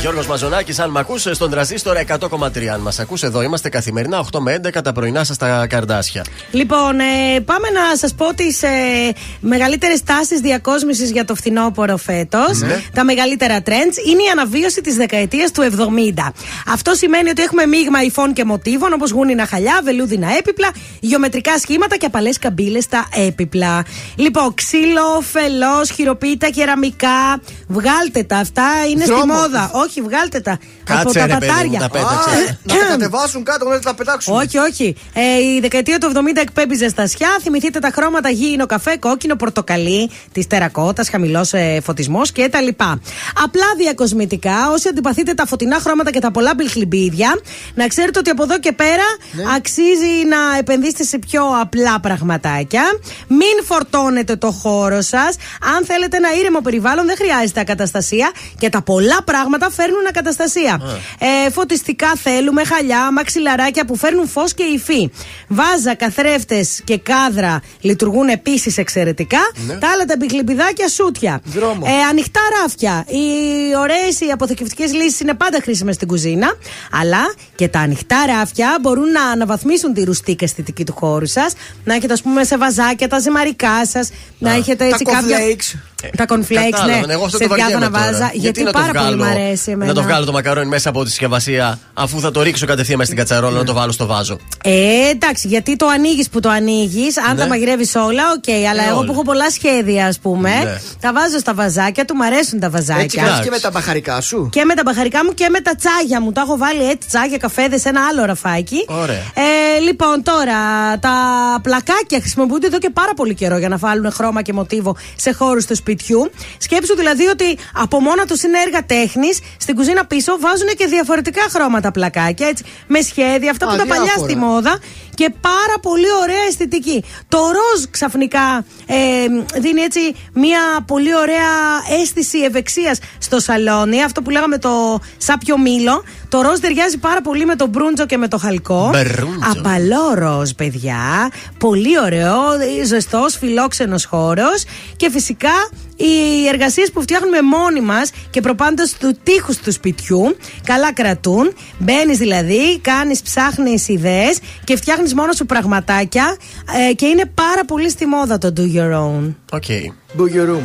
Γιώργος Μαζονάκης, αν μ' ακούς στον Τρανζίστορ εκατό κόμμα τρία. Αν μας ακούς εδώ, είμαστε καθημερινά οκτώ με έντεκα τα πρωινά σας τα Καρντάσια. Λοιπόν, ε, πάμε να σας πω τις ε, μεγαλύτερες τάσεις διακόσμησης για το φθινόπωρο φέτος. Ναι. Τα μεγαλύτερα τρέντς είναι η αναβίωση της δεκαετίας του εβδομήντα. Αυτό σημαίνει ότι έχουμε μείγμα υφών και μοτίβων όπως γούνινα χαλιά, βελούδινα έπιπλα, γεωμετρικά σχήματα και απαλές καμπύλες στα έπιπλα. Λοιπόν, ξύλο, φελός, χειροποίητα, κεραμικά. Βγάλτε τα αυτά, είναι Ζώμο. Στη μόδα. Όχι, βγάλτε τα. Κάτσε, από τα πατάρια. Μου, τα ah, να τα κατεβάσουν κάτω, να τα πετάξουν. Όχι, όχι. Ε, η δεκαετία του εβδομήντα εκπέμπει ζεστασιά. Θυμηθείτε τα χρώματα γήινο καφέ, κόκκινο, πορτοκαλί, τη τερακότας, χαμηλός ε, φωτισμός κτλ. Απλά διακοσμητικά, όσοι αντιπαθείτε τα φωτεινά χρώματα και τα πολλά μπιχλιμπίδια, να ξέρετε ότι από εδώ και πέρα ναι. αξίζει να επενδύσετε σε πιο απλά πραγματάκια. Μην φορτώνετε το χώρο σας. Αν θέλετε ένα ήρεμο περιβάλλον, δεν χρειάζεται ακαταστασία και τα πολλά πράγματα φέρνουν ακαταστασία. Yeah. Ε, φωτιστικά θέλουμε, χαλιά, μαξιλαράκια που φέρνουν φως και υφή. Βάζα, καθρέφτες και κάδρα λειτουργούν επίσης εξαιρετικά. Yeah. Τα άλλα τα μπιχλιμπιδάκια, σούτια. Δρόμο. Ε, ανοιχτά ράφια. Οι ωραίες, οι αποθηκευτικές λύσεις είναι πάντα χρήσιμες στην κουζίνα. Αλλά και τα ανοιχτά ράφια μπορούν να αναβαθμίσουν τη ρουστική αισθητική του χώρου σας. Να έχετε, ας πούμε, σε βαζάκια τα ζυμαρικά σας. Yeah. Να έχετε έτσι τα κάποια. Τα κονφλέξ, ναι. Εγώ αυτό σε το διάβανα βάζα. Τώρα. Γιατί, γιατί πάρα πολύ μου αρέσει εμένα. Να το βγάλω το μακαρόνι μέσα από τη συσκευασία, αφού θα το ρίξω κατευθείαν μέσα στην κατσαρόλα, ναι. Να το βάλω στο βάζο. Ε, εντάξει, γιατί το ανοίγεις που το ανοίγεις. Αν ναι. τα μαγειρεύεις όλα, οκ. Okay, αλλά ναι, εγώ όλα. Που έχω πολλά σχέδια, ας πούμε, ναι. τα βάζω στα βαζάκια του, μου αρέσουν τα βαζάκια. Έτσι κάνεις και με τα μπαχαρικά σου. Και με τα μπαχαρικά μου και με τα τσάγια μου. Τα έχω βάλει έτσι τσάγια, καφέδες, ένα άλλο ραφάκι. Ε, λοιπόν, τώρα τα πλακάκια χρησιμοποιούνται εδώ και πάρα πολύ καιρό για να βάλουν χρώμα και μοτίβο σε χώρους του σπιτιού. Σκέψου δηλαδή ότι από μόνα τους είναι έργα τέχνης. Στην κουζίνα πίσω βάζουν και διαφορετικά χρώματα πλακάκια, έτσι, με σχέδια, αυτά που Α, τα διάφορα. Παλιά στη μόδα. Και πάρα πολύ ωραία αισθητική. Το ροζ ξαφνικά ε, δίνει έτσι μια πολύ ωραία αίσθηση ευεξίας στο σαλόνι. Αυτό που λέγαμε το σάπιο μήλο. Το ροζ ταιριάζει πάρα πολύ με το μπρούντζο και με το χαλκό. Μπρούντζο. Απαλό ροζ, παιδιά. Πολύ ωραίο, ζεστός, φιλόξενος χώρος. Και φυσικά οι εργασίες που φτιάχνουμε μόνοι μας και προπάντως του τείχους του σπιτιού καλά κρατούν. Μπαίνεις δηλαδή, κάνεις, ψάχνεις ιδέες και φτιάχνεις μόνο σου πραγματάκια ε, και είναι πάρα πολύ στη μόδα το do your own. Οκ. Okay. Do your room.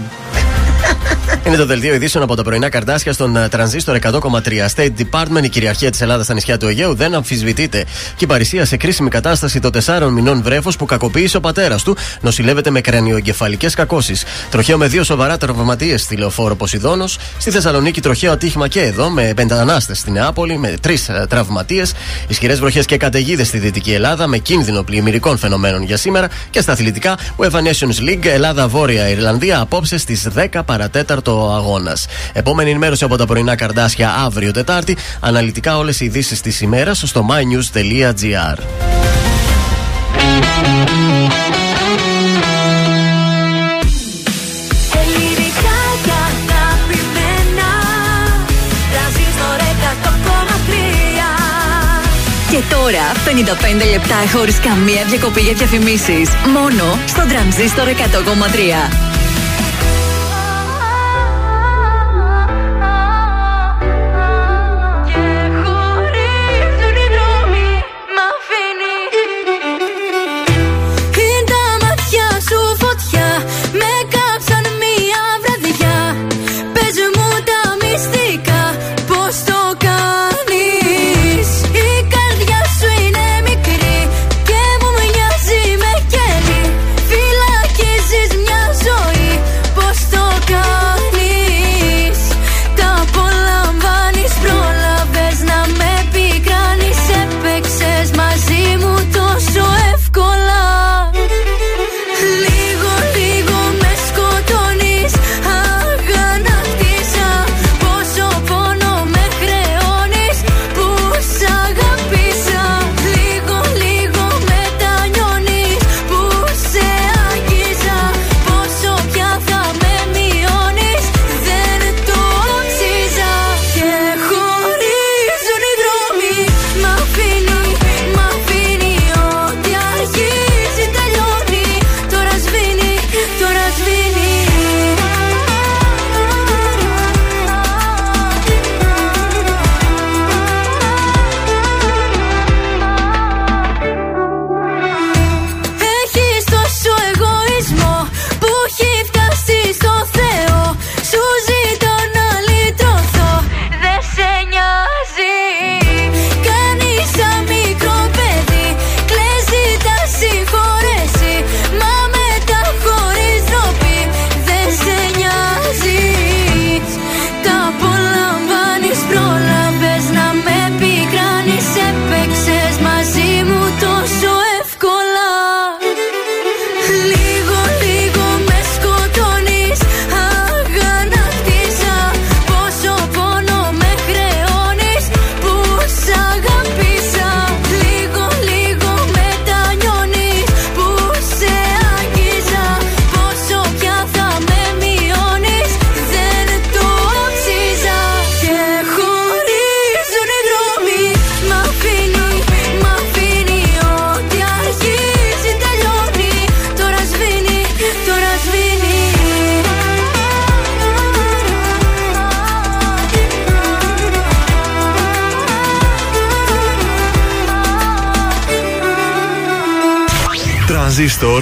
Είναι το δελτίο ειδήσεων από τα πρωινά Καρντάσια στον Τρανζίστορ εκατό κόμμα τρία. State Department, η κυριαρχία της Ελλάδας στα νησιά του Αιγαίου δεν αμφισβητείται. Και η Παρισία σε κρίσιμη κατάσταση των τεσσάρων μηνών βρέφος που κακοποίησε ο πατέρας του, νοσηλεύεται με κρανιοεγκεφαλικές κακώσεις. Τροχαίο με δύο σοβαρά τραυματίες στη λεωφόρο Ποσειδώνος. Στη Θεσσαλονίκη τροχαίο ατύχημα και εδώ, με πεντανάστες στη Νεάπολη, με τρεις τραυματίες. Ισχυρές βροχές και καταιγίδες στη Δυτική Ελλάδα, με κίνδυνο πλημμυρικών φαινομένων για σήμερα. Και στα αθλητικά, UEFA Nations League, Ελλάδα-Βόρεια Ιρλανδία, απόψε στις δέκα παρά τέταρτο. Αγώνας. Επόμενη ενημέρωση από τα πρωινά Καρντάσια αύριο Τετάρτη. Αναλυτικά όλες οι ειδήσεις της ημέρας στο mynews τελεία gr. Και τώρα πενήντα πέντε λεπτά χωρίς καμία διακοπή για διαφημίσεις. Μόνο στο Τρανζίστορ εκατό κόμμα τρία. Ζωή Τρανζίστορ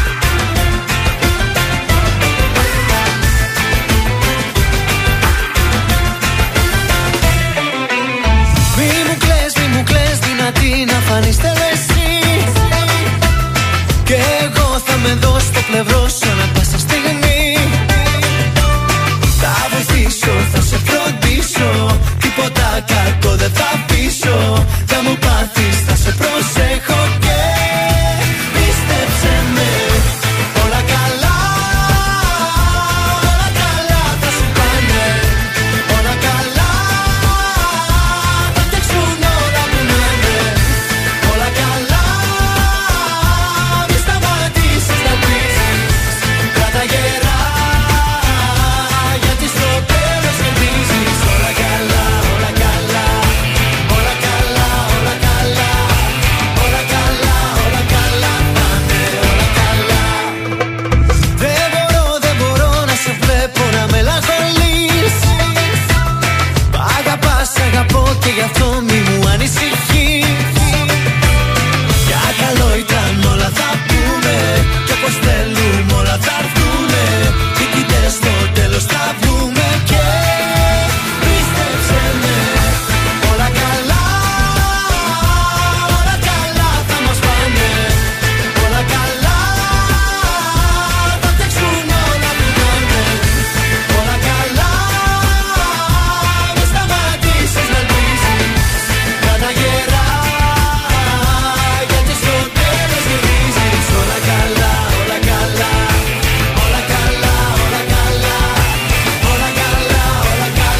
Μη μου κλαις, μη μου κλαις, δυνατή να φανείς θέλω εσύ. Κι εγώ θα με δω στο πλευρό σου ανά πάσα στιγμή. Θα βοηθήσω, θα σε φροντίσω, τίποτα κακό δεν θα πείσω. Θα μου πάθεις, θα σε προσέχω και πίστεψε με. Όλα καλά, όλα καλά θα σου πάνε. Όλα καλά, θα φτιάξουν όλα που λένε. Όλα καλά, μη σταματήσεις να πεις. Κράτα γερά, γιατί στο τέλος κερδίζεις. Όλα καλά, όλα καλά, όλα καλά, όλα καλά. Όλα καλά, όλα καλά θα είναι, όλα καλά. Δεν μπορώ, δεν μπορώ να σε βλέπω να με λαχολείς. Μ' αγαπάς, αγαπώ και γι' αυτό μη μου ανησυχείς. Για καλό ήταν όλα θα πούμε και όπως θέλουμε όλα θα έρθουνε. Νικητές στο τέλος θα βγούμε και πίστεψε με. Όλα καλά, όλα καλά θα μας πάνε. Όλα καλά, θα φτιάξουν όλα που λένε. Όλα καλά, μη σταματήσεις να ελπίζεις. Κράτα γερά, γιατί στο τέλος γυρίζεις. Όλα καλά, όλα καλά, όλα καλά, όλα καλά. Όλα καλά, όλα καλά θα είναι, όλα καλά. Όλα καλά, όλα καλά, όλα καλά, όλα καλά. Όλα καλά, όλα καλά θα είναι, όλα καλά. Όλα καλά, όλα καλά θα μας πάνε. Όλα καλά, θα φτιάξουν όλα που λένε. Όλα καλά, μη σταματήσεις να πεις. Κράτα γερά, γιατί στο τέλος κερδίζεις. Όλα καλά, όλα καλά, όλα καλά, όλα καλά. Όλα καλά, όλα καλά θα είναι, όλα καλά. Όλα καλά, όλα καλά, όλα καλά, όλα καλά. Όλα καλά, όλα καλά θα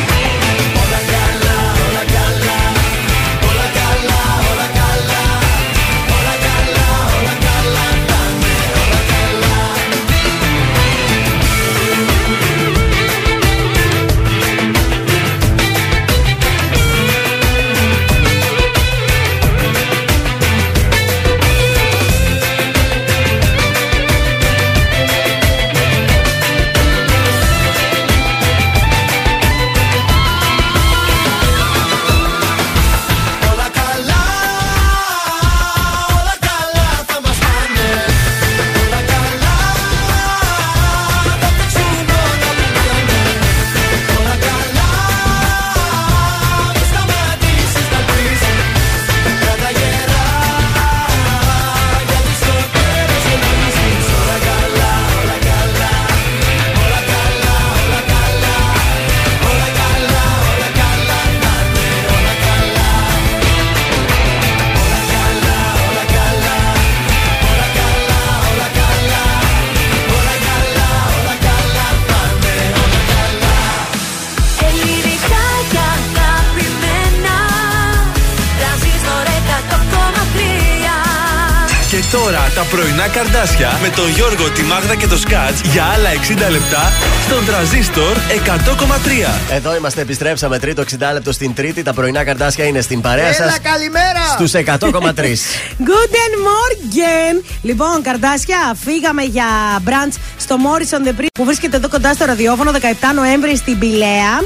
είναι, όλα καλά. Ελληνικά και αγαπημένα. Τρανζίστορ εκατό κόμμα τρία. Και τώρα τα πρωινά Καρντάσια με τον Γιώργο, τη Μάγδα και το Σκατζ για άλλα εξήντα λεπτά στον Τρανζίστορ εκατό κόμμα τρία. Εδώ είμαστε, επιστρέψαμε τρίτο εξήντα λεπτό στην Τρίτη. Τα πρωινά Καρντάσια είναι στην παρέα σας. Έλα, καλημέρα! Στους εκατό κόμμα τρία. Guten Morgen! Λοιπόν, Καρντάσια, φύγαμε για brunch στο Morrison The Pre που βρίσκεται εδώ κοντά στο ραδιόφωνο δεκαεπτά Νοέμβρη στην Πηλαία.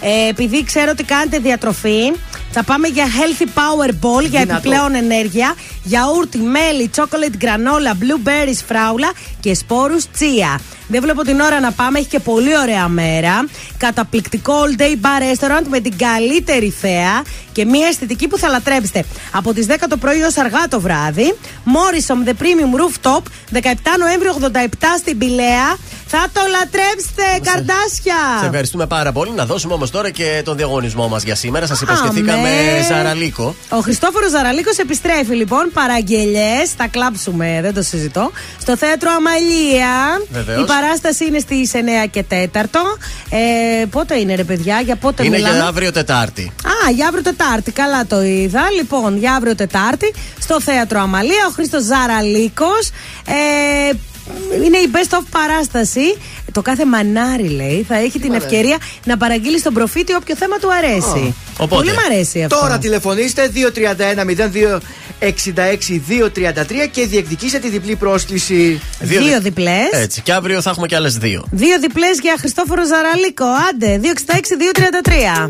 Ε, επειδή ξέρω ότι κάνετε διατροφή, θα πάμε για healthy power ball για Δυνατό. επιπλέον ενέργεια. Γιαούρτι, μέλι, chocolate, granola, blueberries, φράουλα και σπόρους τσία. Δεν βλέπω την ώρα να πάμε, έχει και πολύ ωραία μέρα. Καταπληκτικό all day bar restaurant με την καλύτερη θέα και μια αισθητική που θα λατρέψετε. Από τις δέκα το πρωί ως αργά το βράδυ. Morrison The Premium Rooftop, δεκαεπτά Νοέμβρη ογδόντα επτά στην Πηλαία. Θα το λατρέψετε, Καρντάσια! Σε ευχαριστούμε πάρα πολύ. Να δώσουμε όμως τώρα και τον διαγωνισμό μας για σήμερα. Σας υποσχεθήκαμε Ζαραλίκο. Ο Χριστόφορος Ζαραλίκος επιστρέφει λοιπόν. Παραγγελιές, θα κλάψουμε, δεν το συζητώ. Στο θέατρο Αμαλία. Βεβαίως. Η παράσταση είναι στις εννιά και τέσσερα. Ε, πότε είναι, ρε παιδιά, για πότε είναι μιλάμε? Είναι για αύριο Τετάρτη. Α, για αύριο Τετάρτη. Καλά το είδα. Λοιπόν, για αύριο Τετάρτη στο θέατρο Αμαλία. Ο Χρήστος Ζαραλίκος. Ε, Είναι η best of παράσταση. Το κάθε μανάρι, λέει, θα έχει Τι την μανάρι. ευκαιρία να παραγγείλει στον προφήτη όποιο θέμα του αρέσει. Oh. Οπότε, πολύ μου αρέσει αυτό. Τώρα τηλεφωνήστε δύο τρία ένα μηδέν δύο έξι έξι δύο τρία τρία και διεκδικήστε τη διπλή πρόσκληση. Δύο, δύο διπλές. Έτσι. Και αύριο θα έχουμε κι άλλες δύο. Δύο διπλές για Χριστόφορο Ζαραλίκο. Άντε, δύο έξι έξι δύο τρία τρία.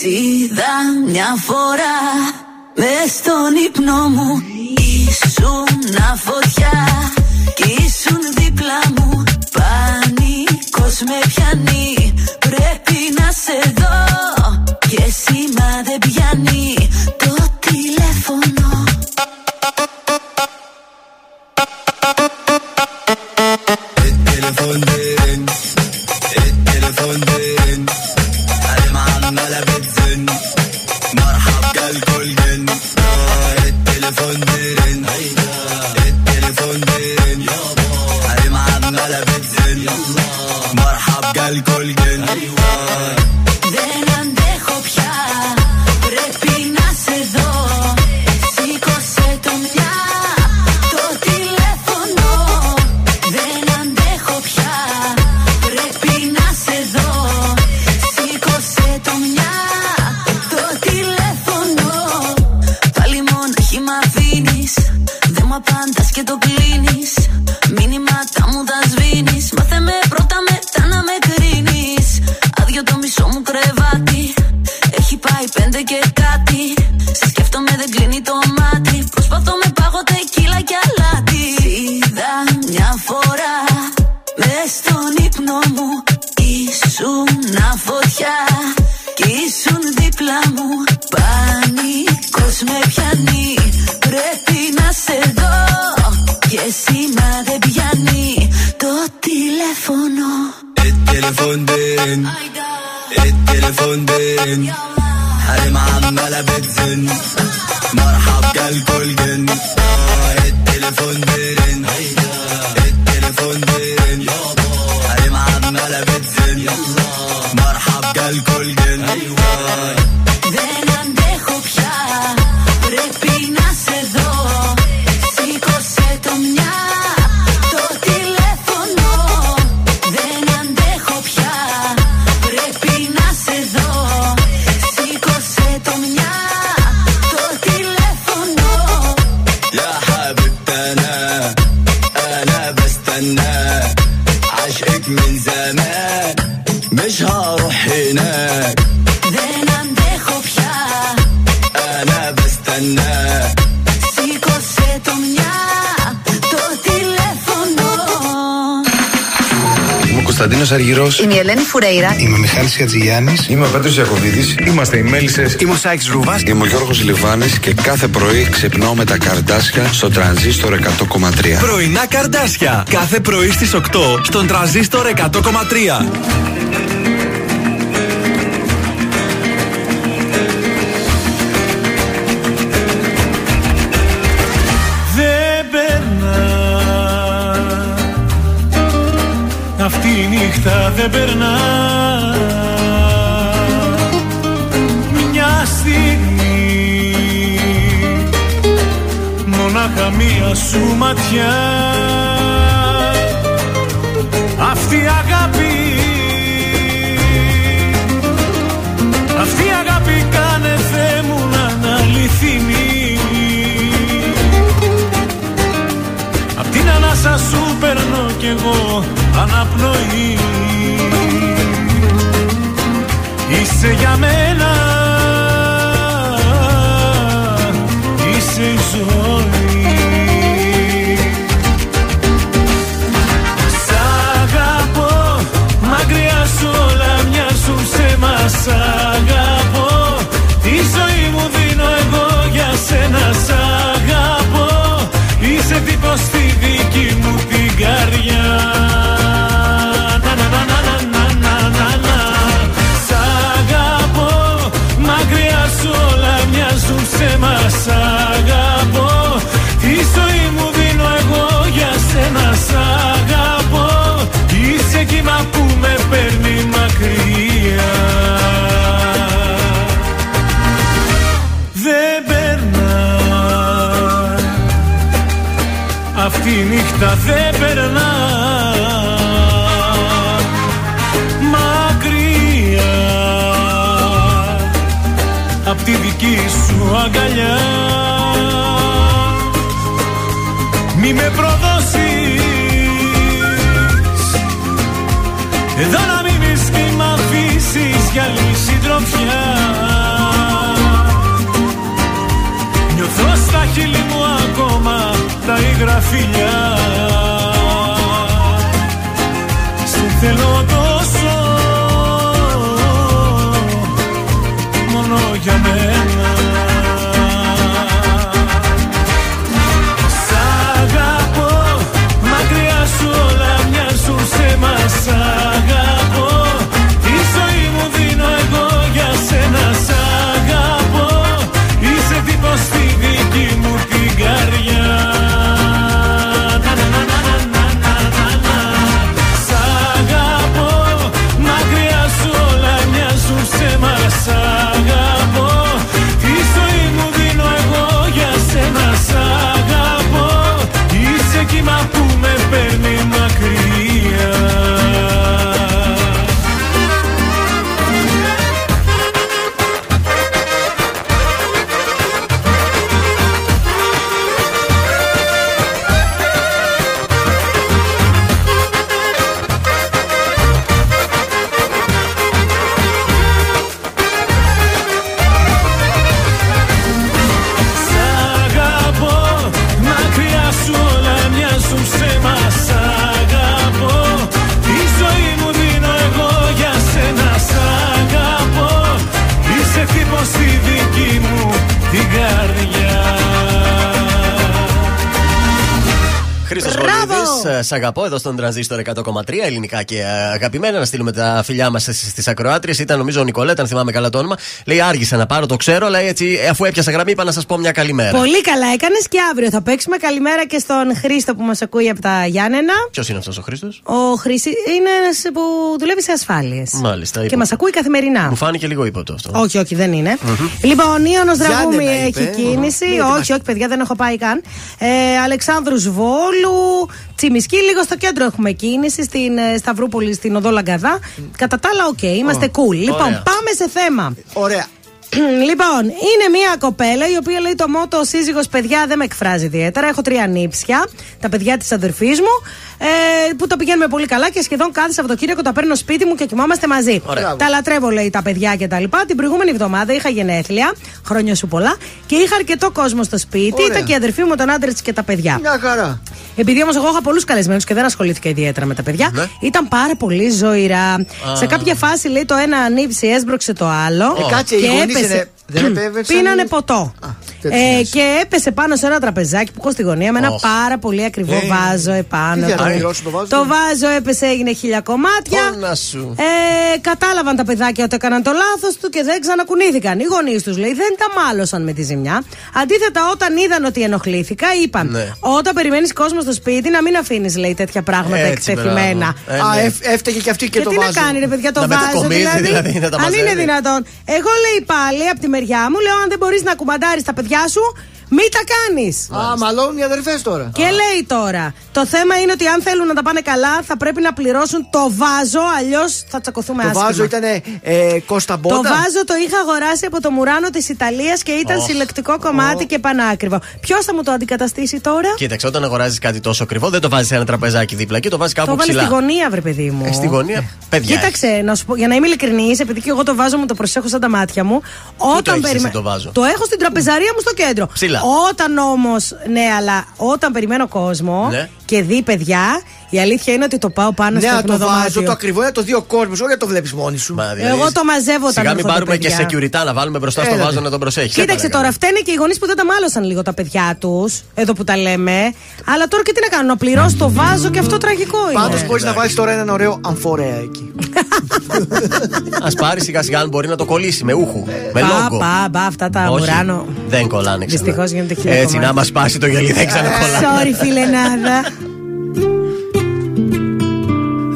σ' είδα μια φορά μες στον ύπνο μου. Ήσουν φωτιά κι ήσουν δίπλα μου. Πανικός με πιάνει, πρέπει να σε δω. Και σήμα δεν πιάνει το τηλέφωνο. Κωνσταντίνος Αργυρός. Είμαι η Ελένη Φουρέιρα. Είμαι ο Μιχάλης Χατζηγιάννης. Είμαι ο Πέτρος Ιακωβίδης. Είμαστε οι Μέλισσες. Είμαι ο Σάκης Ρουβάς. Είμαι ο Γιώργος Λιβάνης και κάθε πρωί ξυπνάω με τα Καρντάσια στο Τρανζίστορ εκατό κόμμα τρία. Πρωινά Καρντάσια. Κάθε πρωί στις οκτώ στον Τρανζίστορ εκατό κόμμα τρία. Δεν περνά μια στιγμή, μονάχα μία σου ματιά. Αυτή η αγάπη, αυτή η αγάπη κάνε Θεέ μου να αναλυθινεί. Απ' την ανάσα σου περνώ κι εγώ αναπνοή. Είσαι για μένα, είσαι η ζωή. Σ' αγαπώ, μακριά σ' όλα μοιάζουν ψέμα. Σ' αγαπώ, τη ζωή μου δίνω εγώ για σένα. Σ' αγαπώ, είσαι τύπος στη δική μου την καρδιά. Σ' αγαπώ, τη ζωή μου δίνω εγώ για σένα. Σ' αγαπώ, είσαι κύμα που με παίρνει μακριά. Δεν περνά, αυτή η νύχτα δεν περνά μακριά απ' τη δική σου αγκαλιά. Μη με προδώσεις, εδώ να μείνεις και μ' αφήσεις για άλλη συντροφιά. γραφιλιά. Σε θέλω τόσο, μόνο για μένα. Σ' αγαπώ, μακριά σου όλα μοιάζουν σε μας. Σ' αγαπώ, τη ζωή μου δίνω εγώ για σένα. Σ' αγαπώ, είσαι δίπλα στη δική μου την καρδιά. Σ' αγαπώ, τη ζωή μου δίνω εγώ για σένα. Σ' αγαπώ, είσαι κύμα που με παίρνει μακριά. Σ' αγαπώ εδώ στον Τρανζίστορ εκατό κόμμα τρία, ελληνικά και αγαπημένα. Να στείλουμε τα φιλιά μας στις ακροάτριες. Ήταν νομίζω ο Νικολέτα, αν θυμάμαι καλά το όνομα. Λέει άργησα να πάρω, το ξέρω, αλλά έτσι αφού έπιασα γραμμή είπα να σας πω μια καλημέρα. Πολύ καλά έκανες και αύριο θα παίξουμε καλημέρα και στον Χρήστο που μας ακούει από τα Γιάννενα. Ποιος είναι αυτός ο Χρήστος? Ο Χρήστος είναι ένας που δουλεύει σε ασφάλειες. Μάλιστα. Και μας ακούει καθημερινά. Μου φάνηκε λίγο ύποπτο αυτό. Όχι, όχι, δεν είναι. Mm-hmm. Λοιπόν, Ιωνος Δραγούμη έχει κίνηση. Mm-hmm. Όχι, όχι, παιδιά, δεν έχω πάει καν. Ε, Αλεξάνδρους Βόλου. Τσιμισκή, λίγο στο κέντρο έχουμε κίνηση, στην Σταυρούπολη, στην οδό Λαγκαδά. Κατά τα άλλα, οκ, okay, είμαστε cool. Ωραία. Λοιπόν, πάμε σε θέμα. Ωραία. Λοιπόν, είναι μια κοπέλα η οποία λέει το μότο ο σύζυγος, παιδιά δεν με εκφράζει ιδιαίτερα, έχω τρία νύψια, τα παιδιά της αδερφής μου, ε, που τα πηγαίνουμε πολύ καλά και σχεδόν κάθε Σαββατοκύριακο τα παίρνω σπίτι μου και κοιμόμαστε μαζί. Ωραία. Τα λατρεύω, λέει, τα παιδιά κτλ. Την προηγούμενη εβδομάδα είχα γενέθλια, χρόνια σου πολλά, και είχα αρκετό κόσμο στο σπίτι. Ωραία. Ήταν και η αδερφή μου, τον άντρα της και τα παιδιά. Μια χαρά. Επειδή όμως εγώ είχα πολλούς καλεσμένους και δεν ασχολήθηκα ιδιαίτερα με τα παιδιά, ναι, ήταν πάρα πολύ ζωηρά. Α. Σε κάποια φάση, λέει, το ένα νύψι έσπρωξε το άλλο. Oh. Κάτσε, και έπεσε. Δεν πίνανε ποτό. Α, ε, και έπεσε πάνω σε ένα τραπεζάκι που έχω στη γωνία με ένα oh. πάρα πολύ ακριβό hey. βάζο επάνω. Τι το, βάζο. το βάζο έπεσε, έγινε χίλια κομμάτια. Ε, κατάλαβαν τα παιδάκια ότι έκαναν το λάθος του και δεν ξανακουνήθηκαν. Οι γονείς τους, λέει, δεν τα μάλωσαν με τη ζημιά. Αντίθετα, όταν είδαν ότι ενοχλήθηκα, είπαν, ναι, όταν περιμένεις κόσμο στο σπίτι, να μην αφήνεις, λέει, τέτοια πράγματα εκτεθειμένα. Ε, ναι. Α, έφταιγε και αυτή και, και το βάζο. Τι να κάνει, ρε παιδιά, το βάζο. Αν είναι δυνατόν. Εγώ, λέει, πάλι από τη μεριά μου, λέω, αν δεν μπορείς να κουμαντάρεις τα παιδιά σου, μην τα κάνεις. Α, μαλώνουν οι αδερφές τώρα. Και λέει τώρα, το θέμα είναι ότι αν θέλουν να τα πάνε καλά, θα πρέπει να πληρώσουν το βάζο, αλλιώς θα τσακωθούμε άσχημα. Το βάζο ήταν ε, Κώστα Μπότα. Το βάζο το είχα αγοράσει από το Μουράνο της Ιταλίας και ήταν oh. συλλεκτικό κομμάτι oh. και πανάκριβο. Ποιος θα μου το αντικαταστήσει τώρα? Κοίταξε, όταν αγοράζεις κάτι τόσο ακριβό, δεν το βάζεις σε ένα τραπεζάκι δίπλα και το βάζεις κάπου το ψηλά. Το βάλεις στη γωνία, βρε παιδί μου. Ε, στη γωνία, παιδιά. Κοίταξε, να σου πω, για να είμαι ειλικρινής, επειδή και εγώ το βάζο μου το προσέχω σαν τα μάτια μου. Όταν περιμένω. Το, το έχω στην τραπεζαρία μου στο κέντρο. Ψηλά. Όταν όμως, ναι, αλλά όταν περιμένω κόσμο, ναι, και δει παιδιά, η αλήθεια είναι ότι το πάω πάνω, ναι, στο ύπνο δωμάτιο. Ναι, το βάζω, το ακριβό, να το δει ο κόσμος, όχι να το βλέπεις μόνη σου. Μα, δηλαδή, εγώ το μαζεύω όταν σιγά μην πάρουμε και security, να βάλουμε μπροστά στο βάζο να τον προσέχει. Κοίταξε τώρα, φταίνε και οι γονείς που δεν τα μάλωσαν λίγο τα παιδιά τους, εδώ που τα λέμε. Αλλά τώρα και τι να κάνω, να πληρώσω το βάζο και αυτό τραγικό είναι. Πάντως μπορείς να βάλεις τώρα έναν ωραίο αμφορέα εκεί. Ας πάρει σιγά σιγά, αν μπορεί να το κολλήσει με ούχου. Με λόγο. Μπα, αυτά τα Μουράνο. Δεν κολλάνε ξανά. Δυστυχώς γίνεται χιλιά. Έτσι, να μας πάσει το γυαλί, δεν ξανακολλάνε. Sorry, φιλενάδα.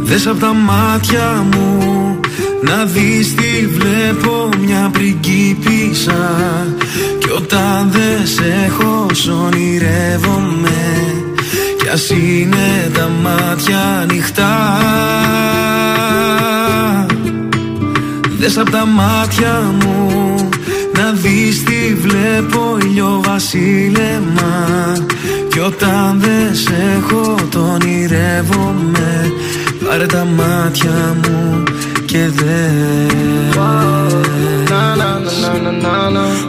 Δες απ' τα μάτια μου να δεις τι βλέπω, μια πριγκίπισσα. Κι όταν δε σε έχω, σ' ονειρεύομαι. Κι ας είναι τα μάτια ανοιχτά. Δες απ' τα μάτια μου να δεις τι βλέπω, ηλιοβασίλεμα. Κι όταν δε σε έχω, το ονειρεύομαι. Πάρε τα μάτια μου και δες.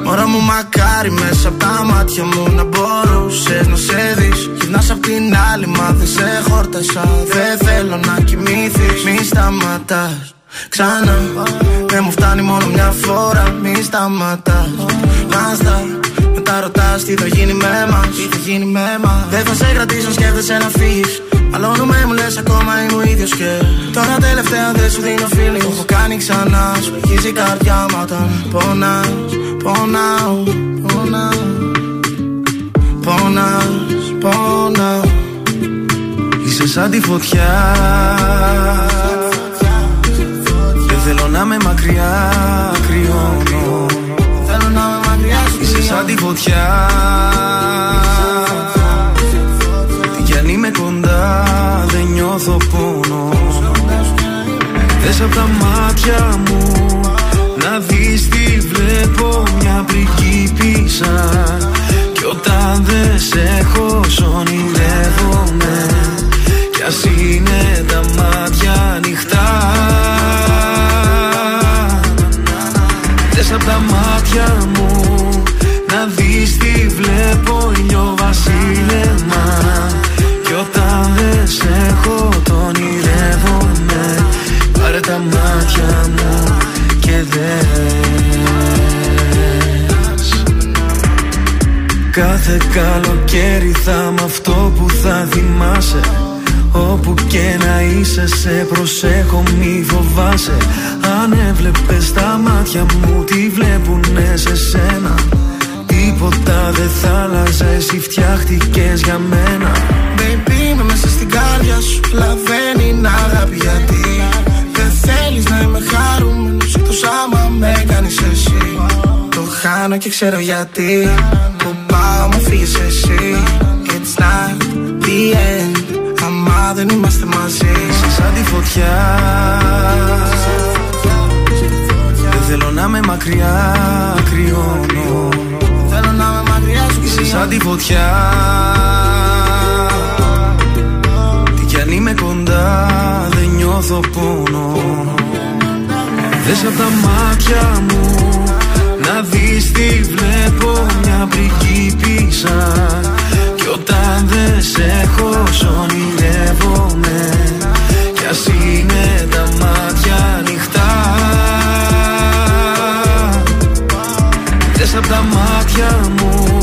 Μωρά μου, μακάρι μέσα από τα μάτια μου να μπορούσες να σε δεις. Γυρνά κοιτάς απ' την άλλη, μάθε σε χόρτασα. Δεν θέλω να κοιμηθείς, μη σταματάς ξανά. Δεν μου φτάνει μόνο μια φορά, μη σταματάς. Μάστα, μετά ρωτάς τι θα γίνει με μας. Δεν θα σε κρατήσω, σκέφτεσαι να φύγεις. Μαλώνουμε, μου λες ακόμα είμαι ο ίδιος και τώρα τελευταία δεν σου δίνω feeling. Το έχω κάνει ξανά, σου αρχίζει η καρδιά μου όταν πονάς, πονάω, πονάω. Πονάς, πονάω. Είσαι σαν τη φωτιά, δεν θέλω να είμαι μακριά, κρυώνω. Θέλω να είμαι μακριά σου. Είσαι σαν τη φωτιά, αν είμαι κοντά δεν νιώθω πόνο. Θες απ' τα μάτια μου να δεις τι βλέπω, μια πριγκίπισσα. Κι όταν δεν σε έχω ονειρεύομαι, κι ας είναι τα μάτια ανοιχτά. Θες απ' τα μάτια μου να δεις τι βλέπω, ήλιο βασίλεμα. Όταν δεν σε έχω το ονειρεύομαι, πάρε τα μάτια μου και δες. Κάθε καλοκαίρι θα είμαι αυτό που θα θυμάσαι. Όπου και να είσαι σε προσέχω, μη φοβάσαι. Αν έβλεπες τα μάτια μου τι βλέπουνε σε σένα, τίποτα δεν θα άλλαζε, εσύ φτιάχτηκες για μένα. Baby, είμαι μέσα στην κάρδια σου, λαβαίνει να αγαπη, γιατί δεν θέλεις να είμαι χαρούμενος εκτός άμα με κάνεις εσύ. Το χάνω και ξέρω γιατί, που πάω μου φύγεις εσύ. It's not the end, άμα δεν είμαστε μαζί. Είσαι σαν τη φωτιά, δεν θέλω να είμαι μακριά, κρυώνω. Θέλω να είμαι μακριά σου. Είσαι σαν τη φωτιά, τι κι αν είμαι κοντά δεν νιώθω πόνο. Δες απ' τα μάτια μου να δεις τι βλέπω, μια πριγκίπισσα. Κι όταν δεν σε έχω ονειρεύομαι, κι ας είναι τα μάτια ανοιχτά. Δες απ' τα μάτια μου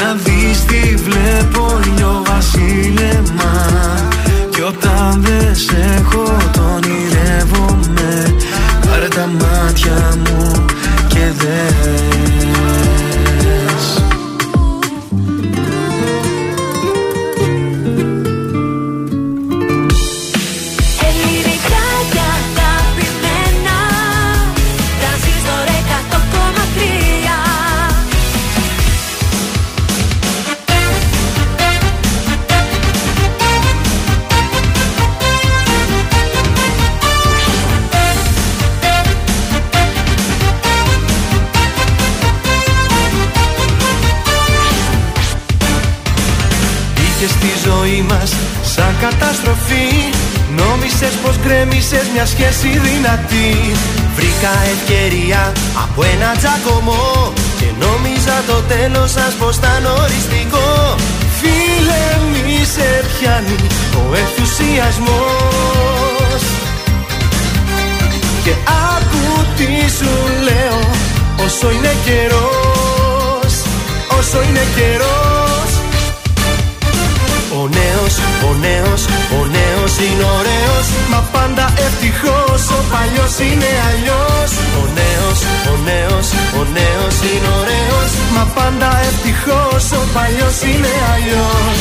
να δεις τι βλέπω, ήλιο βασίλεμα. Κι όταν δεν σε έχω το ονειρεύομαι, πάρε τα μάτια μου και δες. Σαν καταστροφή νόμισες πως γκρέμισες μια σχέση δυνατή. Βρήκα ευκαιρία από ένα τσακωμό και νόμιζα το τέλος σας πως ήταν οριστικό. Φίλε, μη σε πιάνει ο ενθουσιασμός και άκου τι σου λέω, όσο είναι καιρός, όσο είναι καιρός. Ο νέος, ο νέος, ο νέος είναι ωραίος, μα πάντα ευτυχώς ο παλιός είναι αλλιώς. Ο νέος, ο νέος, ο νέος είναι ωραίος, μα πάντα ευτυχώς ο παλιός είναι αλλιώς.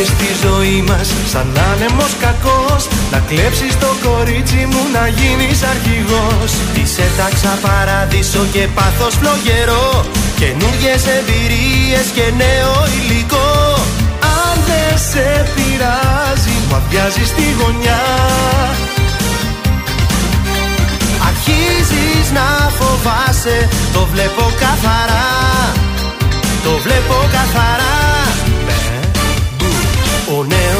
Και στη ζωή μας σαν άνεμος κακός, να κλέψεις το κορίτσι μου να γίνεις αρχηγός. Της έταξα παράδεισο και πάθος φλογερό, καινούργιες εμπειρίες και νέο υλικό. Αν δεν σε πειράζει μου αδειάζεις τη γωνιά, αρχίζεις να φοβάσαι, το βλέπω καθαρά, το βλέπω καθαρά.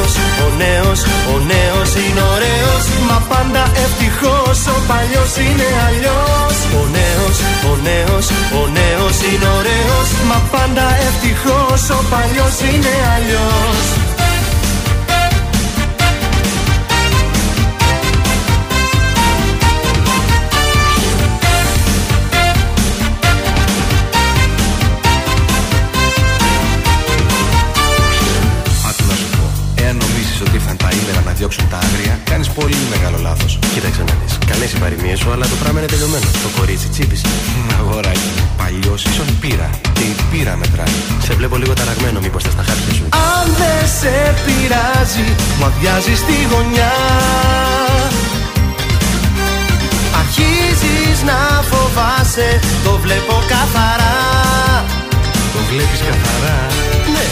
νέος, ο νέος, ο νέος είναι ωραίος, μα πάντα ευτυχώς ο παλιός είναι αλλιώς. Ο νέος, ο νέος, ο νέος είναι ωραίος, μα πάντα ευτυχώς ο παλιός είναι αλλιώς. Διώξουν τα άγρια, κάνεις πολύ μεγάλο λάθος. Κοίταξε να δεις. Καλές οι παροιμίες σου, αλλά το πράγμα είναι τελειωμένο. Το κορίτσι τσίπησε. Αγοράκι, παλιός ίσον πήρα. Και η πήρα μετράει. Σε βλέπω λίγο ταραγμένο, μήπως θες τα χάπια σου. Αν δεν σε πειράζει, μου αδειάζει στη γωνιά. Αρχίζεις να φοβάσαι, το βλέπω καθαρά. Το βλέπεις καθαρά. Ναι.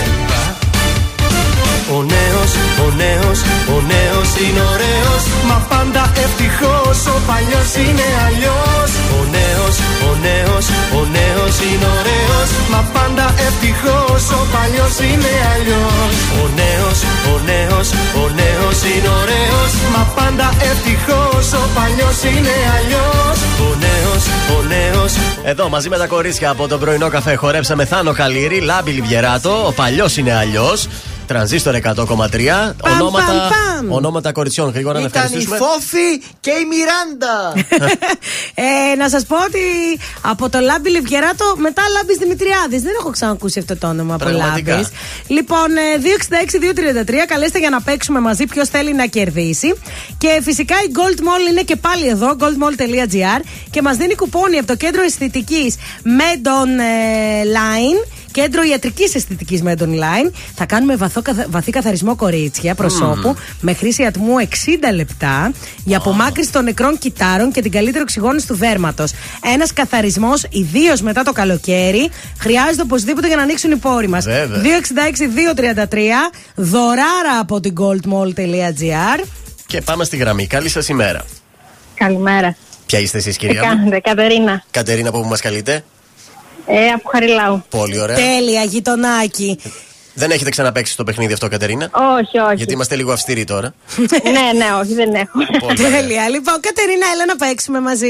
Ο νέος, ο νέος, ο νέος είναι ωραίος, μα πάντα ευτυχώς ο παλιός είναι αλλιώς. Ο νέος, ο νέος, ο νέος είναι ωραίος, μα πάντα ευτυχώς ο παλιός είναι αλλιώς. Ο νέος, ο νέος, ο νέος είναι ωραίος, μα πάντα ευτυχώς ο παλιός είναι αλλιώς. Ο νέος, ο νέος. Εδώ μαζί με τα κορίτσια από τον πρωινό καφέ χορέψαμε Θάνο Καλύρη, Λάμπη Λιβιεράτο, ο παλιός είναι αλλιώς. Τρανζίστορ εκατό κόμμα τρία, ονόματα, ονόματα κοριτσιών. Γρήγορα να ευχαριστήσουμε. Ήταν η Φόφη και η Μιράντα. ε, να σας πω ότι από το Λάμπη Λιβιεράτο, μετά Λάμπης Δημητριάδης. Δεν έχω ξανακούσει αυτό το όνομα από Λάμπης. Λοιπόν, δύο έξι έξι δύο τρία τρία, καλέστε για να παίξουμε μαζί ποιος θέλει να κερδίσει. Και φυσικά η Gold Mall είναι και πάλι εδώ, goldmall.gr, και μας δίνει κουπόνι από το κέντρο αισθητικής Medon ε, Line. Κέντρο ιατρικής αισθητικής με τον Line. Θα κάνουμε βαθό, βαθύ καθαρισμό κορίτσια προσώπου mm. με χρήση ατμού εξήντα λεπτά για απομάκρυνση των νεκρών κυτάρων και την καλύτερη οξυγόνηση του δέρματος. Ένας καθαρισμός, ιδίως μετά το καλοκαίρι, χρειάζεται οπωσδήποτε για να ανοίξουν οι πόροι μας. δύο έξι έξι δύο τρία τρία, δωράρα από την goldmall.gr. Και πάμε στη γραμμή. Καλή σας ημέρα. Καλημέρα. Ποια είστε εσείς, κυρία μου? Κάνετε, Κατερίνα. Κατερίνα, από που μας καλείτε? Ε, από Χαριλάου. Πολύ ωραία. Τέλεια, γειτονάκι. Δεν έχετε ξαναπαίξει στο παιχνίδι αυτό, Κατερίνα? Όχι, όχι. Γιατί είμαστε λίγο αυστηροί τώρα. Ναι, ναι, όχι, δεν έχω. Πολύ τέλεια. Λοιπόν, Κατερίνα, έλα να παίξουμε μαζί.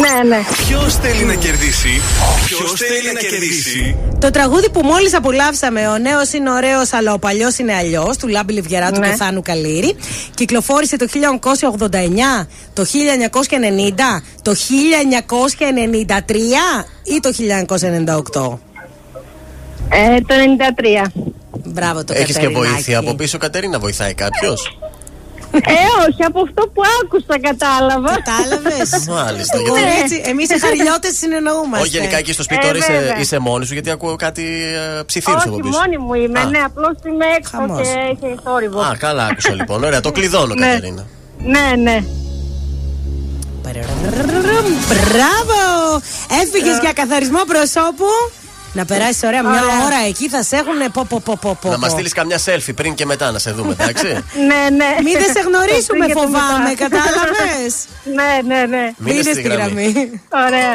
Ναι, ναι. Ποιος θέλει να κερδίσει? Ποιος θέλει να κερδίσει? Το τραγούδι που μόλις απολαύσαμε, ο νέος είναι ωραίος, αλλά ο παλιός είναι αλλιώς, του Λάμπη Λιβιεράτου και Θάνου Καλύρη, κυκλοφόρησε το χίλια εννιακόσια ογδόντα εννιά, το χίλια εννιακόσια ενενήντα, το χίλια εννιακόσια ενενήντα τρία ή το χίλια εννιακόσια ενενήντα οκτώ. Ε, το ενενήντα τρία. Μπράβο το Κατερινάκι. Έχεις και βοήθεια από πίσω, Κατερίνα, βοηθάει κάποιος? Ε, όχι, από αυτό που άκουσα κατάλαβα. Κατάλαβες. Μάλιστα. Γιατί... έτσι, εμείς οι χαριλιώτες συνεννοούμαστε. Όχι, γενικά εκεί στο σπίτι τώρα είσαι, είσαι μόνη σου, γιατί ακούω κάτι ε, ψιθύρους από πίσω. Όχι, μόνη μου είμαι, Α. ναι, απλώς είμαι έξω και, και θόρυβο. Α, καλά άκουσα λοιπόν. Ωραία, το κλειδώνω, Κατερίνα. Ναι, ναι. Μπράβο! Έφυγες για καθαρισμό προσώπου. Να περάσεις ωραία, μια ωραία ώρα εκεί θα σε έχουν πω, πω, πω, πω, πω. Να μας στείλεις καμιά selfie πριν και μετά να σε δούμε, εντάξει? Ναι, ναι. Μην δεν σε γνωρίσουμε, φοβάμαι, κατάλαβες? Ναι, ναι, ναι. Μείνε στη γραμμή. Ωραία.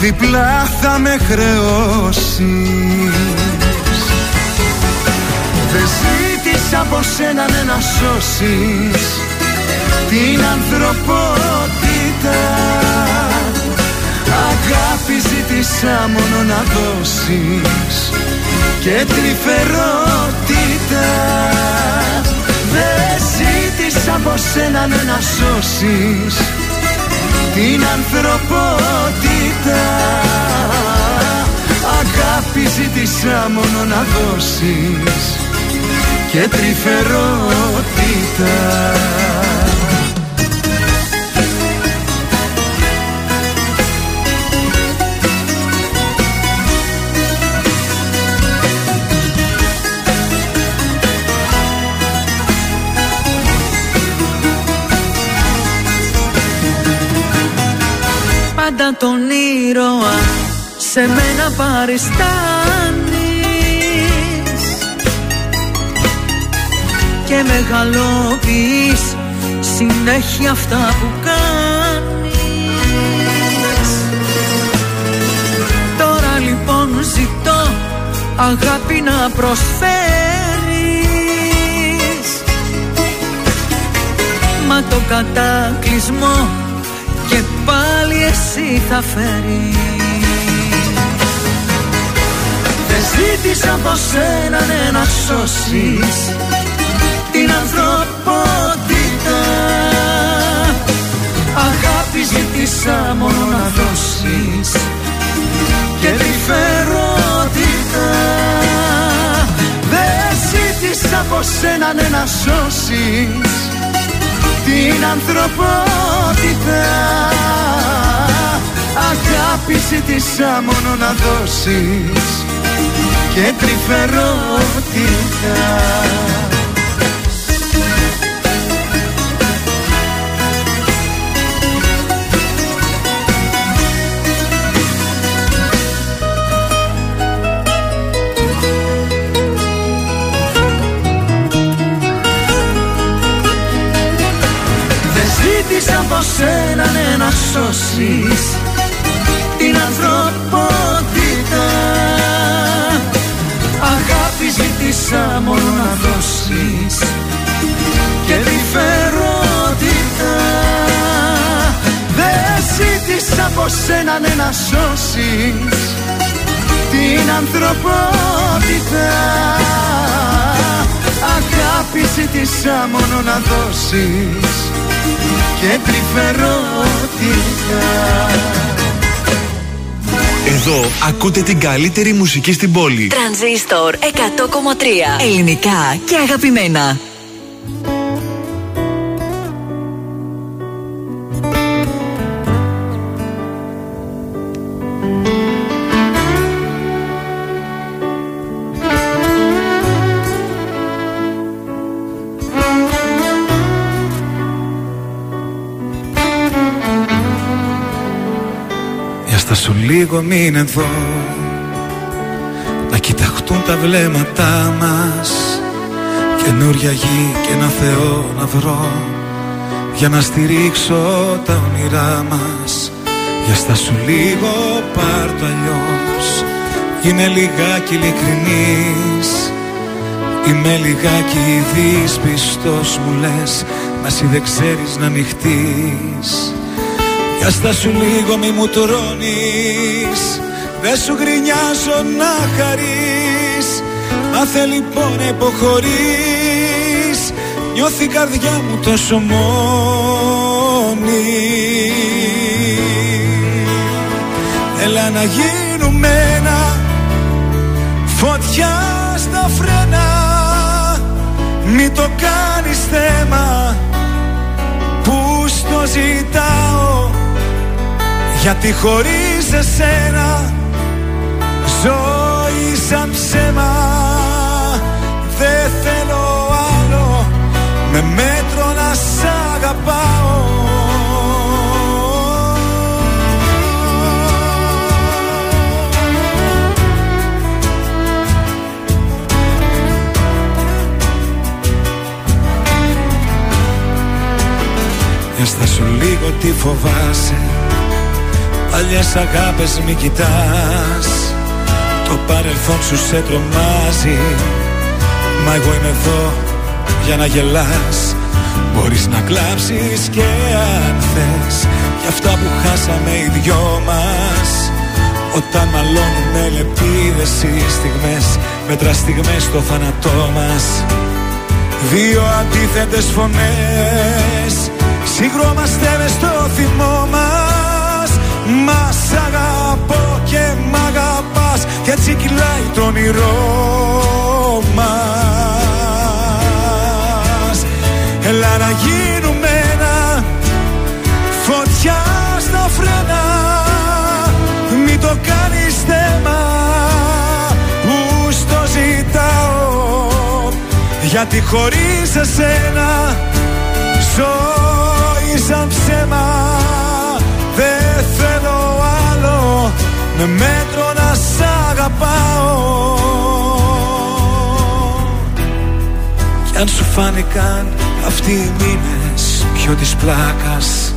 διπλά θα με χρεώσεις. Δεν ζήτησα από σένα ναι, να σώσεις την ανθρωπότητα. Αγάπη ζήτησα μόνο να δώσεις και τρυφερότητα. Δεν ζήτησα από σένα ναι, να σώσεις την ανθρωπότητα. Αγάπη ζήτησα μόνο να δώσεις και τρυφερότητα. Πάντα τον ήρωα σε μένα παριστάνεις και μεγαλοποιείς συνέχεια αυτά που κάνεις. Τώρα λοιπόν ζητώ αγάπη να προσφέρεις, μα το κατάκλυσμό και πάλι εσύ θα φέρεις. Δεν ζήτησα από σένα ναι, να σώσεις την ανθρωπότητα. Αγάπη ζήτησα μόνο να δώσεις και τυφερότητα. Δεν ζήτησα από σένα ναι, να σώσεις την ανθρωπότητα. Αγάπη ζήτησα μόνο να δώσεις και τρυφερότητα. Από σένα ναι, να σώσεις την ανθρωπότητα. Αγάπη ζήτησα μόνο να δώσεις και διφερότητα. Δεν ζήτησα από σένα ναι, να σώσεις την ανθρωπότητα. Αγάπη ζήτησα μόνο να δώσεις και τρυφερότητα. Εδώ ακούτε την καλύτερη μουσική στην πόλη. Τρανζίστορ εκατό κόμμα τρία. Ελληνικά και αγαπημένα. Λίγο μείνε εδώ, να κοιταχτούν τα βλέμματά μας. Καινούρια γη και ένα Θεό να βρω, για να στηρίξω τα όνειρά μας. Για στάσου λίγο, πάρ' το αλλιώς, γίνε λιγάκι ειλικρινής. Είμαι λιγάκι δυσπιστός μου λες, μα εσύ δεν ξέρεις να ανοιχτείς. Για στάσου λίγο μη μου τρώνεις, δεν σου γρινιάζω να χαρείς. Μάθε λοιπόν να υποχωρείς, νιώθει η καρδιά μου τόσο μόνη. Έλα να γίνουμε ένα, φωτιά στα φρένα. Μη το κάνεις θέμα που στο ζητάω, γιατί χωρίς εσένα ζωή σαν ψέμα. Δεν θέλω άλλο με μέτρο να σ' αγαπάω. Έστασου λίγο τι φοβάσαι, παλιές αγάπες μη κοιτάς. Το παρελθόν σου σε τρομάζει, μα εγώ είμαι εδώ για να γελάς. Μπορείς να κλάψεις και αν θες, για αυτά που χάσαμε οι δυο μας. Ο Όταν μαλώνουμε λεπτίδες οι στιγμές, μέτρα στιγμές στο θάνατό μας. Δύο αντίθετες φωνές συγκρούμαστε μες στο θυμό μας. Μας αγαπώ και μ' αγαπάς, κι έτσι κυλάει το όνειρό μας. Έλα να γίνουμε ένα, φωτιά στα φρένα. Μη το κάνεις θέμα, που στο ζητάω, γιατί χωρίς εσένα ζωή σαν ψέμα. Δεν θέλω άλλο με μέτρο να σ' αγαπάω. Κι αν σου φάνηκαν αυτοί οι μήνες πιο της πλάκας,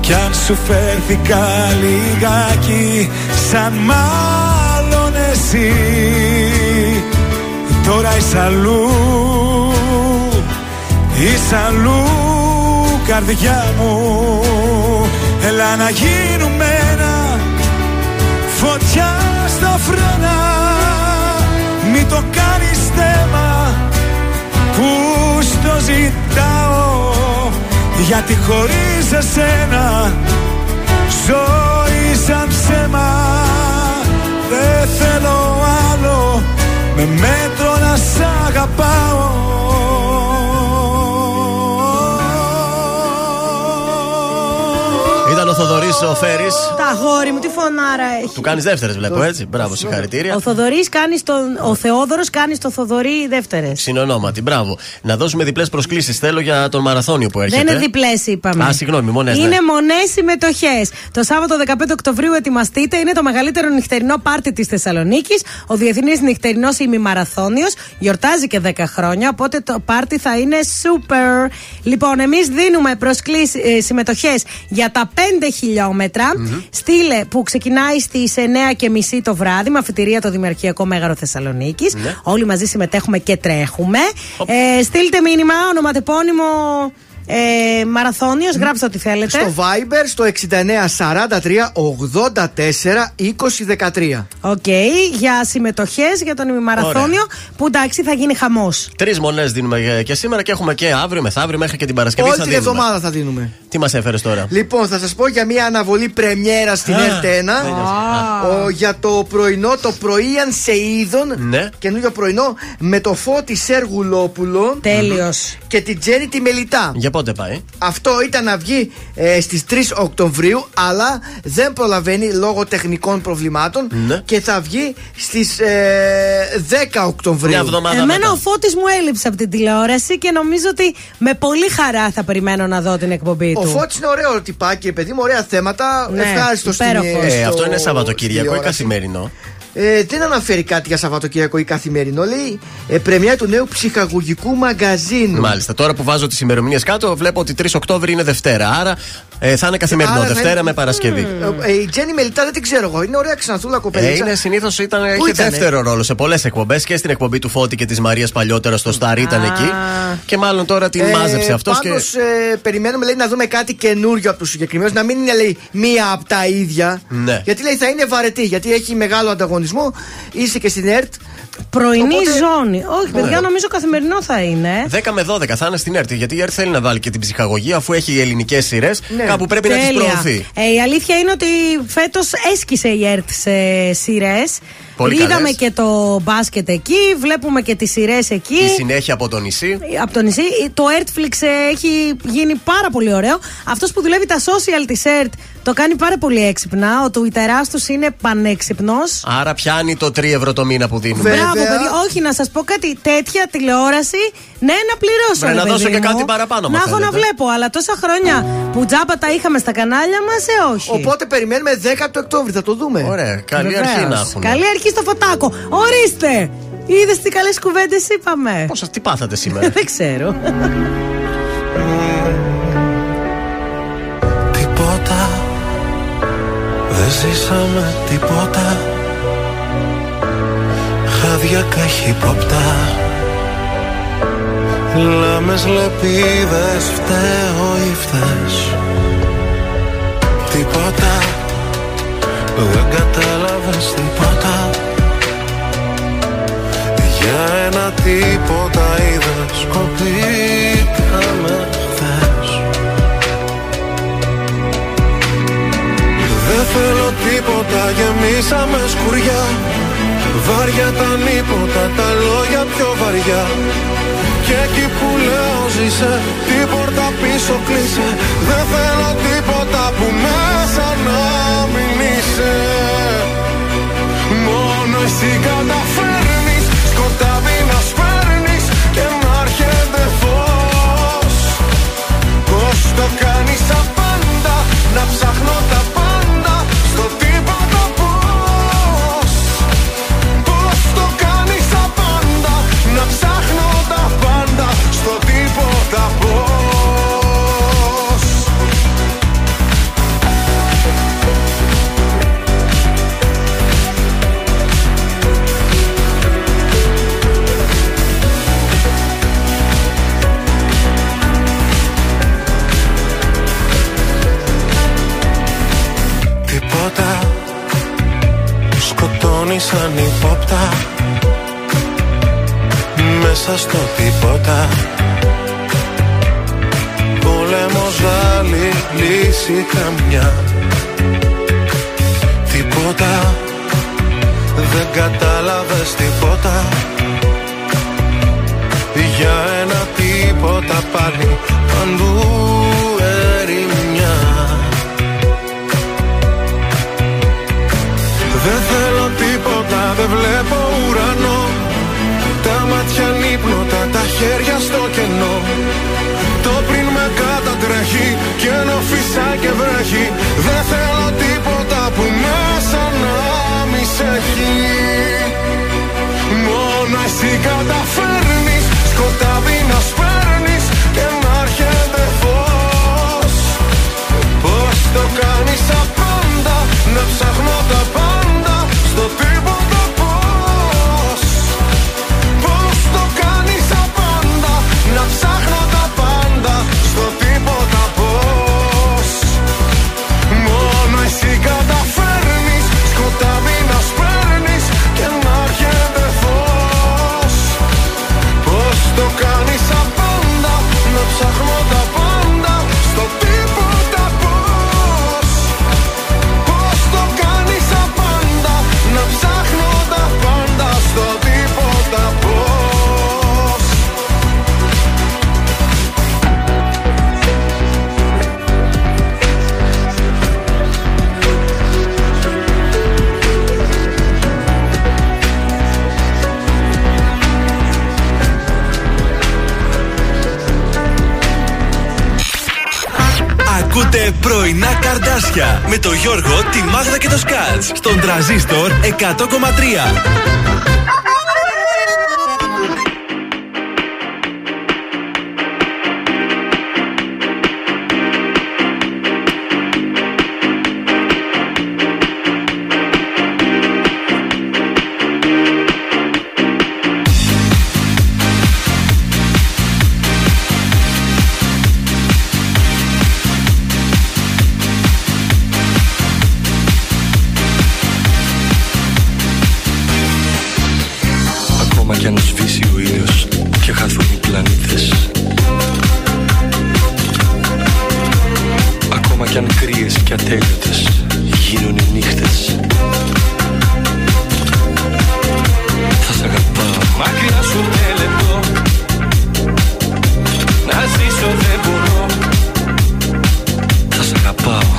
κι αν σου φέρθηκα λιγάκι σαν μάλλον εσύ, τώρα είσαι αλλού, είσαι αλλού καρδιά μου. Έλα να γίνουμε ένα, φωτιά στα φρένα. Μη το κάνεις θέμα, που στο ζητάω, γιατί χωρίς εσένα ζωή σαν ψέμα. Δεν θέλω άλλο με μέτρο να σ' αγαπάω. Ήταν ο Θοδωρής ο Φέρης. Τα αγόρι μου, τι φωνάρα έχει. Του κάνεις δεύτερες, βλέπω έτσι. Μπράβο, συγχαρητήρια. Ο Θοδωρής κάνει τον. Ο Θεόδωρος κάνει στο Θοδωρή δεύτερες. Συνονόματι, μπράβο. Να δώσουμε διπλές προσκλήσεις. Θέλω για τον μαραθώνιο που έρχεται. Δεν είναι διπλές, είπαμε. Α, συγγνώμη, μονές. Είναι ναι. μονές συμμετοχές. Το Σάββατο δεκαπέντε Οκτωβρίου ετοιμαστείτε. Είναι το μεγαλύτερο νυχτερινό πάρτι της Θεσσαλονίκης. Ο διεθνής νυχτερινός ημιμαραθώνιος γιορτάζει και δέκα χρόνια. Οπότε το πάρτι θα είναι super. Λοιπόν, εμείς δίνουμε προσκλήσεις, ε, συμμετοχές για τα πέντε χιλιόμετρα, mm-hmm. στείλε που ξεκινάει στις εννιά και μισή το βράδυ με αφιτηρία το Δημαρχιακό Μέγαρο Θεσσαλονίκης. Mm-hmm. Όλοι μαζί συμμετέχουμε και τρέχουμε. Oh. Ε, στείλτε μήνυμα, ονοματεπώνυμο. Ε, μαραθώνιος, mm. γράψτε ό,τι θέλετε. Στο Viber στο εξήντα εννιά σαράντα τρία ογδόντα τέσσερα είκοσι δεκατρία. Οκ, okay, για συμμετοχές για τον ημιμαραθώνιο. Ωραία. Που εντάξει θα γίνει χαμός. Τρεις μονές δίνουμε και σήμερα και έχουμε και αύριο, μεθαύριο μέχρι και την Παρασκευή. Όλη την εβδομάδα θα δίνουμε. Τι μας έφερες τώρα? Λοιπόν, θα σας πω για μια αναβολή πρεμιέρα στην Ερτένα. Για το πρωινό, το πρωίαν σε είδων. Ναι. Καινούριο πρωινό με το Φώτη Σεργουλόπουλο. Τέλειος. Και την Τζένη τη Μελιτά. Για πότε πάει? Αυτό ήταν να βγει ε, στις τρεις Οκτωβρίου, αλλά δεν προλαβαίνει λόγω τεχνικών προβλημάτων, ναι. και θα βγει στις ε, δέκα Οκτωβρίου. Εμένα μετά. Ο Φώτης μου έλειψε από την τηλεόραση και νομίζω ότι με πολύ χαρά θα περιμένω να δω την εκπομπή του. Ο Φώτης είναι ωραίο τυπάκι, παιδί μου, ωραία θέματα. Ναι, ευχάριστο στην ε, στο... Αυτό είναι Σαββατοκύριακο ή καθημερινό? Ε, δεν αναφέρει κάτι για Σαββατοκύριακο ή καθημερινό. Λέει ε, πρεμιά του νέου ψυχαγωγικού μαγκαζίνου. Μάλιστα, τώρα που βάζω τις ημερομηνίες κάτω, βλέπω ότι τρεις Οκτώβρη είναι Δευτέρα. Άρα ε, θα είναι καθημερινό. Άρα, Δευτέρα είναι... με Παρασκευή. Mm. Ε, η Τζένι Μελιτά δεν την ξέρω εγώ. Είναι ωραία ξανθούλα κοπέλα. Ε, είναι συνήθως ήταν. Είχε δεύτερο ρόλο σε πολλές εκπομπές και στην εκπομπή του Φώτη και της Μαρίας παλιότερα στο Σταρ ήταν ah. εκεί. Και μάλλον τώρα την ε, μάζεψε αυτό. Πάντως και... ε, περιμένουμε, λέει, να δούμε κάτι καινούριο από τους συγκεκριμένους. Να μην είναι, λέει, μία από τα ίδια. Ναι. Γιατί, λέει, θα είναι βαρετή, γιατί έχει μεγάλο ανταγωνισμό. Είσαι και στην ΕΡΤ. Πρωινή οπότε... ζώνη. Όχι, παιδιά, νομίζω καθημερινό θα είναι. δέκα με δώδεκα θα είναι στην ΕΡΤ. Γιατί η ΕΡΤ θέλει να βάλει και την ψυχαγωγία, αφού έχει ελληνικές σειρές. Ναι. Κάπου πρέπει Τέλεια. να τις προωθεί. Ε, η αλήθεια είναι ότι φέτος έσκησε η ΕΡΤ σε σειρές. Είδαμε και το μπάσκετ εκεί, βλέπουμε και τις σειρές εκεί. Η συνέχεια από το νησί. Από το νησί. Το Ertflix έχει γίνει πάρα πολύ ωραίο. Αυτός που δουλεύει τα social της Ert το κάνει πάρα πολύ έξυπνα. Ο Twitter του είναι πανέξυπνος. Άρα πιάνει το τρία ευρώ το μήνα που δίνουμε. Βέβαια. Μπράβο, παιδιά. Όχι, να σας πω κάτι. Τέτοια τηλεόραση, ναι, να πληρώσω. Βρε, να δώσω και κάτι παραπάνω. Να έχω να βλέπω, αλλά τόσα χρόνια που τζάμπα τα είχαμε στα κανάλια μας, ε, όχι. Οπότε περιμένουμε δέκα Οκτωβρίου, θα το δούμε. Ωραία, καλή Βεβαίως. αρχή να έχουμε. Καλή αρχή. Στο φωτάκο. Ορίστε! Είδες τι καλές κουβέντες είπαμε. Πόσα τι πάθατε σήμερα? Δεν ξέρω. Τίποτα. Δεν ζήσαμε τίποτα. Χάδια καχύποπτα. Λάμες λεπίδες. Φταίω ή φταίς? Τίποτα. δεν κατάλαβες τίποτα. Για ένα τίποτα είδα, σκοπήκαμε χθες. Δεν θέλω τίποτα, γεμίσαμε σκουριά. Βάρια τα νύποτα, τα λόγια πιο βαριά. Κι εκεί που λέω ζήσε, την πόρτα πίσω κλείσε. Δεν θέλω τίποτα που μέσα να μην είσαι. Μόνο εσύ καταφέρνεις, σκοτάδι να σπέρνεις και να έρχεται φως. Πώς το κάνεις απάντα, να ψάχνω τα πάντα στο τίποτα πώς. Πώς το κάνεις απάντα, να ψάχνω τα πάντα στο τίποτα πώς. Τίποτα σκοτώνει σαν υπόπτα. Μέσα στο τίποτα πόλεμος, άλλη λύση καμιά. Τίποτα, δεν κατάλαβες τίποτα. Για ένα τίποτα πάλι παντού ερημιά. Δεν θέλω τίποτα, δεν βλέπω ουρανό. Τα μάτια ανύπνοτα, τα χέρια στο κενό. Το πριν με κατατρέχει και ενώ φυσά και βρέχει. Δεν θέλω τίποτα που μέσα να μισέχει. Μόνο εσύ καταφέρνεις, σκοτάδι να σπέρνεις και να έρχεται φως. Πώς το κάνεις απάντα, να ψάχνω τα πάντα στο τίποτα πώς. Πώς το κάνεις απάντα, να ψάχνω τα πάντα στο τίποτα πώς. Μόνο εσύ καταφέρνεις, σκοτάδι να σπέρνεις και να έρχεται φως. Πώς το κάνεις απάντα, να ψάχνω τα πάντα στο τίποτα πώς. Πώς το κάνεις απάντα, να ψάχνω τα πάντα στο τίποτα πώς. Ακούτε πρωινά Καρντάσια με το Γιώργο, τη Μάγδα και το Σκατζ στον Τρανζίστορ εκατό κόμμα τρία. Θα σ' αγαπάω.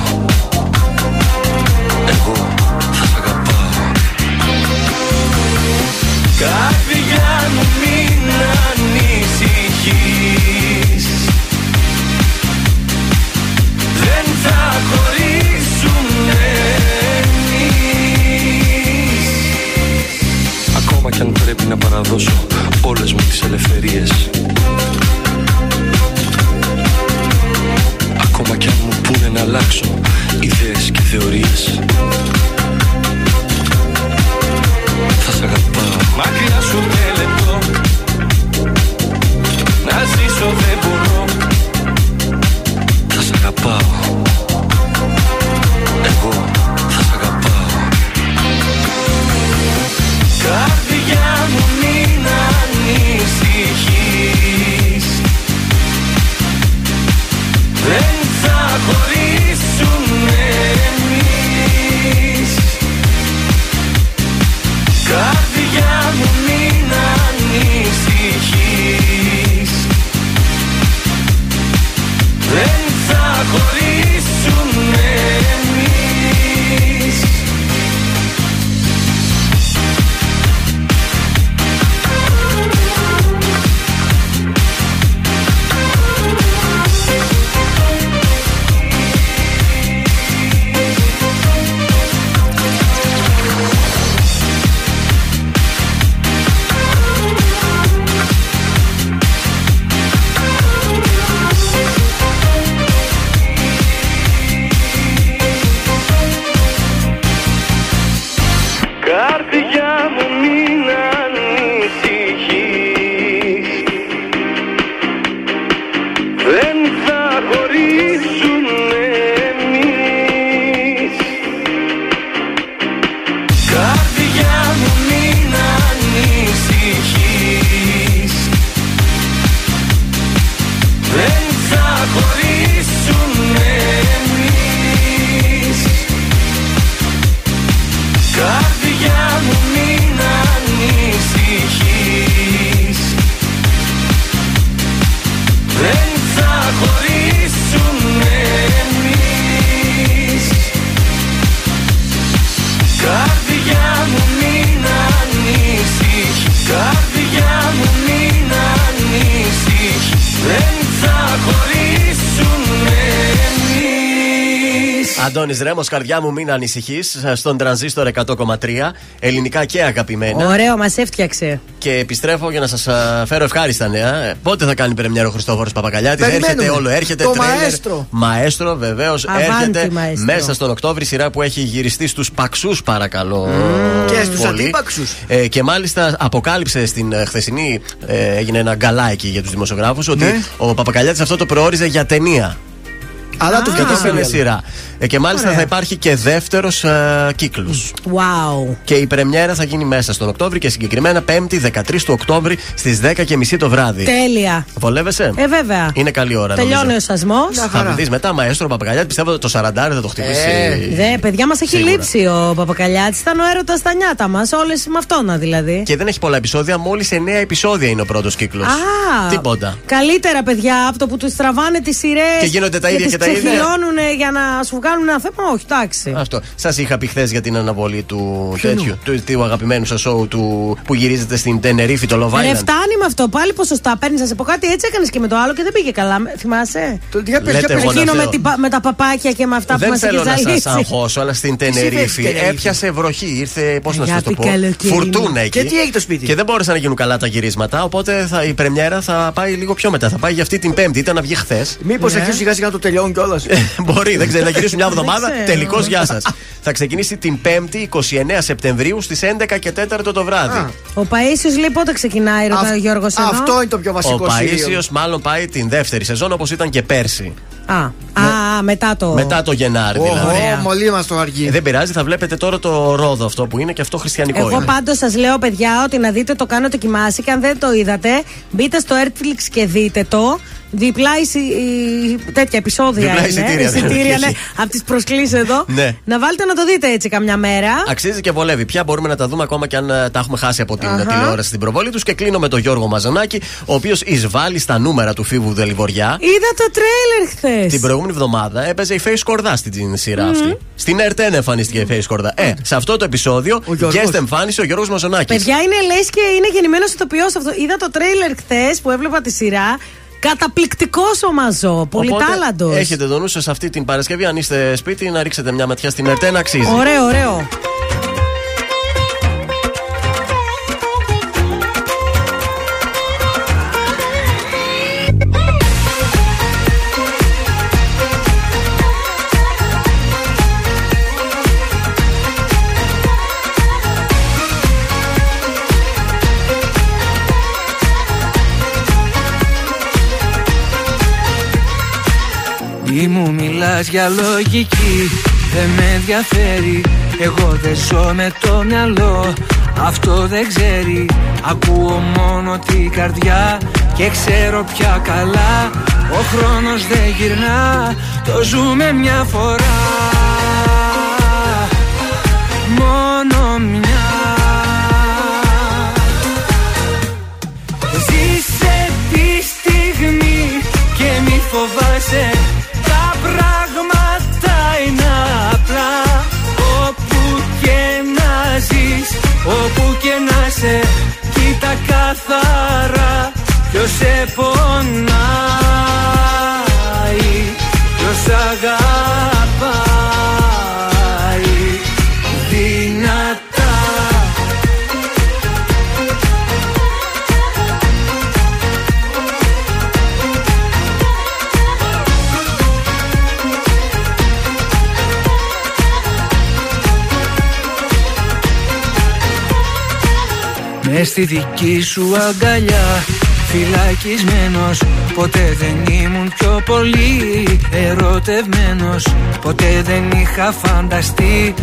Εγώ θα σ' αγαπάω. Αντώνης Ρέμος, καρδιά μου, μην ανησυχείς. Στον τρανζίστορ εκατό κόμμα τρία. Ελληνικά και αγαπημένα. Ωραίο, μας έφτιαξε. Και επιστρέφω για να σας φέρω ευχάριστα νέα. Πότε θα κάνει πρεμιέρα ο Χριστόφορος Παπακαλιάτης? Έρχεται όλο, έρχεται το τρέιλερ. Μαέστρο. Μαέστρο, βεβαίως. Έρχεται μαέστρο. Μέσα στον Οκτώβρη, σειρά που έχει γυριστεί στους παξούς, παρακαλώ. Mm. Και στους αντίπαξους. Ε, και μάλιστα αποκάλυψε στην χθεσινή. Ε, έγινε ένα γκαλάκι για τους δημοσιογράφους ότι ναι. ο Παπακαλιάτης αυτό το προόριζε για ταινία. Αλλά του κατάφερε σειρά. Και μάλιστα Ωραία. θα υπάρχει και δεύτερος ε, κύκλος. Wow. Και η πρεμιέρα θα γίνει μέσα στον Οκτώβρη και συγκεκριμένα πέμπτη δεκατρείς του Οκτώβρη στις δέκα και μισή το βράδυ. Τέλεια. Βολεύεσαι? Ε, βέβαια. Είναι καλή ώρα. Τελειώνει ο σασμός. Θα δεις μετά Μαέστρο Παπακαλιάτη. Πιστεύω ότι το σαράντα θα το χτυπήσει. Ε, δε, παιδιά, μας έχει σίγουρα. Λείψει ο Παπακαλιάτης. Ήταν ο έρωτας στα νιάτα μας. Όλες με αυτόνα δηλαδή. Και δεν έχει πολλά επεισόδια. Μόλις εννέα επεισόδια είναι ο πρώτος κύκλος. Τίποτα. Καλύτερα, παιδιά, από το που του τραβάνε τις σειρές. Και γίνονται τα ίδια και τα ίδια. Για να σου κάνουν ένα θέμα, όχι, εντάξει. Αυτό. Σας είχα πει χθες για την αναβολή του τέτοιου, του, του αγαπημένου σας σόου του, που γυρίζεται στην Τενερίφη, το Love Island. Ναι, φτάνει με αυτό. Πάλι ποσοστά παίρνεις, να σε πω κάτι. Έτσι έκανες και με το άλλο και δεν πήγε καλά. Θυμάσαι. Το εκείνο με, με τα παπάκια και με αυτά δεν που μας είχε ζαλίσει. Δεν θέλω να σας αγχώσω, αλλά στην Τενερίφη έπιασε βροχή. Ήρθε, πώς να σας το πω, φουρτούνα εκεί. Και τι έγινε το σπίτι. Και δεν μπόρεσαν να γίνουν καλά τα γυρίσματα. Οπότε θα, η πρεμιέρα θα πάει λίγο πιο μετά. Θα πάει για αυτή την Πέμπτη. Ήταν να βγει χθες. Μήπως αρχίσουν σιγά σιγά το τελειώνουν κιόλας. Μπορεί, δεν ξέρω, να γυρίσουν μια εβδομάδα. Τελικώς, γεια σας. Θα ξεκινήσει την 5η εικοστή ενάτη Σεπτεμβρίου στις έντεκα και τέσσερα το βράδυ. Ο Παΐσιος λέει πότε ξεκινάει, ρωτάει ο Γιώργος. Αυτό είναι το πιο βασικό. Ο Παΐσιος μάλλον πάει την δεύτερη σεζόν, όπως ήταν και πέρσι. Α, μετά το. Μετά το Γενάρη δηλαδή. Μολύ μας το αργεί. Δεν πειράζει, θα βλέπετε τώρα το Ρόδο αυτό που είναι και αυτό χριστιανικό. Εγώ πάντως σας λέω, παιδιά, ότι να δείτε το Κάνω Δοκιμάσει και αν δεν το είδατε, μπείτε στο Netflix και δείτε το. Διπλά τέτοια επεισόδια είναι. Εισιτήρια, ναι. Από τις προσκλήσεις εδώ. Να βάλετε να το δείτε έτσι καμιά μέρα. Αξίζει και βολεύει. Πια μπορούμε να τα δούμε ακόμα και αν τα έχουμε χάσει από την τηλεόραση στην προβολή τους. Και κλείνω με τον Γιώργο Μαζονάκη, ο οποίος εισβάλλει στα νούμερα του Φίβου Δελιβοριά. Είδα το τρέιλερ χθες. Την προηγούμενη εβδομάδα έπαιζε η Φέη Σκορδά στην σειρά αυτή. Στην Ερτέν εμφανίστηκε η Φέη Σκορδά. Ε, σε αυτό το επεισόδιο guest εμφάνισε ο Γιώργος Μαζονάκης. Παιδιά, είναι λες και είναι γεννημένος ηθοποιός αυτό. Είδα το τρέιλερ χθες που έβλεπα τη σειρά. Καταπληκτικός ο Μαζό, πολυτάλαντος. Έχετε τον νου σας αυτή την Παρασκευή, αν είστε σπίτι, να ρίξετε μια ματιά στην Ερτένα, αξίζει. Ωραίο, ωραίο. Ή μου μιλάς για λογική, δεν με ενδιαφέρει. Εγώ δεν ζω με το μυαλό, αυτό δεν ξέρει. Ακούω μόνο την καρδιά και ξέρω πια καλά. Ο χρόνος δεν γυρνά, το ζούμε μια φορά. Μόνο μια. Ζήσε τη στιγμή και μη φοβάσαι. Πράγματα είναι απλά. Όπου και να ζεις, όπου και να σε, κοίτα καθαρά. Ποιος σε πονάει, ποιος αγαπάει δυνατά. Μες στη δική σου αγκαλιά φυλακισμένος, ποτέ δεν ήμουν πιο πολύ ερωτευμένος. Ποτέ δεν είχα φανταστεί,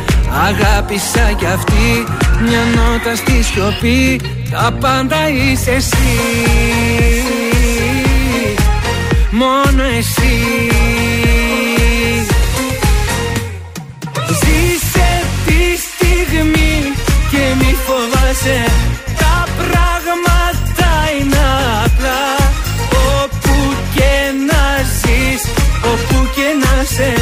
αγάπησα κι αυτή. Μια νότα στη σιωπή, τα πάντα είσαι εσύ. Μόνο εσύ. Ζήσε τη στιγμή και μη φοβάσαι. Πράγματα είναι απλά. Όπου και να ζεις, όπου και να σε,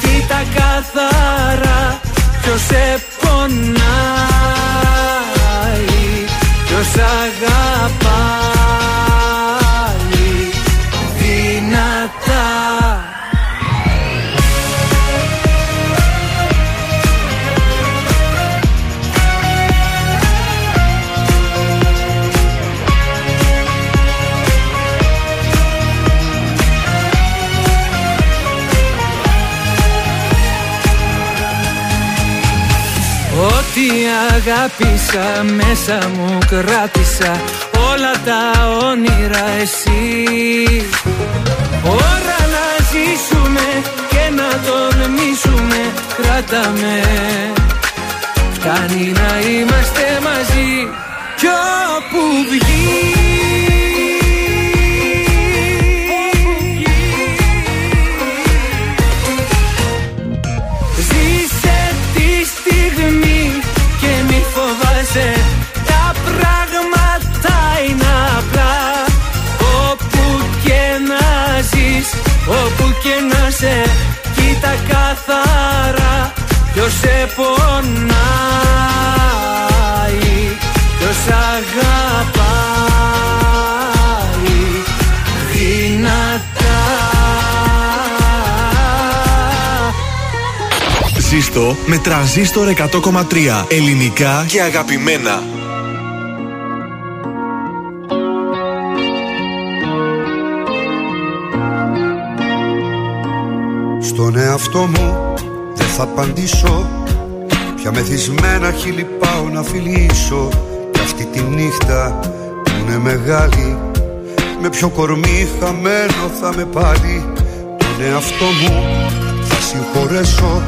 κοίτα καθαρά. Ποιος σε πονάει, ποιος αγαπάει δυνατά. Τι αγάπησα, μέσα μου κράτησα όλα τα όνειρα εσύ. Ώρα να ζήσουμε και να τολμήσουμε, κράτα με. Φτάνει να είμαστε μαζί κι όπου βγει. Τα πράγματα είναι απλά. Όπου και να ζεις, όπου και να σε, κοίτα καθαρά ποιος σε πονάει, ποιος αγαπάει δυνατά. Ζήστο με Τρανζίστορ εκατό κόμμα τρία. Ελληνικά και αγαπημένα. Στον εαυτό μου δεν θα απαντήσω. Πια μεθυσμένα χείλη πάω να φιλήσω. Κι αυτή τη νύχτα που είναι μεγάλη, με ποιο κορμί χαμένο θα με πάλι. Τον εαυτό μου θα συγχωρέσω.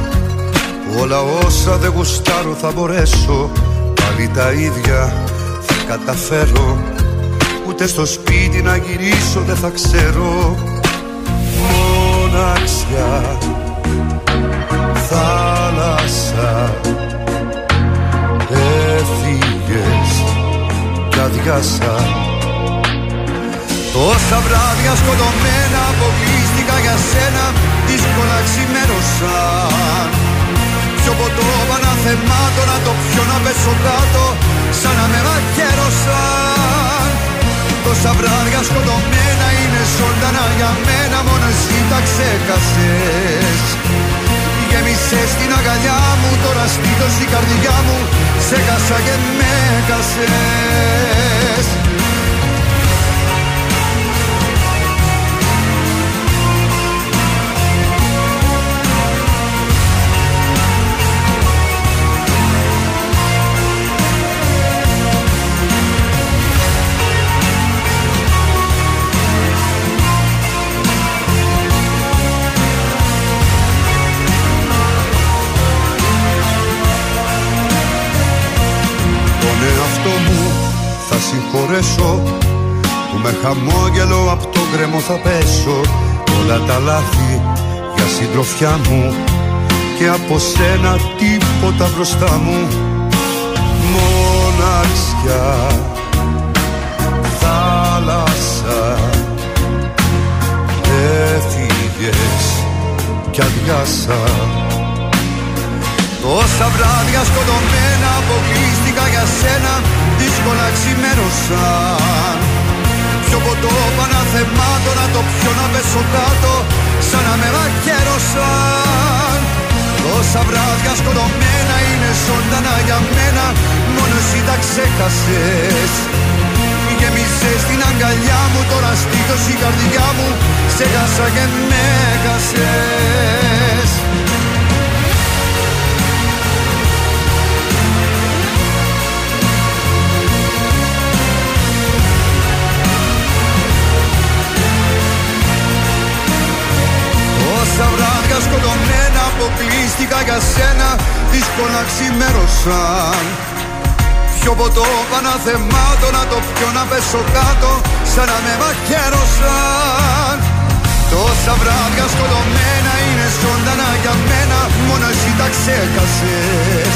Όλα όσα δεν γουστάρω θα μπορέσω. Πάλι τα ίδια θα καταφέρω. Ούτε στο σπίτι να γυρίσω δεν θα ξέρω. Μοναξιά, θάλασσα, έφυγες κι αδειάσα. Τόσα βράδια σκοτωμένα αποκλείστηκα για σένα. Δύσκολα ξημέρωσαν. Πιο ποτό παναθεμάτωνα, το πιο να πέσω κάτω, σαν να με μαχαίρωσαν. Τόσα βράδια σκοτωμένα είναι ζωντανά για μένα, μόνο εσύ τα ξέχασες. Γέμισες την αγκαλιά μου, τώρα στήθος η καρδιά μου, σε χάσα και με χάσες. Συγχωρέσω, που με χαμόγελο από το γκρεμό θα πέσω. Όλα τα λάθη για συντροφιά μου, και από σένα τίποτα μπροστά μου. Μοναξιά, θάλασσα, έφυγες κι αδειάσα. Τόσα βράδια σκοτωμένα αποκλείστηκα για σένα. Δύσκολα ξημέρωσαν. Πιο ποτό παναθεμάτωνα, το πιο να πέσω κάτω, σαν να με μαχαίρωσαν. Τόσα βράδια σκοτωμένα είναι ζωντανά για μένα, μόνο εσύ τα ξέχασες. Γέμισες την αγκαλιά μου, τώρα στήθος η καρδιά μου, σε χάσα και με χάσες. Τόσα βράδια σκοτωμένα αποκλείστηκα για σένα, δύσκολα ξημέρωσαν. Πιο ποτό παναθεμάτωνα, το πιο να πέσω κάτω, σαν να με μαχαίρωσαν. Τόσα βράδια σκοτωμένα είναι ζωντανά για μένα, μόνο εσύ τα ξέχασες.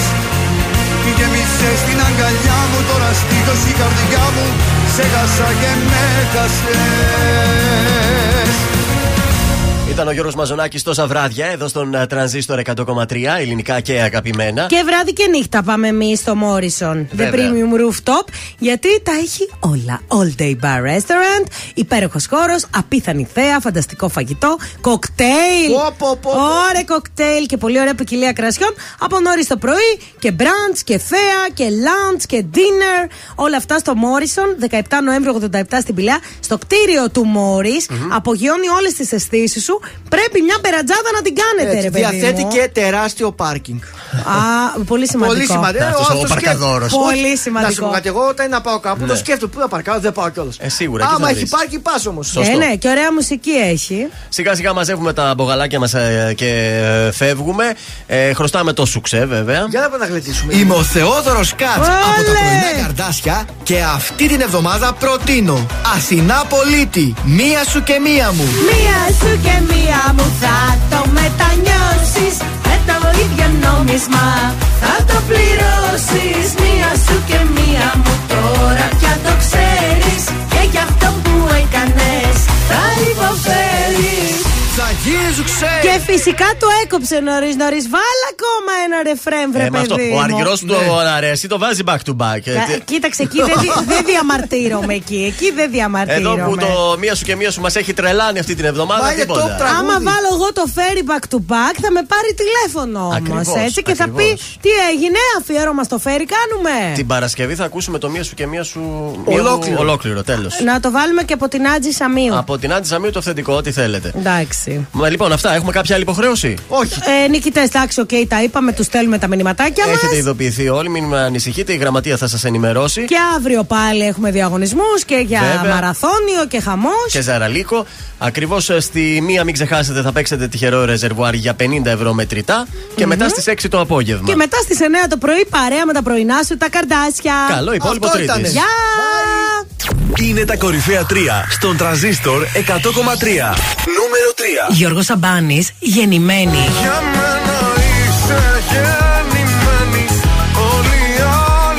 Γέμισες την αγκαλιά μου, τώρα στήθος η καρδιά μου, σε χάσα και με χάσες. Ήταν ο Γιώργος Μαζονάκης τόσα βράδια εδώ στον Τρανζίστορ εκατό κόμμα τρία, ελληνικά και αγαπημένα. Και βράδυ και νύχτα πάμε εμείς στο Morrison. The Premium Rooftop, γιατί τα έχει όλα. All Day Bar Restaurant, υπέροχος χώρος, απίθανη θέα, φανταστικό φαγητό, κοκτέιλ. Ωραία κοκτέιλ και πολύ ωραία ποικιλία κρασιών. Από νωρίς το πρωί και brunch και θέα και lunch και dinner. Όλα αυτά στο Morrison, δεκαεπτά Νοέμβρη ογδόντα επτά στην Πηλιά, στο κτίριο του Morris. Mm-hmm. Απογειώνει όλες τις αισθήσεις σου. πρέπει μια περατζάδα να την κάνετε. Έτσι, ρε παιδί διαθέτει μου. Και τεράστιο πάρκινγκ. Α, πολύ σημαντικό. Πολύ σημαντικό. Ο παρκαδόρος. Πολύ σημαντικό. Να σου πω κάτι, εγώ όταν να πάω κάπου, ναι. το σκέφτομαι. Πού να παρκάρω, δεν πάω κιόλας. Ε, σίγουρα. Άμα έχει πάρκι, πας όμως. Ε, ναι, και ωραία μουσική έχει. Σιγά σιγά μαζεύουμε τα μπογαλάκια μας ε, και ε, φεύγουμε. Ε, χρωστάμε το σουξέ, βέβαια. Για να πάμε να γλεντήσουμε. Είμαι ο Θεόδωρος Σκατζ από τα Πρωινά Καρντάσια και αυτή την εβδομάδα προτείνω Αθηνά Πολίτη. Μία σου και μία μου. Μία σου και μία μου θα το μετανιώσεις. Με το ίδιο νόμισμα θα το πληρώσεις. Μία σου και μία μου τώρα πια το ξέρεις. Και γι' αυτό που έκανες θα υποφέρεις. Και φυσικά το έκοψε νωρίς νωρίς. Βάλε ακόμα ένα ρεφρέμ, βρε ε, παιδί. Ο Αργυρός του ναι. αρέσει, το βάζει back to back. Κα, κοίταξε, εκεί δεν δε διαμαρτύρομαι. Εκεί, εκεί δεν διαμαρτύρομαι. Εδώ που το μία σου και μία σου μας έχει τρελάνει αυτή την εβδομάδα. Βάλε τίποτα. Άμα βάλω εγώ το ferry back to back, θα με πάρει τηλέφωνο όμως. Έτσι, και θα πει τι έγινε, αφιέρωμα στο ferry κάνουμε. Την Παρασκευή θα ακούσουμε το μία σου και μία σου. Ολόκληρο. Ολόκληρο, τέλος. Να το βάλουμε και από την Άντζη Σαμίου. Από την Άντζη Σαμίου το αυθεντικό, ό,τι θέλετε. Εντάξει. Μα, λοιπόν, αυτά. Έχουμε κάποια άλλη υποχρέωση? Όχι. Ε, νικητές, εντάξει, οκ, okay, τα είπαμε, τους στέλνουμε τα μηνυματάκια μας. Έχετε ειδοποιηθεί όλοι, μην ανησυχείτε, η γραμματεία θα σας ενημερώσει. Και αύριο πάλι έχουμε διαγωνισμούς και για Βέβαια. μαραθώνιο και χαμός. Και Ζαραλίκο. Ακριβώς στη μία, μην ξεχάσετε, θα παίξετε τυχερό ρεζερβουάρ για πενήντα ευρώ μετρητά. Και mm-hmm. μετά στις έξι το απόγευμα. Και μετά στις εννιά το πρωί, παρέα με τα πρωινά σου, τα Καρντάσια. Καλό υπόλοιπο Τρίτης. Γεια! Είναι τα κορυφαία τρία στον Τρανζίστορ εκατό κόμμα τρία. Νούμερο τρία. Γιώργος Σαμπάνης, γεννημένη. Για μένα είσαι γεννημένη. Όλοι οι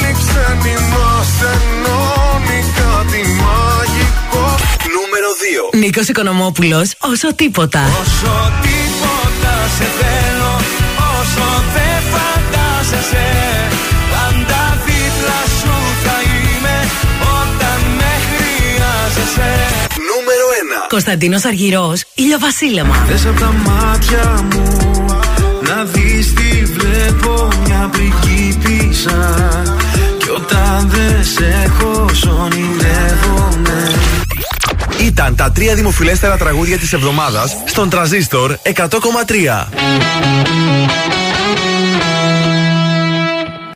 άλλοι ξένοι μας ενώνει κάτι μαγικό. Νούμερο δύο. Νίκος Οικονομόπουλος, όσο τίποτα. Όσο τίποτα σε θέλω, όσο δεν φαντάζεσαι. Πάντα δίπλα σου θα είμαι όταν με χρειάζεσαι. Κωνσταντίνος Αργυρός, Ηλιοβασίλεμα. Θες απ' τα μάτια μου να δεις τι βλέπω, μια πριγκίπισσα. Κι όταν δεν σε έχω, ονειρεύομαι. Ήταν τα τρία δημοφιλέστερα τραγούδια της εβδομάδας στον Τρανζίστορ εκατό κόμμα τρία.